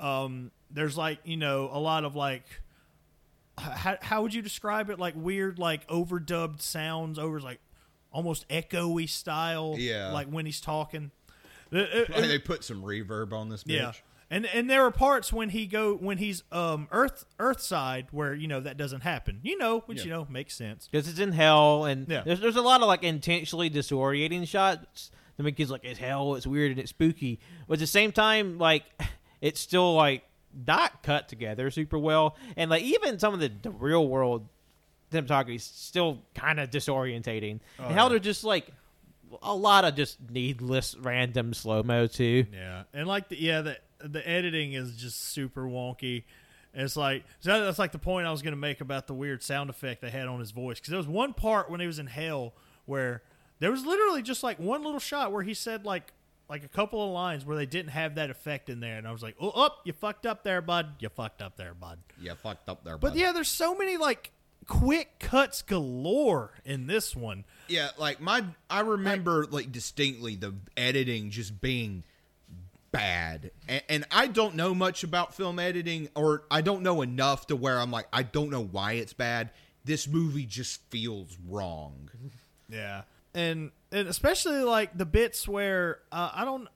um, there's, like, you know, a lot of, like, How, how would you describe it? Like weird, like overdubbed sounds over, like almost echoey style. Yeah. Like when he's talking. It, it, they put some reverb on this bitch. Yeah. And and there are parts when he go when he's um earth earthside where you know that doesn't happen. You know, which yeah. you know makes sense because it's in hell and yeah. there's there's a lot of like intentionally disorienting shots. I mean, because like it's hell, it's weird and it's spooky, but at the same time, like it's still like. Not cut together super well, and like even some of the, the real world cinematography is still kind of disorientating. Oh, and how they're just like a lot of just needless random slow mo too. Yeah, and like the, yeah, the the editing is just super wonky. And it's like so that's like the point I was gonna make about the weird sound effect they had on his voice because there was one part when he was in hell where there was literally just like one little shot where he said like. Like a couple of lines where they didn't have that effect in there. And I was like, oh, oh, you fucked up there, bud. You fucked up there, bud. You fucked up there, bud. But yeah, there's so many like quick cuts galore in this one. Yeah, like my, I remember like, like distinctly the editing just being bad. And, and I don't know much about film editing or I don't know enough to where I'm like, I don't know why it's bad. This movie just feels wrong. Yeah. And, and especially like the bits where uh, I don't,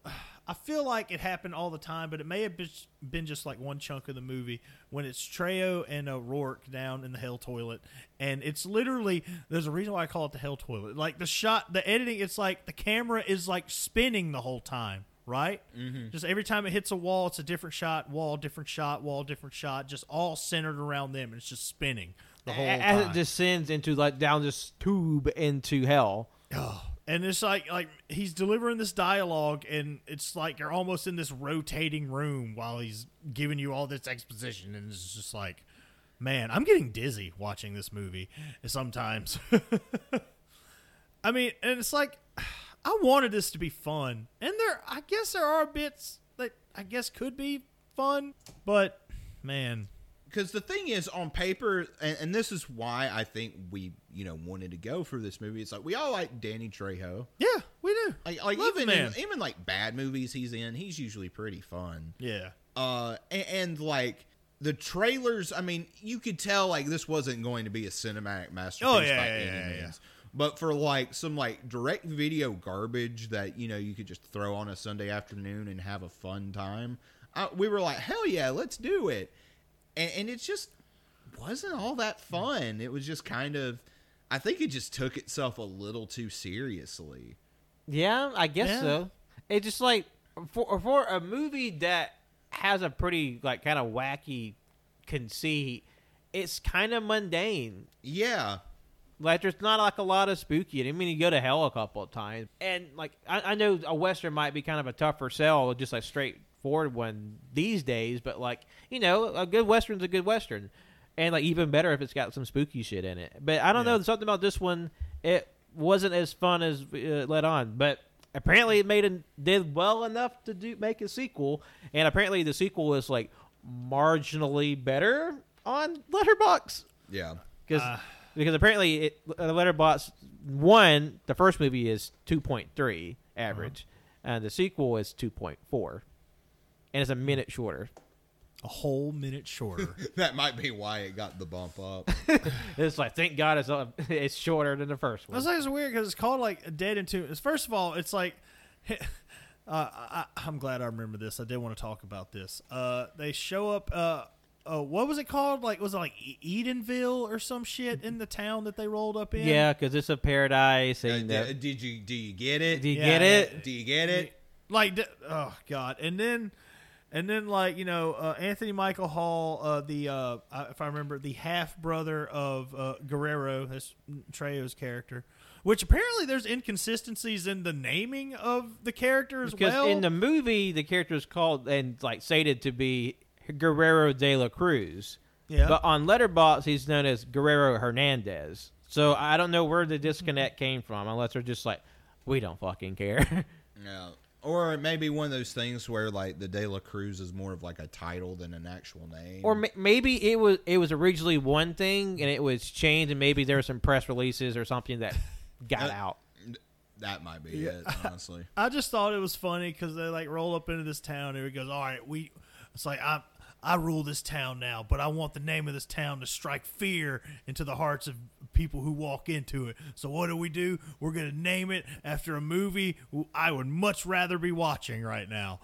I feel like it happened all the time, but it may have been just like one chunk of the movie when it's Trejo and uh, Rourke down in the hell toilet, and it's literally there's a reason why I call it the hell toilet. Like the shot, the editing, it's like the camera is like spinning the whole time, right? Mm-hmm. Just every time it hits a wall, it's a different shot, wall, different shot, wall, different shot, just all centered around them, and it's just spinning the whole time as it descends into like down this tube into hell. Oh, and it's like like he's delivering this dialogue, and it's like you're almost in this rotating room while he's giving you all this exposition, and it's just like, man, I'm getting dizzy watching this movie sometimes. I mean, and it's like I wanted this to be fun, and there, I guess there are bits that I guess could be fun, but man. Because the thing is, on paper, and, and this is why I think we, you know, wanted to go for this movie. It's like we all like Danny Trejo. Yeah, we do. Like, like Love even in, even like bad movies he's in, he's usually pretty fun. Yeah. Uh, and, and like the trailers. I mean, you could tell like this wasn't going to be a cinematic masterpiece oh, yeah, by yeah, any yeah, means. Yeah. But for like some like direct video garbage that you know you could just throw on a Sunday afternoon and have a fun time, I, we were like, hell yeah, let's do it. And, and it just wasn't all that fun. It was just kind of, I think it just took itself a little too seriously. Yeah, I guess yeah. so. It just like, for for a movie that has a pretty like kind of wacky conceit, it's kind of mundane. Yeah. Like there's not like a lot of spooky. I mean, you go to hell a couple of times. And like, I, I know a Western might be kind of a tougher sell, just like straight forward one these days, but like you know a good Western's a good Western, and like even better if it's got some spooky shit in it. But I don't yeah. know, something about this one, it wasn't as fun as uh, let on, but apparently it made a, did well enough to do make a sequel, and apparently the sequel is like marginally better on Letterboxd. Yeah, because uh, because apparently it uh, Letterboxd one, the first movie is two point three average, uh-huh. and the sequel is two point four. And it's a minute shorter. A whole minute shorter. That might be why it got the bump up. It's like, thank God it's up, it's shorter than the first one. That's like, it's weird because it's called like Dead and Two. First of all, it's like, uh, I, I'm glad I remember this. I did want to talk about this. Uh, they show up uh, uh, what was it called? Like, was it like Edenville or some shit in the town that they rolled up in? Yeah, because it's a paradise. And uh, the, did you do you get it? Do you yeah. get it? Do you get it? Like, oh god! And then, and then, like, you know, uh, Anthony Michael Hall, uh, the uh, if I remember, the half brother of uh, Guerrero, that's Trejo's character. Which apparently there's inconsistencies in the naming of the character as because well. Because in the movie, the character is called and like stated to be Guerrero de la Cruz. Yeah. But on Letterboxd, he's known as Guerrero Hernandez. So I don't know where the disconnect came from, unless they're just like, we don't fucking care. No. Or maybe one of those things where like the De La Cruz is more of like a title than an actual name. Or m- maybe it was it was originally one thing and it was changed, and maybe there were some press releases or something that. Got that, out. That might be yeah. it, honestly. I, I just thought it was funny because they like roll up into this town and it goes, all right, we. It's like, I I rule this town now, but I want the name of this town to strike fear into the hearts of people who walk into it. So what do we do? We're going to name it after a movie I would much rather be watching right now.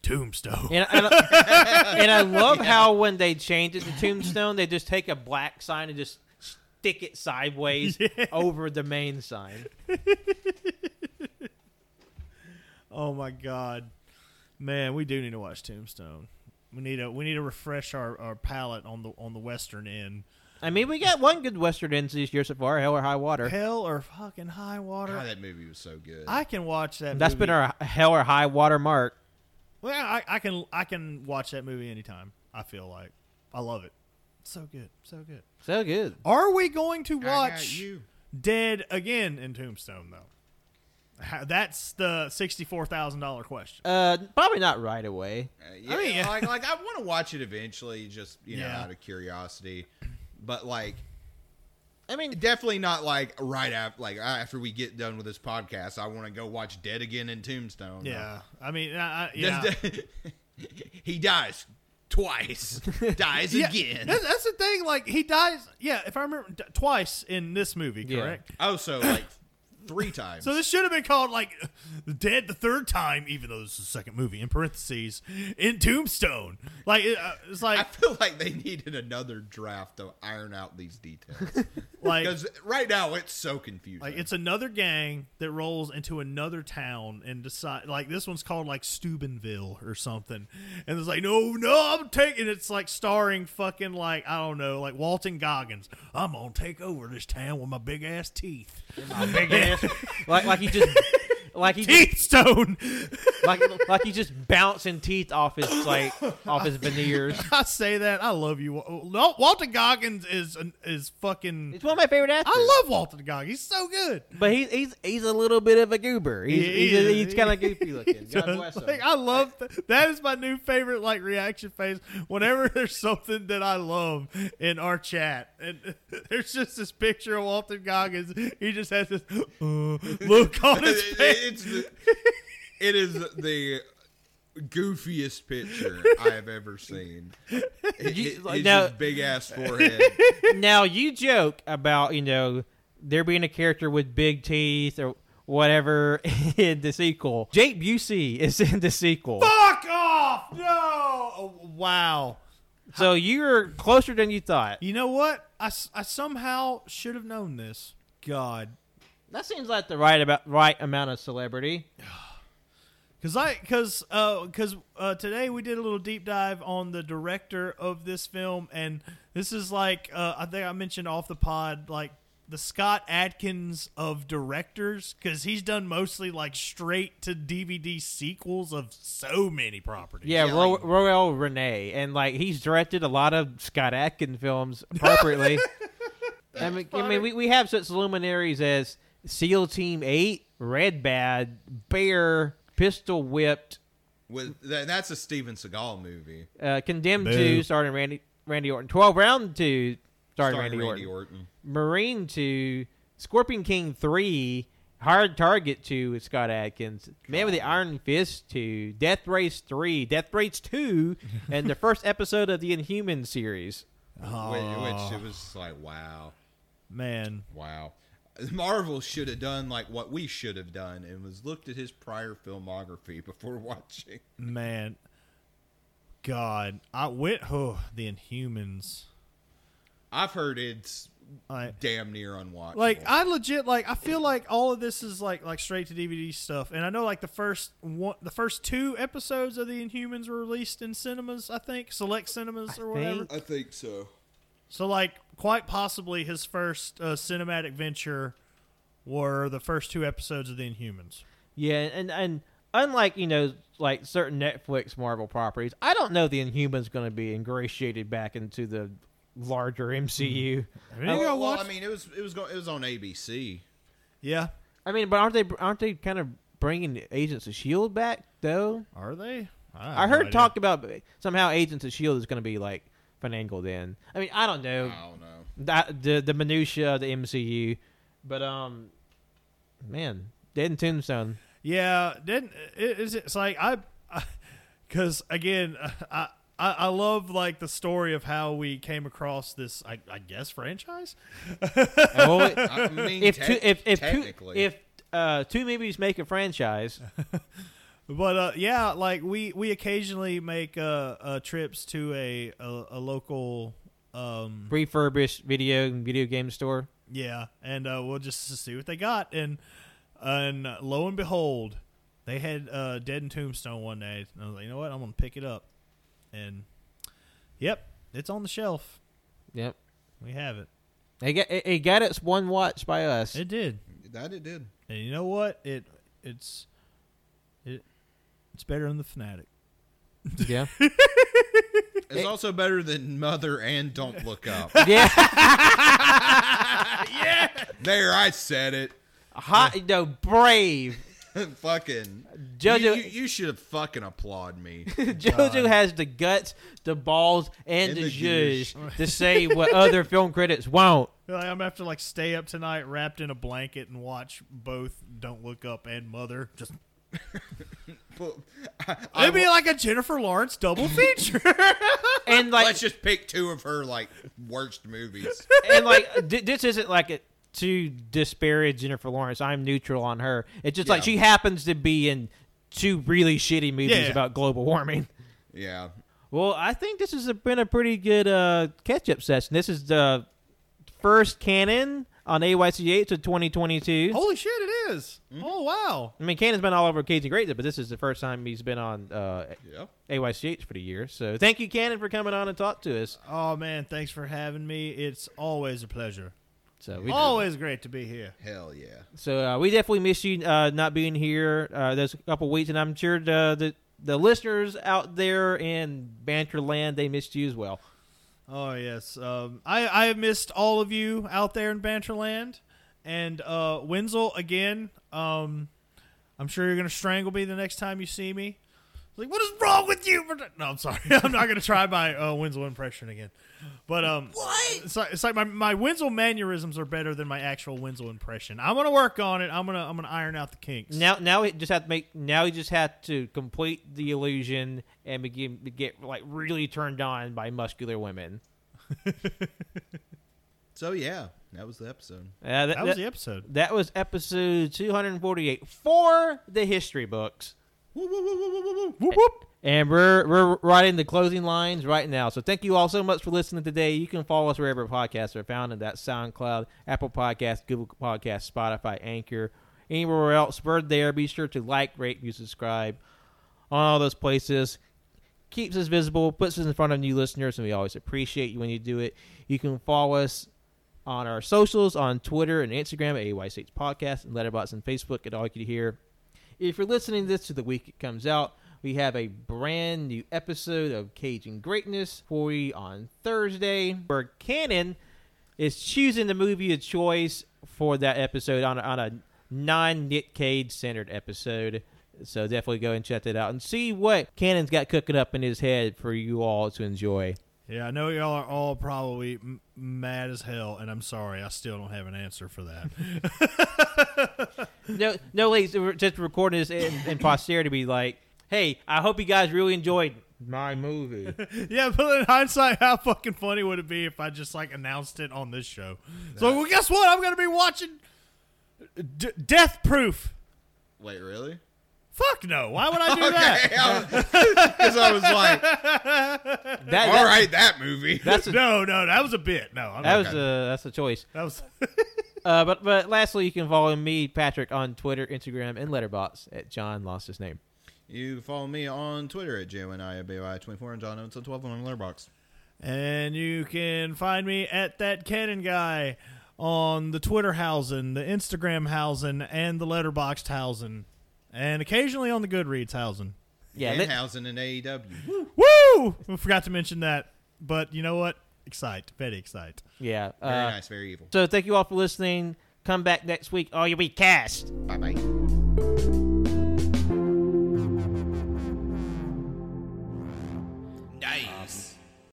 Tombstone. And, and, I, and I love yeah. how when they change it to Tombstone, they just take a black sign and just stick it sideways yeah. over the main sign. Oh my god, man, we do need to watch Tombstone. We need to we need to refresh our, our palate on the on the Western end. I mean, we got one good Western end this year so far, Hell or High Water. Hell or fucking High Water. God, that movie was so good. I can watch that. That's movie. Been our Hell or High Water mark. Well, I, I can I can watch that movie anytime. I feel like I love it. So good, so good, so good. Are we going to watch Dead again in Tombstone though? How, that's the sixty-four thousand dollar question. Uh, probably not right away. Uh, yeah, I mean, like, like I want to watch it eventually, just you know, yeah. out of curiosity. But like, I mean, definitely not like right after, like after we get done with this podcast, I want to go watch Dead again in Tombstone. Yeah, though. I mean, I, I, yeah, he dies. Twice. Dies yeah, again. That's, that's the thing. Like, he dies, yeah, if I remember, d- twice in this movie, correct? Yeah. Oh, so, like, three times. So this should have been called, like, Dead the Third Time, even though this is the second movie, in parentheses, in Tombstone. Like, it, uh, it's like... I feel like they needed another draft to iron out these details. Like, because right now, it's so confusing. Like, it's another gang that rolls into another town and decide, like, this one's called, like, Steubenville or something. And it's like, no, no, I'm taking... It's, like, starring fucking, like, I don't know, like, Walton Goggins. I'm gonna take over this town with my big-ass teeth. My big-ass... like, like he just... Like he teeth just, stone. Like like he's just bouncing teeth off his like off his veneers. I say that. I love you. No, Walton Goggins is is fucking. It's one of my favorite actors. I love Walton Goggins. He's so good. But he's he's he's a little bit of a goober. He's he, he's, he, he's kind of goofy looking. God bless him. Like, I love th- that is my new favorite like reaction face. Whenever there's something that I love in our chat, and there's just this picture of Walton Goggins. He just has this uh, look on his face. It's the, it is the goofiest picture I have ever seen. It, you, it, it's now, his big ass forehead. Now you joke about you know there being a character with big teeth or whatever in the sequel. Jake Busey is in the sequel. Fuck off! No! Oh, wow. So you're closer than you thought. You know what? I, I somehow should have known this. God. That seems like the right about right amount of celebrity. Because I because uh, because uh, today we did a little deep dive on the director of this film, and this is like uh, I think I mentioned off the pod like the Scott Adkins of directors, because he's done mostly like straight to D V D sequels of so many properties. Yeah, yeah Ro- like, Royal Renee, and like he's directed a lot of Scott Adkins films appropriately. I mean, I mean, we we have such luminaries as SEAL Team eight, Red Bad, Bear, Pistol Whipped. With that, that's a Steven Seagal movie. Uh, Condemned Boo. two, starring Randy Randy Orton. twelve Round two, starring, starring Randy, Randy Orton. Orton. Marine two, Scorpion King three, Hard Target two with Scott Adkins, God. Man with the Iron Fist two, Death Race three, Death Race two, and the first episode of the Inhumans series. Oh. Which, which it was like, wow. Man. Wow. Marvel should have done like what we should have done and was looked at his prior filmography before watching. Man, God, I went. Oh, the Inhumans. I've heard it's I, damn near unwatchable. Like I legit, like I feel like all of this is like like straight to D V D stuff. And I know like the first one, the first two episodes of the Inhumans were released in cinemas. I think select cinemas I or think, whatever. I think so. So like quite possibly his first uh, cinematic venture were the first two episodes of the Inhumans. Yeah, and and. Unlike, you know, like certain Netflix Marvel properties, I don't know the Inhumans going to be ingratiated back into the larger M C U. I mean, uh, well, well, I mean, it was it was go- it was on A B C. Yeah, I mean, but aren't they aren't they kind of bringing Agents of S H I E L D back though? Are they? I, I heard no talk about somehow Agents of S H I E L D is going to be like finagled in. I mean, I don't know. I don't know that, the the minutia of the M C U, but um, man, Dead and Tombstone. Yeah, didn't it, it's, it's like I, because again, I, I I love like the story of how we came across this I, I guess franchise. Oh, it, I mean, if, te- two, if if technically. two if uh, two movies make a franchise, but uh, yeah, like we, we occasionally make uh, uh trips to a a, a local um, refurbished video video game store. Yeah, and uh, we'll just see what they got and. And lo and behold, they had uh, Dead and Tombstone one day. And I was like, you know what? I'm going to pick it up. And, yep, it's on the shelf. Yep. We have it. It got, it, it got its one watch by us. It did. That it did. And you know what? It It's it, it's better than The Fanatic. Yeah. It's it, also better than Mother and Don't Look Up. Yeah. Yeah. There, I said it. Hot, no, brave. Fucking. Jojo. You, you, you should have fucking applaud me. Jojo has the guts, the balls, and, and the, the zhuzh to say what other film critics won't. Like, I'm going to have to like, stay up tonight wrapped in a blanket and watch both Don't Look Up and Mother. Just. Well, I, I It'd be w- like a Jennifer Lawrence double feature. And like, let's just pick two of her like worst movies. And like, d- this isn't like a. To disparage Jennifer Lawrence, I'm neutral on her. It's just yeah. like she happens to be in two really shitty movies yeah. about global warming. Yeah. Well, I think this has been a pretty good uh, catch-up session. This is the first canon on A Y C H of twenty twenty-two. Holy shit, it is. Mm-hmm. Oh, wow. I mean, Cannon's been all over Cajun Greatness, but this is the first time he's been on uh, yeah. A Y C H for the year. So thank you, Cannon, for coming on and talk to us. Oh, man, thanks for having me. It's always a pleasure. So we Always do. Great to be here. Hell yeah. So uh, we definitely miss you uh, not being here uh, those couple weeks, and I'm sure the, the the listeners out there in Banter Land, they missed you as well. Oh, yes. Um, I, I missed all of you out there in Banter Land. And uh, Wenzel, again, um, I'm sure you're going to strangle me the next time you see me. Like, what is wrong with you? No, I'm sorry. I'm not going to try my uh, Wenzel impression again. But um, what? It's like, it's like my, my Wenzel mannerisms are better than my actual Wenzel impression. I'm going to work on it. I'm going to I'm going to iron out the kinks. Now, now we just have to make. Now we just have to complete the illusion and begin get like really turned on by muscular women. So yeah, that was the episode. Uh, that, that was that, the episode. That was episode two forty-eight for the history books. Whoop, whoop, whoop, whoop, whoop, whoop, whoop. And we're we're writing the closing lines right now. So thank you all so much for listening today. You can follow us wherever podcasts are found, and that's SoundCloud, Apple Podcasts, Google Podcasts, Spotify, Anchor, anywhere else. We're there. Be sure to like, rate, and subscribe on all those places. Keeps us visible, puts us in front of new listeners, and we always appreciate you when you do it. You can follow us on our socials, on Twitter and Instagram at A Y C H Podcast, and Letterboxd and Facebook at All You Can Hear. If you're listening to this to the week it comes out, we have a brand new episode of Cajun Greatness for you on Thursday, where Cannon is choosing the movie of choice for that episode on a, on a non-Nick Cage-centered episode. So definitely go and check that out and see what Cannon's got cooking up in his head for you all to enjoy. Yeah, I know y'all are all probably m- mad as hell, and I'm sorry, I still don't have an answer for that. no, no, ladies, just recording this in, in posterity be like, hey, I hope you guys really enjoyed my movie. Yeah, but in hindsight, how fucking funny would it be if I just, like, announced it on this show? That's... So, well, guess what? I'm going to be watching D- Death Proof. Wait, really? Fuck no. Why would I do okay, that? Because I, I was like, that, that, all right, that movie. That's a, no, no, that was a bit. No, I'm that was okay. a, that's a choice. That was. uh, but but lastly, you can follow me, Patrick, on Twitter, Instagram, and Letterboxd at John Lost His Name. You can follow me on Twitter at J O N I A B Y twenty-four and John Oates on twelve on Letterboxd. And you can find me at That Cannon Guy on the Twitter housing, the Instagram housing, and the Letterboxd housing. And occasionally on the Goodreads housing. Yeah, and housing in A E W. Woo! Woo! I forgot to mention that. But you know what? Excite. Very excite. Yeah. Uh, very nice. Very evil. So thank you all for listening. Come back next week. All you'll be cast. Bye-bye.